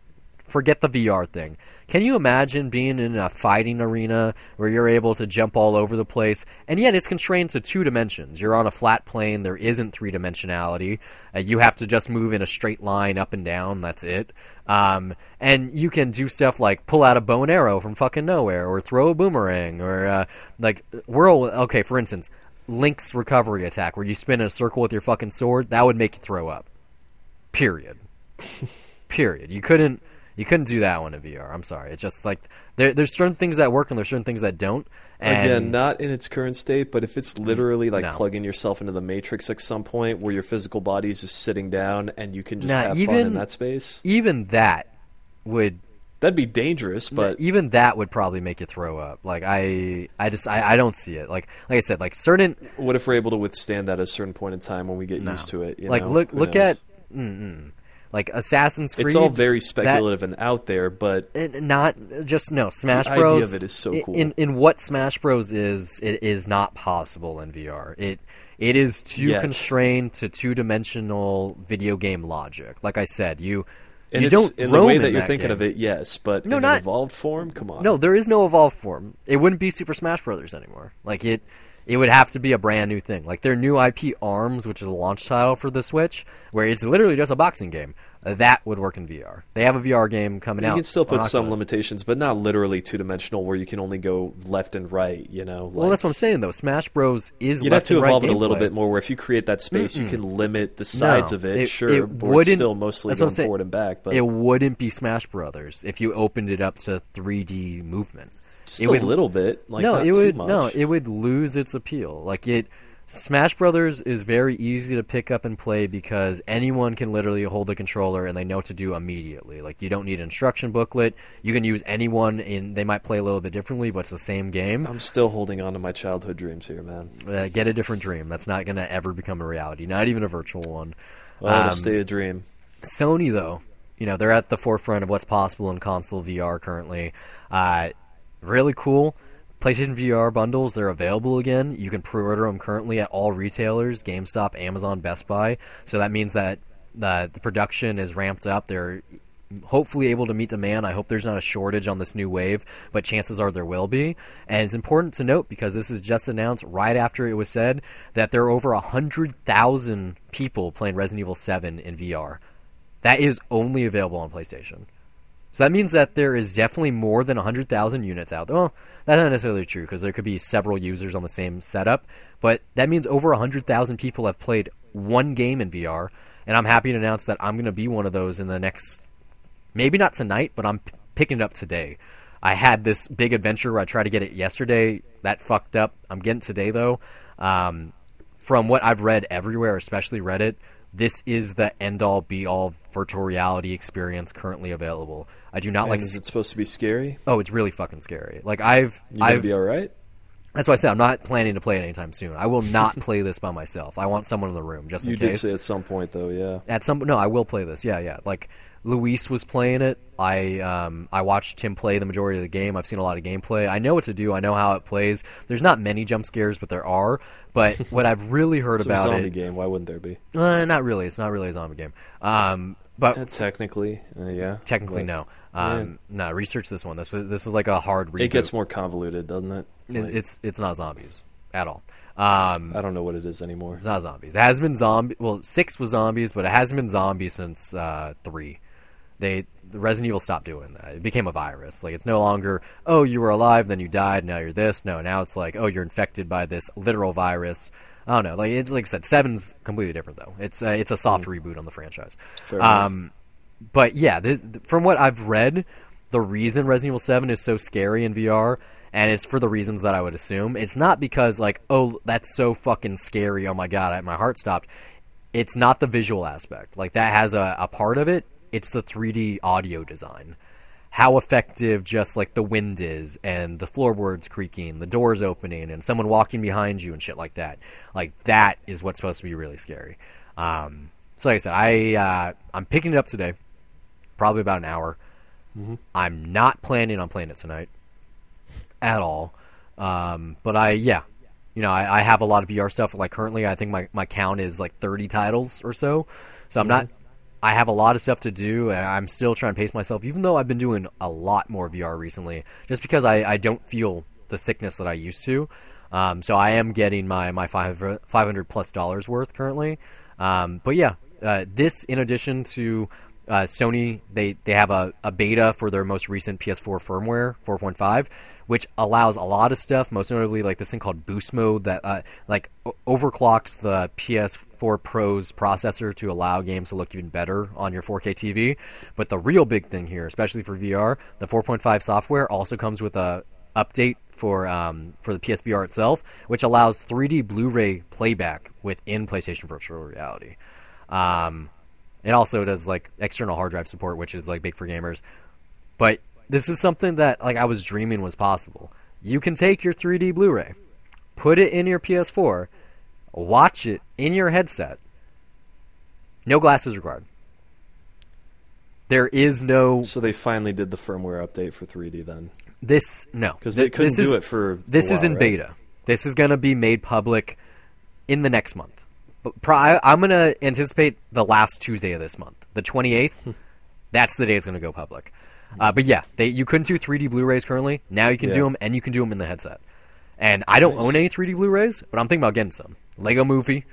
Forget the V R thing. Can you imagine being in a fighting arena where you're able to jump all over the place, and yet it's constrained to two dimensions? You're on a flat plane. There isn't three-dimensionality. Uh, you have to just move in a straight line up and down. That's it. Um, and you can do stuff like pull out a bow and arrow from fucking nowhere or throw a boomerang or, uh, like, whirl... Okay, for instance, Link's recovery attack where you spin in a circle with your fucking sword, that would make you throw up. Period. Period. You couldn't... You couldn't do that one in V R. I'm sorry. It's just like there, there's certain things that work and there's certain things that don't. And again, not in its current state, but if it's literally like no. plugging yourself into the Matrix at some point where your physical body is just sitting down and you can just now, have even, fun in that space. Even that would... That'd be dangerous, but... Even that would probably make you throw up. Like, I I just... I, I don't see it. Like like I said, like certain... What if we're able to withstand that at a certain point in time when we get no. used to it? You like, know? look Who look knows? at... Mm-mm. Like Assassin's Creed, it's all very speculative that, and out there, but it, not just no Smash the Bros. The idea of it is so cool. In in what Smash Bros. Is, it is not possible in V R. It it is too Yet. constrained to two dimensional video game logic. Like I said, you and you it's, don't in roam the way that in you're that thinking game. of it. Yes, but no, in not, an evolved form. Come on, no, there is no evolved form. It wouldn't be Super Smash Brothers anymore. Like it. It would have to be a brand new thing. Like their new I P ARMS, which is a launch title for the Switch, where it's literally just a boxing game. That would work in V R. They have a V R game coming you out. You can still put Oculus. some limitations, but not literally two-dimensional where you can only go left and right, you know? Like, well, that's what I'm saying, though. Smash Bros. is left and right. You'd have to evolve right it a little play. bit more where if you create that space, Mm-mm. you can limit the sides no, of it, it sure, it but it's still mostly going forward and back. But it wouldn't be Smash Brothers if you opened it up to three D movement. Just it a would, little bit, like no, not it would, too much. No, it would lose its appeal. Like it, Smash Brothers is very easy to pick up and play because anyone can literally hold the controller and they know what to do immediately. Like you don't need an instruction booklet. You can use anyone, and they might play a little bit differently, but it's the same game. I'm still holding on to my childhood dreams here, man. Uh, get a different dream. That's not going to ever become a reality. Not even a virtual one. Well, it'll um, stay a dream. Sony, though, you know, they're at the forefront of what's possible in console V R currently. Uh, Really cool. PlayStation V R bundles, they're available again. You can pre-order them currently at all retailers, GameStop, Amazon, Best Buy. So that means that uh, the production is ramped up. They're hopefully able to meet demand. I hope there's not a shortage on this new wave, but chances are there will be. And it's important to note, because this is just announced right after it was said, that there are over one hundred thousand people playing Resident Evil seven in V R. That is only available on PlayStation. So that means that there is definitely more than one hundred thousand units out there. Well, that's not necessarily true because there could be several users on the same setup. But that means over one hundred thousand people have played one game in V R. And I'm happy to announce that I'm going to be one of those in the next... Maybe not tonight, but I'm p- picking it up today. I had this big adventure where I tried to get it yesterday. That fucked up. I'm getting it today, though. Um, from what I've read everywhere, especially Reddit... This is the end-all, be-all virtual reality experience currently available. I do not and like... Is it supposed to be scary? Oh, it's really fucking scary. Like, I've... You gonna I've, be all right? That's why I said I'm not planning to play it anytime soon. I will not play this by myself. I want someone in the room, just you in case. You did say at some point, though, yeah. At some... No, I will play this, yeah, yeah. Like, Luis was playing it. I um, I watched him play the majority of the game. I've seen a lot of gameplay. I know what to do. I know how it plays. There's not many jump scares, but there are. But what I've really heard it's about it... It's a zombie it, game. Why wouldn't there be? Uh, not really. It's not really a zombie game. Um, but uh, Technically, uh, yeah. Technically, but, no. Um, no, nah, research this one. This was, this was like a hard reboot. It gets more convoluted, doesn't it? Like, it it's it's not zombies at all. Um, I don't know what it is anymore. It's not zombies. It has been zombie. Well, six was zombies, but it hasn't been zombies since uh, three. They Resident Evil stopped doing that. It became a virus. Like, it's no longer, oh, you were alive, then you died, now you're this. No, now it's like, oh, you're infected by this literal virus. I don't know. Like it's like I said, seven's completely different though. It's uh, it's a soft mm. reboot on the franchise. Fair um, enough. But yeah, this, from what I've read, the reason Resident Evil seven is so scary in V R. And it's for the reasons that I would assume. It's not because, like, oh, that's so fucking scary. Oh, my God, I, my heart stopped. It's not the visual aspect. Like, that has a, a part of it. It's the three D audio design. How effective just, like, the wind is and the floorboards creaking, the doors opening, and someone walking behind you and shit like that. Like, that is what's supposed to be really scary. Um, so, like I said, I, uh, I'm picking it up today. Probably about an hour. Mm-hmm. I'm not planning on playing it tonight. At all. Um, but I, yeah, you know, I, I have a lot of V R stuff. Like currently, I think my, my count is like thirty titles or so. So I'm not, I have a lot of stuff to do, and I'm still trying to pace myself, even though I've been doing a lot more V R recently, just because I, I don't feel the sickness that I used to. Um, so I am getting my, my five hundred plus dollars worth currently. Um, but yeah, uh, this in addition to... Uh, Sony, they, they have a, a beta for their most recent P S four firmware, four point five, which allows a lot of stuff, most notably like this thing called Boost Mode that uh, like o- overclocks the P S four Pro's processor to allow games to look even better on your four K T V. But the real big thing here, especially for V R, the four point five software also comes with a update for um, for the P S V R itself, which allows three D Blu-ray playback within PlayStation Virtual Reality. Um... It also does, like, external hard drive support, which is, like, big for gamers. But this is something that, like, I was dreaming was possible. You can take your three D Blu-ray, put it in your P S four, watch it in your headset. No glasses required. There is no... So they finally did the firmware update for three D then? This, no. Because they couldn't do it for a while, This is in beta. This is going to be made public in the next month. But pro- I'm going to anticipate the last Tuesday of this month, the twenty-eighth. That's the day it's going to go public. Uh, but yeah, they, you couldn't do three D Blu-rays currently. Now you can yeah. do them, and you can do them in the headset. And I don't nice. own any three D Blu-rays, but I'm thinking about getting some. Lego Movie,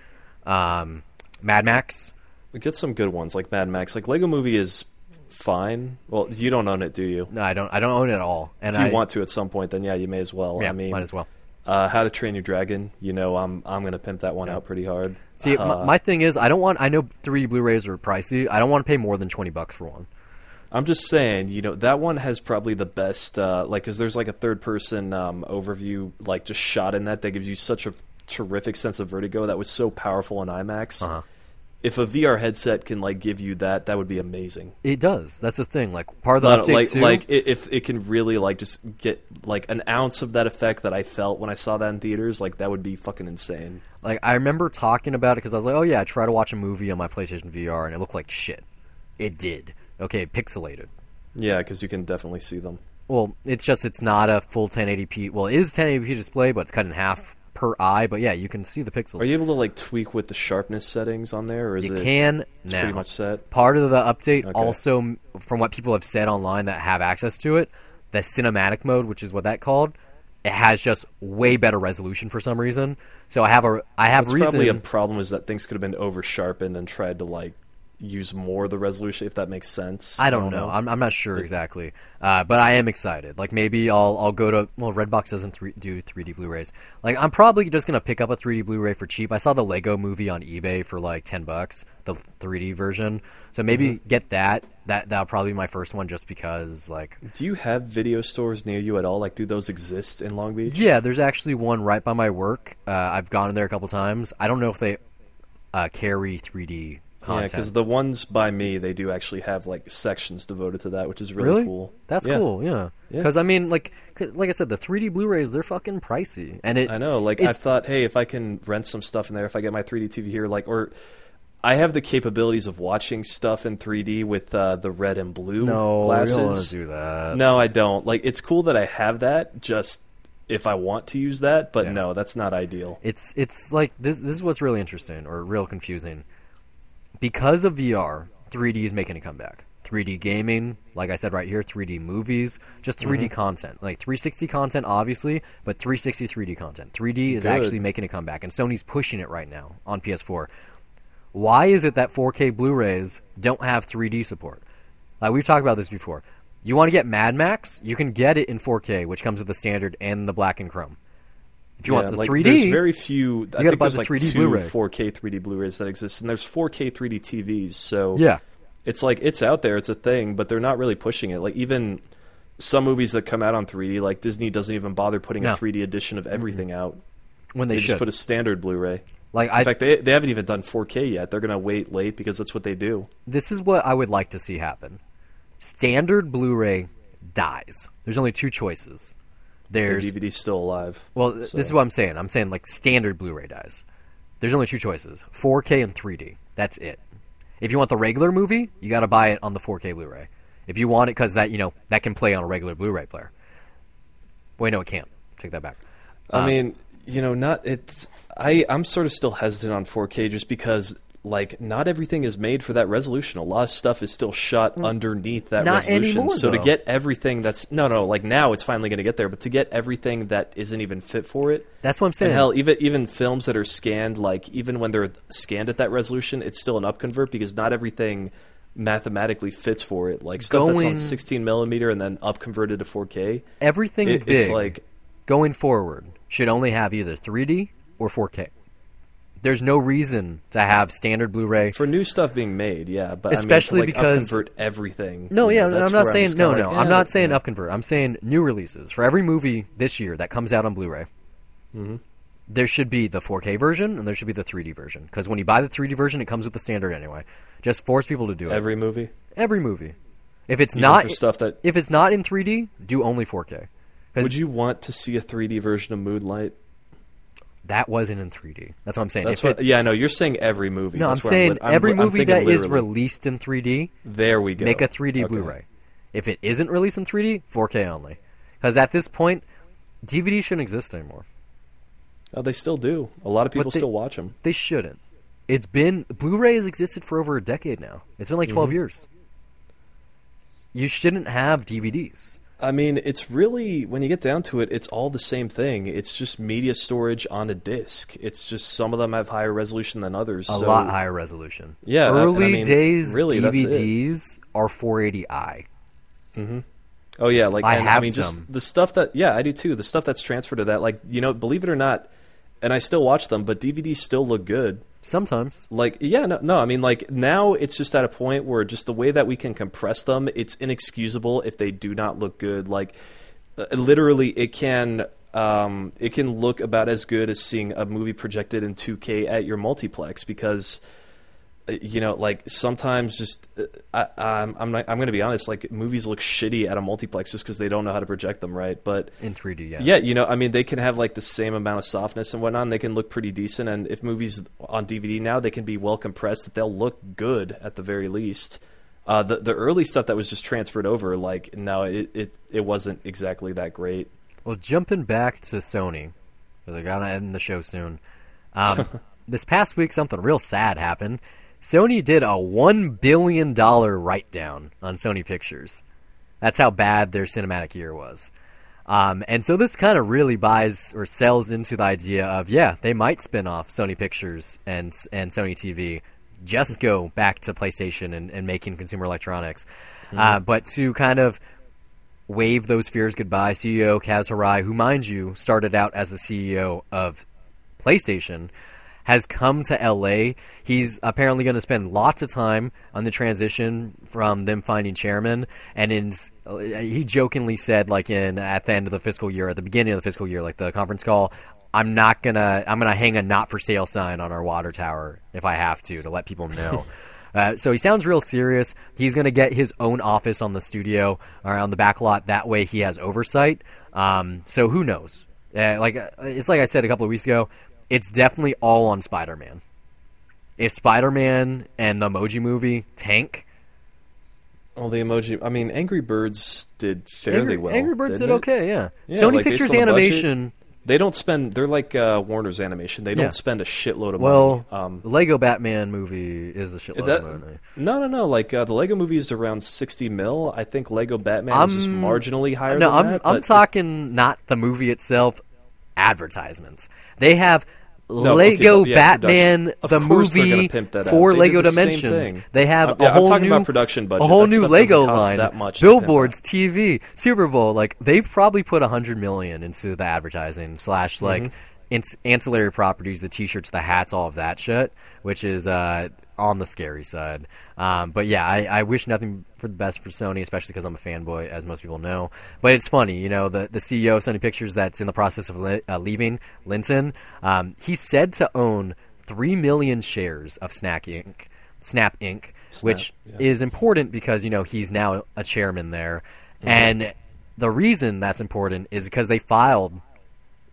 um, Mad Max. We get some good ones like Mad Max. Like Lego Movie is fine. Well, you don't own it, do you? No, I don't. I don't own it at all. And if you I, want to at some point, then yeah, you may as well. Yeah, I mean, might as well. Uh, How to Train Your Dragon, you know, I'm I'm gonna pimp that one yeah. out pretty hard. See, uh, my, my thing is, I don't want. I know three D Blu-rays are pricey. I don't want to pay more than twenty bucks for one. I'm just saying, you know, that one has probably the best, uh, like, because there's like a third-person um, overview, like just shot in that that gives you such a terrific sense of vertigo that was so powerful in IMAX. Uh-huh. If a V R headset can like give you that, that would be amazing. It does. That's the thing. Like part of the no, update like, too. Like if it can really like just get like an ounce of that effect that I felt when I saw that in theaters, like that would be fucking insane. Like I remember talking about it because I was like, oh yeah, I tried to watch a movie on my PlayStation V R and it looked like shit. It did. Okay, pixelated. Yeah, because you can definitely see them. Well, it's just it's not a full ten eighty p. Well, it is ten eighty p display, but it's cut in half per eye, but yeah, you can see the pixels. Are you able to like tweak with the sharpness settings on there, or is you it? You can. It's now. Pretty much set. Part of the update okay. also, from what people have said online that have access to it, the cinematic mode, which is what that called, it has just way better resolution for some reason. So I have a I have That's reason. Probably a problem is that things could have been over sharpened and tried to like use more of the resolution, if that makes sense. I don't, I don't know. know. I'm I'm not sure it, exactly, uh, but I am excited. Like maybe I'll I'll go to well, Redbox doesn't three, do three D Blu-rays. Like I'm probably just gonna pick up a three D Blu-ray for cheap. I saw the Lego Movie on eBay for like ten bucks, the three D version. So maybe mm-hmm. get that. That that'll probably be my first one, just because like. Do you have video stores near you at all? Like, do those exist in Long Beach? Yeah, there's actually one right by my work. Uh, I've gone in there a couple times. I don't know if they uh, carry three D. Content. Yeah, because the ones by me, they do actually have like sections devoted to that, which is really, really? cool. That's yeah. cool, yeah. Because yeah. I mean, like, like I said, the three D Blu-rays, they're fucking pricey, and it. I know, like I thought, hey, if I can rent some stuff in there, if I get my three D T V here, like, or I have the capabilities of watching stuff in three D with uh, the red and blue no, glasses. No, I don't want to do that. No, I don't. Like, it's cool that I have that, just if I want to use that, but yeah. no, that's not ideal. It's it's like, this This is what's really interesting, or real confusing. Because of V R, three D is making a comeback. three D gaming, like I said right here, three D movies, just three D mm-hmm. content. Like three sixty content, obviously, but three sixty three D content. three D is Good. actually making a comeback, and Sony's pushing it right now on P S four. Why is it that four K Blu-rays don't have three D support? Like, we've talked about this before. You want to get Mad Max? You can get it in four K, which comes with the standard and the black and chrome. If you yeah, want the like, three D, there's very few. I think there's the like two Blu-ray. four K three D Blu-rays that exist, and there's four K three D T Vs. So yeah. It's like, it's out there, it's a thing, but they're not really pushing it. Like, even some movies that come out on three D, like Disney doesn't even bother putting no. a three D edition of everything mm-hmm. out. When they, they just put a standard Blu-ray. Like, in I, fact, they they haven't even done four K yet. They're going to wait late because that's what they do. This is what I would like to see happen. Standard Blu-ray dies. There's only two choices. There's the D V D's still alive. Well, so. This is what I'm saying. I'm saying, like, standard Blu-ray dies. There's only two choices, four K and three D. That's it. If you want the regular movie, you got to buy it on the four K Blu-ray. If you want it, because that, you know, that can play on a regular Blu-ray player. Wait, no, it can't. Take that back. I um, mean, you know, not it's. I I'm sort of still hesitant on four K just because, like, not everything is made for that resolution. A lot of stuff is still shot mm, underneath that not resolution. Anymore, so though. to get everything that's no, no, like now it's finally going to get there. But to get everything that isn't even fit for it, that's what I'm saying. And hell, even even films that are scanned, like even when they're scanned at that resolution, it's still an upconvert because not everything mathematically fits for it. Like stuff going, that's on sixteen millimeter and then upconverted to four K. Everything it, big it's like going forward should only have either three D or four K. There's no reason to have standard Blu-ray for new stuff being made, yeah. But especially I mean, to, like, because upconvert everything. No, yeah, you know, I'm not saying I'm no, no. Like, yeah, I'm not saying yeah. upconvert. I'm saying new releases for every movie this year that comes out on Blu-ray. Mm-hmm. There should be the four K version and there should be the three D version, because when you buy the three D version, it comes with the standard anyway. Just force people to do it. Every movie. Every movie. If it's Even not stuff that if it's not in three D, do only four K. Would you want to see a three D version of Moonlight? That wasn't in three D. That's what I'm saying. That's what, it, yeah, no, you're saying every movie. No, That's I'm saying I'm, I'm, every I'm, movie I'm that literally. is released in three D, there we go. Make a three D okay. Blu-ray. If it isn't released in three D, four K only. Because at this point, D V D shouldn't exist anymore. No, they still do. A lot of people they, still watch them. They shouldn't. It's been... Blu-ray has existed for over a decade now. It's been like twelve mm-hmm. years. You shouldn't have D V Ds. I mean, it's really, when you get down to it, it's all the same thing. It's just media storage on a disc. It's just some of them have higher resolution than others. A so. lot higher resolution. Yeah. Early I mean, days really, D V Ds are four eighty i. Mm-hmm. Oh, yeah. Like, I and, have I mean, some. Just the stuff that, yeah, I do too. The stuff that's transferred to that, like, you know, believe it or not, and I still watch them, but D V Ds still look good. Sometimes. Like, yeah, no, no, I mean, like, now it's just at a point where just the way that we can compress them, it's inexcusable if they do not look good. Like, literally, it can um, it can look about as good as seeing a movie projected in two K at your multiplex because, you know, like, sometimes just, I, I'm I'm, I'm going to be honest, like, movies look shitty at a multiplex just because they don't know how to project them, right? But in three D, yeah. Yeah, you know, I mean, they can have, like, the same amount of softness and whatnot, and they can look pretty decent, and if movies on D V D now, they can be well compressed, that they'll look good at the very least. Uh, the, the early stuff that was just transferred over, like, no, it, it, it wasn't exactly that great. Well, jumping back to Sony, because I got to end the show soon. Um, this past week, something real sad happened. Sony did a one billion dollars write-down on Sony Pictures. That's how bad their cinematic year was. Um, and so this kind of really buys or sells into the idea of, yeah, they might spin off Sony Pictures and and Sony T V, just go back to PlayStation and, and making consumer electronics. Mm-hmm. Uh, but to kind of wave those fears goodbye, C E O Kaz Hirai, who, mind you, started out as the C E O of PlayStation, has come to L A. He's apparently going to spend lots of time on the transition from them finding chairman. And in, he jokingly said, like, in at the end of the fiscal year, at the beginning of the fiscal year, like the conference call, I'm not gonna, I'm gonna hang a not for sale sign on our water tower if I have to to let people know. uh, so he sounds real serious. He's going to get his own office on the studio or on the back lot. That way, he has oversight. Um, so who knows? Uh, like it's like I said a couple of weeks ago. It's definitely all on Spider-Man. if Spider-Man and the Emoji Movie tank... Oh, the Emoji... I mean, Angry Birds did fairly Angry, well. Angry Birds did it? okay, yeah. yeah Sony like Pictures Animation... They don't spend... They're like uh, Warner's Animation. They don't yeah. spend a shitload of well, money. Well, um, the Lego Batman movie is a shitload that, of money. No, no, no. Like, uh, the Lego movie is around sixty mil. I think Lego Batman I'm, is just marginally higher no, than I'm, that. No, I'm talking not the movie itself, advertisements. They have no, Lego okay, yeah, Batman, the movie for Lego Dimensions. They have uh, yeah, a whole I'm talking new, about production budget. A whole that new Lego line. That much billboards, T V, Super Bowl. Like, they've probably put one hundred million dollars into the advertising slash, like, mm-hmm. ins- ancillary properties, the T-shirts, the hats, all of that shit, which is uh, on the scary side. Um, but, yeah, I, I wish nothing for the best for Sony, especially because I'm a fanboy, as most people know. But it's funny, you know, the, the C E O of Sony Pictures that's in the process of li- uh, leaving, Linton, um, he's said to own three million shares of Snack Incorporated, Snap Incorporated, Snap, which yeah. is important because, you know, he's now a chairman there. Mm-hmm. And the reason that's important is because they filed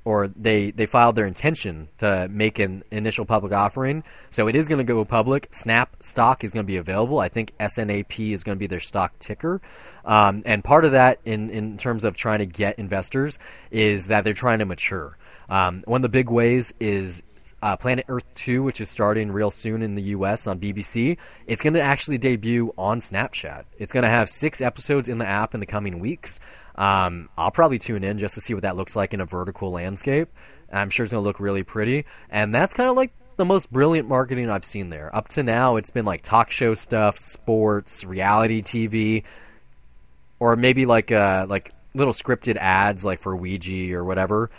or they, they filed their intention to make an initial public offering. So it is going to go public. Snap stock is going to be available. I think S N A P is going to be their stock ticker. Um, and part of that in, in terms of trying to get investors is that they're trying to mature. Um, one of the big ways is uh, Planet Earth two, which is starting real soon in the U S on B B C. It's going to actually debut on Snapchat. It's going to have six episodes in the app in the coming weeks. Um, I'll probably tune in just to see what that looks like in a vertical landscape. I'm sure it's going to look really pretty. And that's kind of like the most brilliant marketing I've seen there. Up to now, it's been like talk show stuff, sports, reality T V, or maybe like uh, like little scripted ads like for Ouija or whatever.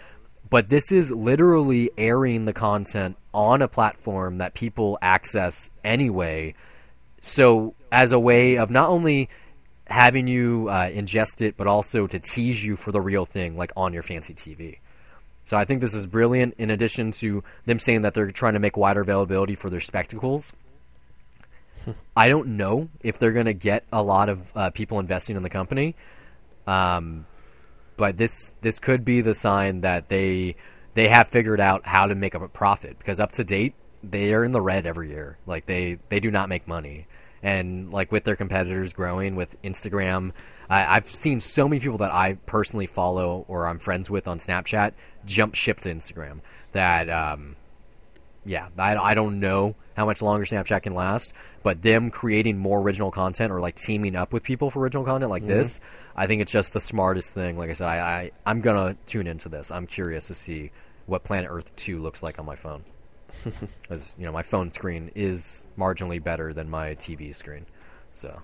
But this is literally airing the content on a platform that people access anyway. So as a way of not only having you uh, ingest it, but also to tease you for the real thing, like on your fancy T V. So I think this is brilliant, in addition to them saying that they're trying to make wider availability for their spectacles. I don't know if they're going to get a lot of uh, people investing in the company, um, but this this could be the sign that they they have figured out how to make up a profit, because up to date, they are in the red every year. Like, they, they do not make money. And, like, with their competitors growing, with Instagram, I, I've seen so many people that I personally follow or I'm friends with on Snapchat jump ship to Instagram. That, um, yeah, I, I don't know how much longer Snapchat can last, but them creating more original content or, like, teaming up with people for original content like mm-hmm. this, I think it's just the smartest thing. Like I said, I, I, I'm going to tune into this. I'm curious to see what Planet Earth two looks like on my phone. Because you know, my phone screen is marginally better than my T V screen, so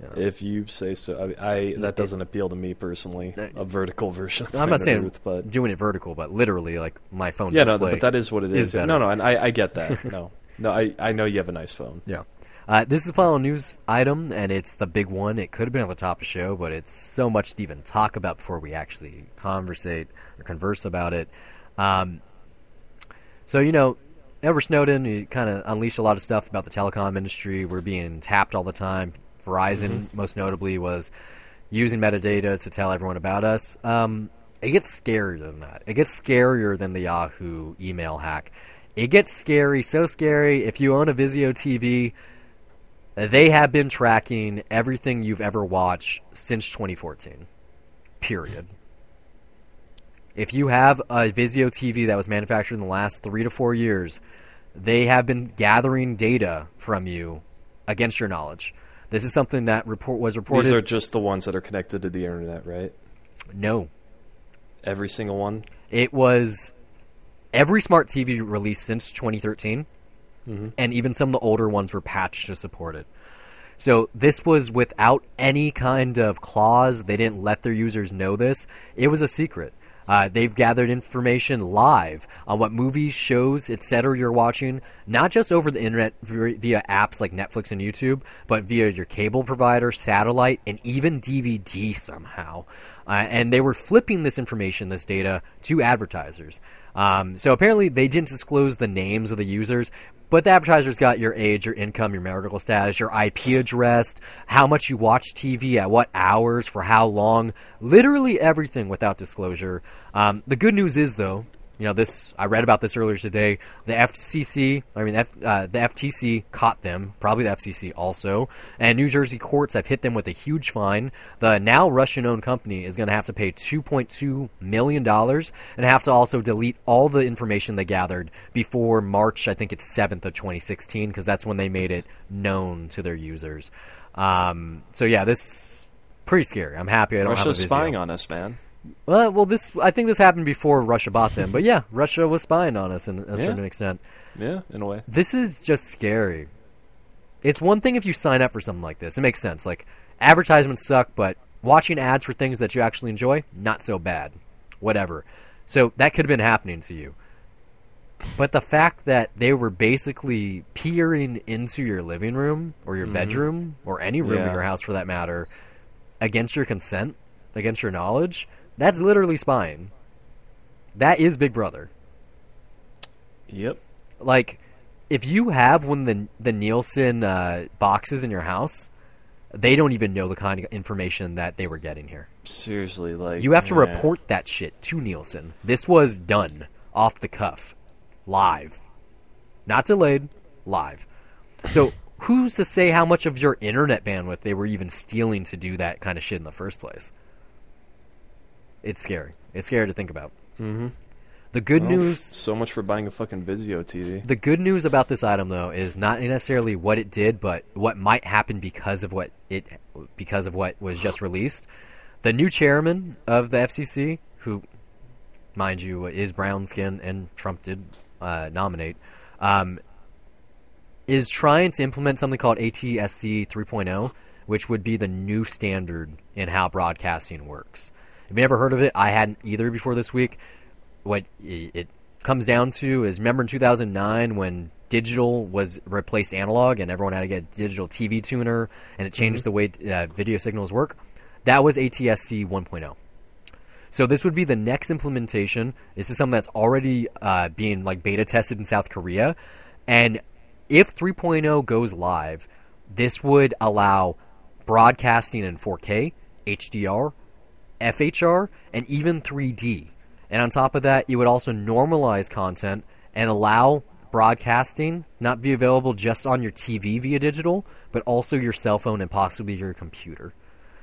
you know. If you say so. I, I that doesn't it, appeal to me personally. That, a vertical version. Of I'm not saying Earth, but doing it vertical, but literally, like my phone. Yeah, no, but that is what it is. is no, no, and I, I get that. no, no, I, I know you have a nice phone. Yeah, uh, this is the final news item, and it's the big one. It could have been on the top of the show, but it's so much to even talk about before we actually conversate or converse about it. Um, so you know. Edward Snowden, he kind of unleashed a lot of stuff about the telecom industry. We're being tapped all the time. Verizon, mm-hmm. most notably, was using metadata to tell everyone about us. Um, it gets scarier than that. It gets scarier than the Yahoo email hack. It gets scary, so scary. If you own a Vizio T V, they have been tracking everything you've ever watched since twenty fourteen. Period. If you have a Vizio T V that was manufactured in the last three to four years, they have been gathering data from you against your knowledge. This is something that report was reported. These are just the ones that are connected to the internet, right? No. Every single one? It was every smart T V released since twenty thirteen, mm-hmm. and even some of the older ones were patched to support it. So this was without any kind of clause. They didn't let their users know this. It was a secret. Uh, they've gathered information live on what movies, shows, et cetera you're watching, not just over the internet via apps like Netflix and YouTube, but via your cable provider, satellite, and even D V D somehow. Uh, and they were flipping this information, this data, to advertisers. Um, so apparently they didn't disclose the names of the users, but the advertisers got your age, your income, your marital status, your I P address, how much you watch T V, at what hours, for how long, literally everything without disclosure. Um, the good news is, though, You know, this, I read about this earlier today. The F C C, I mean, F, uh, the F T C caught them, probably the F C C also, and New Jersey courts have hit them with a huge fine. The now Russian-owned company is going to have to pay two point two million dollars and have to also delete all the information they gathered before March, I think it's seventh of twenty sixteen, because that's when they made it known to their users. Um, so, yeah, this is pretty scary. I'm happy I don't Russia's have a Russia's spying on us, man. Well, well, this I think this happened before Russia bought them, but yeah, Russia was spying on us in a yeah. certain extent. Yeah, in a way. This is just scary. It's one thing if you sign up for something like this. It makes sense. Like, advertisements suck, but watching ads for things that you actually enjoy, not so bad. Whatever. So that could have been happening to you. But the fact that they were basically peering into your living room or your mm-hmm. bedroom or any room yeah. in your house for that matter against your consent, against your knowledge... That's literally spying. That is Big Brother. Yep. Like, if you have one of the, the Nielsen uh, boxes in your house, they don't even know the kind of information that they were getting here. Seriously, like... You have to man. report that shit to Nielsen. This was done. Off the cuff. Live. Not delayed. Live. So, who's to say how much of your internet bandwidth they were even stealing to do that kind of shit in the first place? It's scary. It's scary to think about. Mm-hmm. The good well, news... So much for buying a fucking Vizio T V. The good news about this item, though, is not necessarily what it did, but what might happen because of what it, because of what was just released. The new chairman of the F C C, who, mind you, is brown-skinned and Trump did uh, nominate, um, is trying to implement something called A T S C three point oh, which would be the new standard in how broadcasting works. If you never heard of it, I hadn't either before this week. What it comes down to is, remember in two thousand nine when digital was replaced analog and everyone had to get a digital T V tuner and it changed mm-hmm. the way uh, video signals work? That was A T S C one point oh. So this would be the next implementation. This is something that's already uh, being like beta tested in South Korea. And if three point oh goes live, this would allow broadcasting in four K, H D R, F H R, and even three D. And on top of that, it would also normalize content and allow broadcasting not be available just on your T V via digital, but also your cell phone and possibly your computer.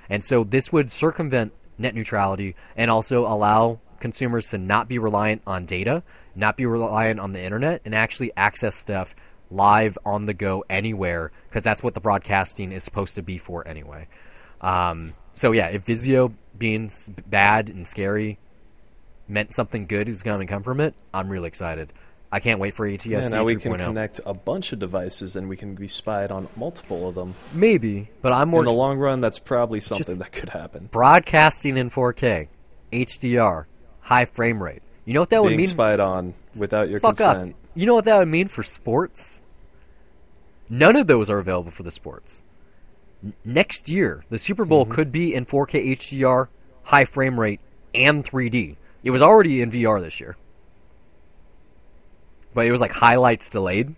And so this would circumvent net neutrality and also allow consumers to not be reliant on data, not be reliant on the internet, and actually access stuff live, on the go, anywhere, because that's what the broadcasting is supposed to be for anyway. Um, so yeah, if Vizio being bad and scary meant something good is going to come from it, I'm really excited. I can't wait for A T S C three point oh. Yeah, now we can connect a bunch of devices and we can be spied on multiple of them. Maybe, but I'm more... In the ex- long run, that's probably something that could happen. Broadcasting in four K, H D R, high frame rate. You know what that Being would mean? Being spied on without your Fuck consent. Up. You know what that would mean for sports? None of those are available for the sports. Next year, the Super Bowl mm-hmm. could be in four K H D R, high frame rate, and three D. It was already in V R this year. But it was like highlights delayed.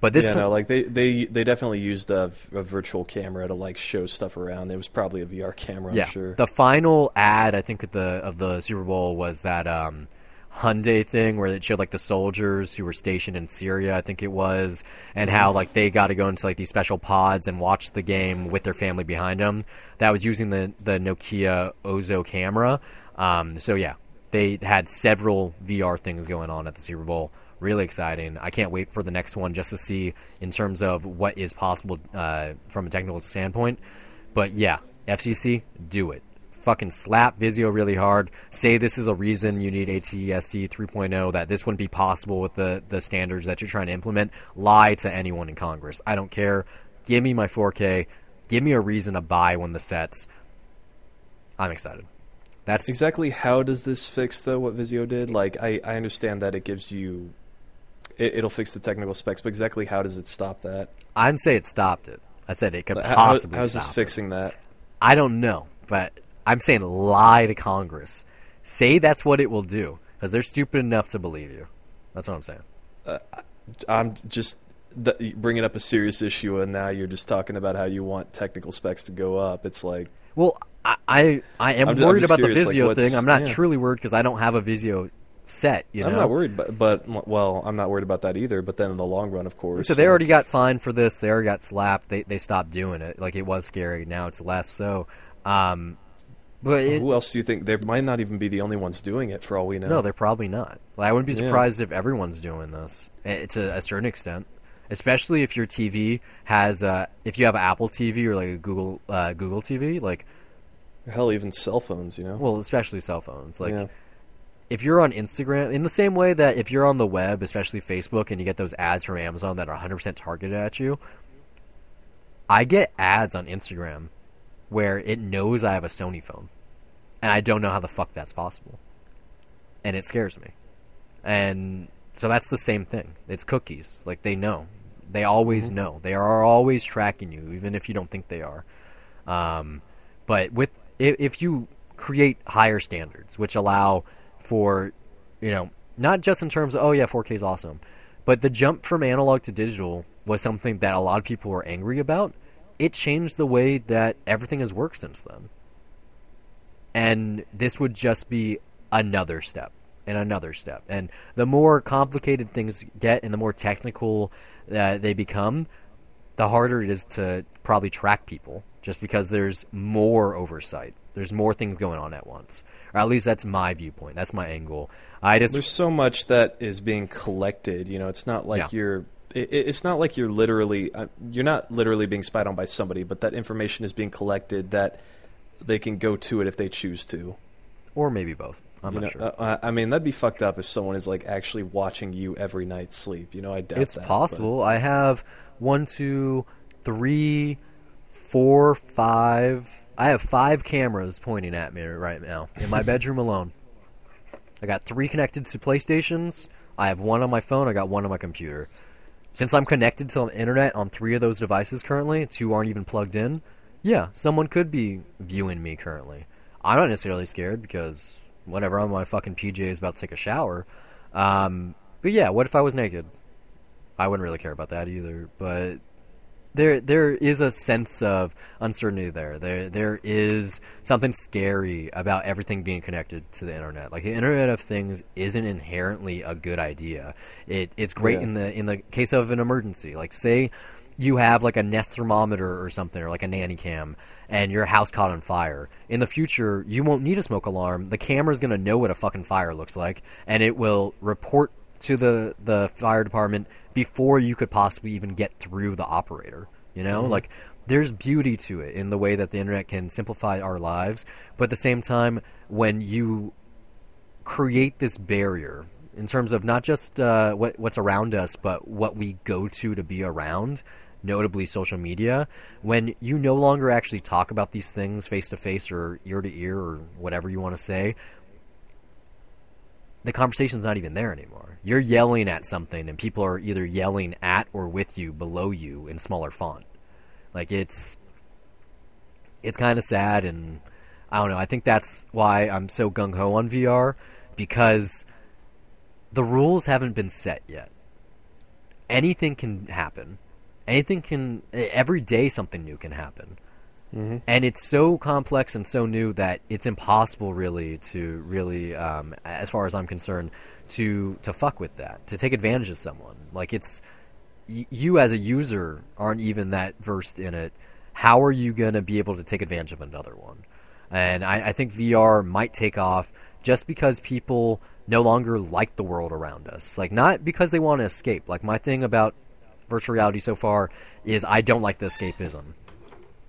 But this yeah, time... No, like they, they, they definitely used a, a virtual camera to like show stuff around. It was probably a V R camera, yeah. I'm sure. The final ad, I think, at the, of the Super Bowl was that um, Hyundai thing where it showed like the soldiers who were stationed in Syria, I think it was, and how like they got to go into like these special pods and watch the game with their family behind them. That was using the the Nokia Ozo camera. Um, so yeah, they had several V R things going on at the Super Bowl. Really exciting. I can't wait for the next one just to see in terms of what is possible uh, from a technical standpoint. But yeah, F C C, do it. Fucking slap Vizio really hard. Say this is a reason you need A T S C three point oh, that this wouldn't be possible with the, the standards that you're trying to implement. Lie to anyone in Congress. I don't care. Give me my four K. Give me a reason to buy one of the sets. I'm excited. That's exactly how does this fix, though, what Vizio did? Like, I, I understand that it gives you... It, it'll fix the technical specs, but exactly how does it stop that? I didn't say it stopped it. I said it could how, possibly how, how's stop How's this fixing it. That? I don't know, but... I'm saying lie to Congress. Say that's what it will do, because they're stupid enough to believe you. That's what I'm saying. Uh, I'm just th- bringing up a serious issue, and now you're just talking about how you want technical specs to go up. It's like... Well, I I, I am I'm, worried I'm about curious, the Vizio like, thing. I'm not yeah. truly worried, because I don't have a Vizio set, you know? I'm not worried, but, but well, I'm not worried about that either, but then in the long run, of course. So they already got fined for this. They already got slapped. They they stopped doing it. Like, it was scary. Now it's less so. Um, but it, who else do you think? They might not even be the only ones doing it, for all we know. No, they're probably not. Like, I wouldn't be surprised yeah. if everyone's doing this, to a certain extent. Especially if your T V has, uh, if you have Apple T V or like a Google uh, Google T V, like hell, even cell phones, you know. Well, especially cell phones. Like, yeah. if you're on Instagram, in the same way that if you're on the web, especially Facebook, and you get those ads from Amazon that are one hundred percent targeted at you, I get ads on Instagram where it knows I have a Sony phone, and I don't know how the fuck that's possible, and it scares me, and so that's the same thing. It's cookies. Like, they know. They always know. They are always tracking you, even if you don't think they are. Um, but with if you create higher standards, which allow for, you know, not just in terms of, oh, yeah, four K is awesome, but the jump from analog to digital was something that a lot of people were angry about. It changed the way that everything has worked since then. And this would just be another step. And another step. And the more complicated things get and the more technical uh, they become, the harder it is to probably track people, just because there's more oversight. There's more things going on at once. Or at least that's my viewpoint. That's my angle. I just There's so much that is being collected. You know, it's not like yeah. you're it, it's not like you're literally you're not literally being spied on by somebody, but that information is being collected that they can go to it if they choose to. Or maybe both. I'm you not know, sure. Uh, I mean, that'd be fucked up if someone is like actually watching you every night sleep. You know, I doubt it's that. It's possible. But I have one, two, three, four, five. I have five cameras pointing at me right now in my bedroom alone. I got three connected to PlayStations. I have one on my phone. I got one on my computer. Since I'm connected to the internet on three of those devices currently, two aren't even plugged in. Yeah, someone could be viewing me currently. I'm not necessarily scared because whatever, I'm on my fucking P Js about to take a shower. Um, but yeah, what if I was naked? I wouldn't really care about that either. But there there is a sense of uncertainty there. There there is something scary about everything being connected to the internet. Like, the Internet of Things isn't inherently a good idea. It it's great yeah. in the in the case of an emergency. Like, say you have like a Nest thermometer or something, or like a nanny cam, and your house caught on fire. In the future, you won't need a smoke alarm. The camera's going to know what a fucking fire looks like, and it will report to the, the fire department before you could possibly even get through the operator. You know, mm-hmm. like, there's beauty to it in the way that the internet can simplify our lives. But at the same time, when you create this barrier in terms of not just uh, what, what's around us, but what we go to to be around, notably social media, when you no longer actually talk about these things face-to-face or ear-to-ear or whatever you want to say, the conversation's not even there anymore. You're yelling at something, and people are either yelling at or with you, below you, in smaller font. Like, it's it's kind of sad, and I don't know. I think that's why I'm so gung-ho on V R, because the rules haven't been set yet. Anything can happen. Anything can... Every day something new can happen. Mm-hmm. And it's so complex and so new that it's impossible, really, to really, um, as far as I'm concerned, to to fuck with that, to take advantage of someone. Like, it's... Y- you as a user aren't even that versed in it. How are you going to be able to take advantage of another one? And I, I think V R might take off just because people no longer like the world around us. Like, not because they want to escape. Like, my thing about virtual reality so far is I don't like the escapism.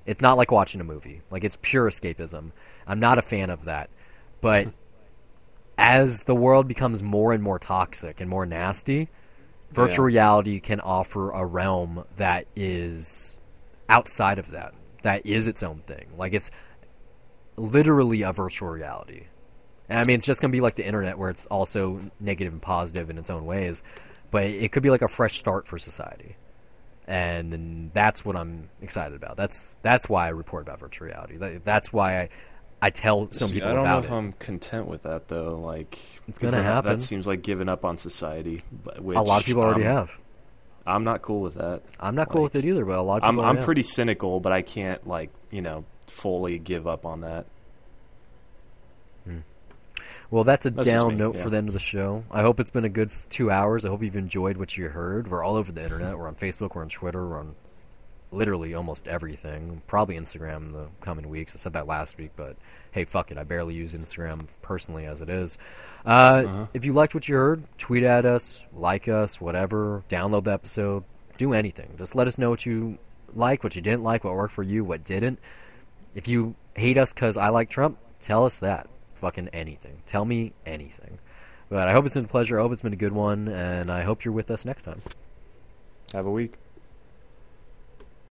It's not like watching a movie. Like, it's pure escapism. I'm not a fan of that. But as the world becomes more and more toxic and more nasty, virtual yeah. reality can offer a realm that is outside of that. That is its own thing. Like, it's literally a virtual reality. And I mean, it's just going to be like the internet, where it's also negative and positive in its own ways. But it could be like a fresh start for society. And, and that's what I'm excited about. That's that's why I report about virtual reality. That, that's why I, I tell some See, people about it. I don't know if it. I'm content with that, though. Like, it's going to happen. That seems like giving up on society. Which a lot of people already I'm, have. I'm not cool with that. I'm not like, cool with it either, but a lot of people I'm, already I'm have. pretty cynical, but I can't, like, you know, fully give up on that. Hmm. Well, that's a that's down note yeah. for the end of the show. I hope it's been a good two hours. I hope you've enjoyed what you heard. We're all over the internet. We're on Facebook. We're on Twitter. We're on literally almost everything. Probably Instagram in the coming weeks. I said that last week, but hey, fuck it. I barely use Instagram personally as it is. Uh, uh-huh. If you liked what you heard, tweet at us, like us, whatever. Download the episode. Do anything. Just let us know what you like, what you didn't like, what worked for you, what didn't. If you hate us because I like Trump, tell us that. Fucking anything. Tell me anything. But I hope it's been a pleasure. I hope it's been a good one, and I hope you're with us next time. Have a week.